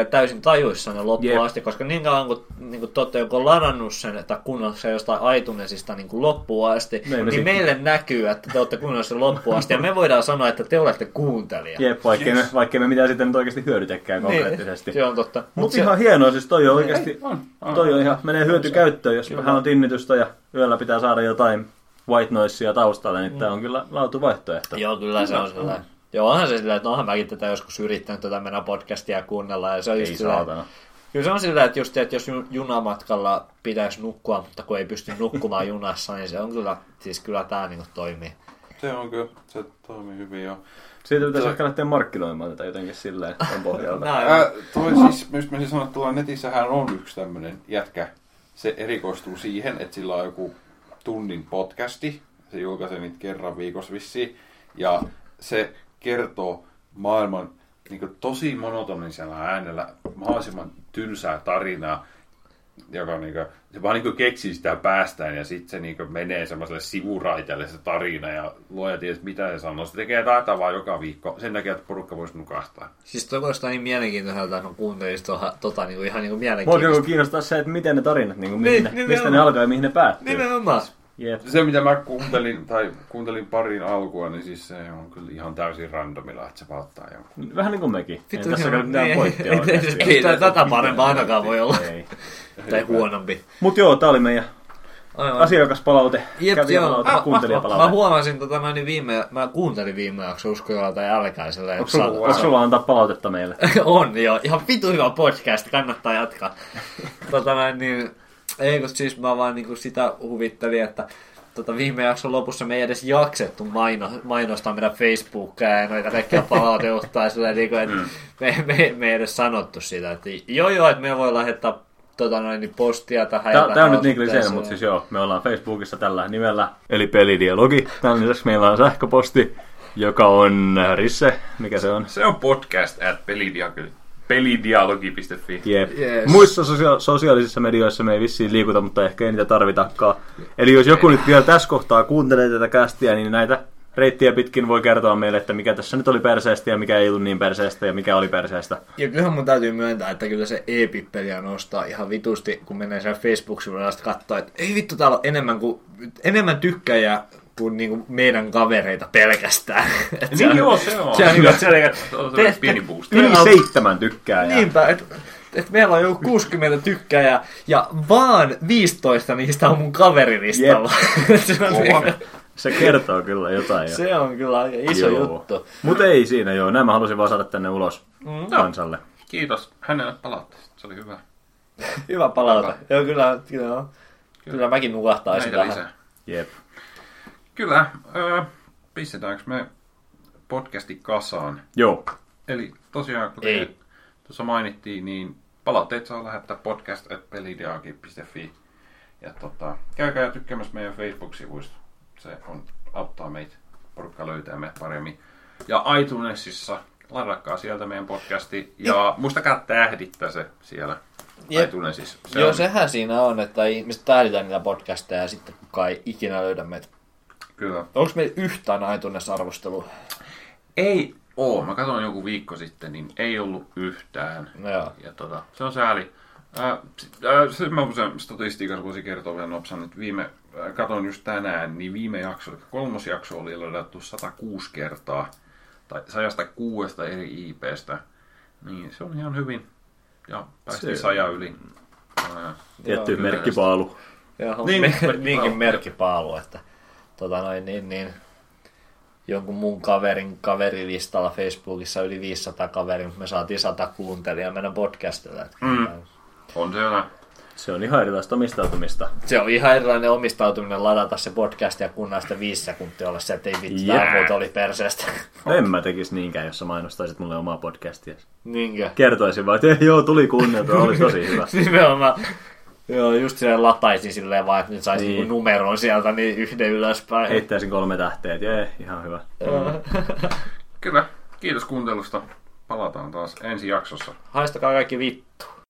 täysin tajuissanne loppuun jep. asti, koska niin kauan kun niinku, te olette joko ladannut sen tai kuunnellut sen jostain iTunesista niinku, loppuun asti, me niin meille näkyy, että te olette kuunnellut sen loppuun asti ja me voidaan sanoa, että te olette kuuntelija. Jep, vaikkei yes. me, me mitään sitten oikeasti hyödytekään konkreettisesti. Niin, se on totta. Mutta se... ihan hienoa, siis toi on oikeasti, toi on ihan, menee hyöty käyttöön, jos vähän on tinnitystä ja yöllä pitää saada jotain white noisea taustalle, niin mm. tämä on kyllä laatu vaihtoehto. Joo, kyllä se on sellainen. Mm. Joo, onhan se sillä, että onhan mäkin tätä joskus yrittänyt tätä mennä podcastia kuunnella. Ja se on ei saatana. Kyllä se on sillä, että, just, että jos junamatkalla pitäisi nukkua, mutta kun ei pysty nukkumaan junassa, niin se on kyllä, siis kyllä tämä niin toimii. Se on kyllä, se toimii hyvin joo. Siitä pitäisi ehkä lähteä markkinoimaan tätä jotenkin silleen tämän pohjalta. Ää, toi siis, just mä siis sanon, että tuolla netissähän on yksi tämmöinen jätkä. Se erikoistuu siihen, että sillä on joku tunnin podcasti. Se julkaisee niitä kerran viikossa vissiin. Ja se kertoo maailman niin kuin tosi monotonisella äänellä mahdollisimman tylsää tarinaa, joka niin kuin, se vaan niin kuin keksii sitä päästään ja sitten se niin kuin menee semmoiselle sivuraiteelle se tarina ja luoja ties mitä se sanoo. Se tekee tätä vaan joka viikko sen takia, että porukka voisi nukahtaa. Siis toi kuulostaa niin mielenkiintoiselta, kun kuuntelisi tuoha, tota niin kuin ihan niin kuin mielenkiintoista. Voiko kiinnostaa se, että miten ne tarinat, niin kuin, niin, mistä nimenomaan. Ne alkaa ja mihin ne päättyy. Nimenomaan. Yep. Se mitä mä kuuntelin, tai kuuntelin parin alkua, niin siis se on kyllä ihan täysin randomilla, että se pauttaa jonkun. Vähän niin kuin mekin. Vittu, ei tässäkään mitään pointtia oikeasti. Ei tätä parempaa ainakaan voi olla. Ei. Tai huonompi. Mut joo, tää oli meidän aivan. Asiakaspalaute, kävijäpalaute, kuuntelijapalaute. Mä, mä huomasin, että mä, niin viime, mä kuuntelin viime jakso uskojolla tai älkäisellä. Onko sulla, sulla antaa palautetta meille? On joo, ihan vitu hyvä podcast, kannattaa jatkaa. tota näin niin... Eikö siis mä vaan niinku sitä huvittelin, että tota viime jakson lopussa me ei edes jaksettu maino, mainostaa meidän Facebookia ja noita kaikkia palauteuttaa silleen, niinku, että me, me, me ei edes sanottu sitä, että joo joo, että me voi lähettää tota noin, postia tai häirää. Tämä on nyt niin kliseen, mutta siis joo, me ollaan Facebookissa tällä nimellä, eli Pelidialogi. Tämän lisäksi meillä on sähköposti, joka on Risse, mikä se on? Se on podcast at pelidialogi. pelidialogi piste fi. Yep. Yes. Muissa sosia- sosiaalisissa medioissa me ei vissiin liikuta, mutta ehkä ei niitä tarvitakaan. Eli jos joku nyt vielä tässä kohtaa kuuntelee tätä kästiä, niin näitä reittiä pitkin voi kertoa meille, että mikä tässä nyt oli perseestä ja mikä ei ollut niin perseestä ja mikä oli perseestä. Ja kyllähän mun täytyy myöntää, että kyllä se e-pippeliä nostaa ihan vitusti, kun menee siellä Facebook-sivuilla ja katsoo, että ei vittu, täällä on enemmän, kuin, enemmän tykkäjää kuin niinku meidän kavereita pelkästään. Niin joo, se on. Se on hyvä, että se pieni boosti. Yli seitsemän tykkääjää. Niinpä, että et meillä on joku kuusikymmentä tykkääjää ja vaan viisitoista niistä on mun kaverilistalla. Yep. Se kertoo kyllä jotain. Jo. Se on kyllä aika iso joo. juttu. Mutta ei siinä joo, nämä halusin vaan saada tänne ulos mm. kansalle. Kiitos hänelle palautteesta, se oli hyvä. Hyvä palaute. Joo, kyllä, kyllä, kyllä. Kyllä mäkin nukahtaisin tähän. Jep. Kyllä, äh, pistetäänkö me podcasti kasaan? Joo. Eli tosiaan, kuten tuossa mainittiin, niin palautteet saa lähettää podcast at pelideagi piste fi. Ja tota, käykää ja tykkäämässä meidän Facebook-sivuista. Se on, auttaa meitä, porukka löytää meitä paremmin. Ja iTunesissa, ladakkaa sieltä meidän podcasti. Ja muistakaa tähdittää se siellä. iTunesissa. Se Joo, on... sehän siinä on, että ihmiset tähditään niitä podcasteja ja sitten kukaan ei ikinä löydä meitä. Kyllä. Onko meillä yhtään iTunes-arvostelua? Ei oo. Mä katsoin joku viikko sitten, niin ei ollut yhtään. No ja tota, se on sääli. Äh, se mä usein statistiikassa voisin kertoa vielä nopsan, että viime, äh, katsoin just tänään, niin viime jakso, kolmos jakso oli löydetty sata kuusi kertaa, tai sata kuusi eri I P:stä, niin se on ihan hyvin, ja päästiin saja yli. Äh, Tietty merkkipaalu. Joo, niin, me, niinkin merkkipaalu, että tota noin, niin, niin, jonkun mun kaverin kaverilistalla Facebookissa yli viisisataa kaveria, mutta me saatiin sata kuuntelijaa meidän podcastilla. Mm. On siellä. Se on ihan erilaista omistautumista. Se on ihan erilainen omistautuminen ladata se podcast ja kuunnaa sitä viisi sekuntia olla se, että ei vittu, yeah. Muuta oli perseestä. En mä tekisi niinkään, jos sä mainostaisit mulle omaa podcastia. Niinkään? Kertoisin vaan, että joo, tuli kuunneltua, oli tosi hyvä. Nimenomaan. Joo, just silleen lataisin silleen vaan, että nyt saisi niin. Numeron sieltä, niin yhden ylöspäin. Heittäisin kolme tähteä, että jee, ihan hyvä. Kyllä, kiitos kuuntelusta. Palataan taas ensi jaksossa. Haistakaa kaikki vittu.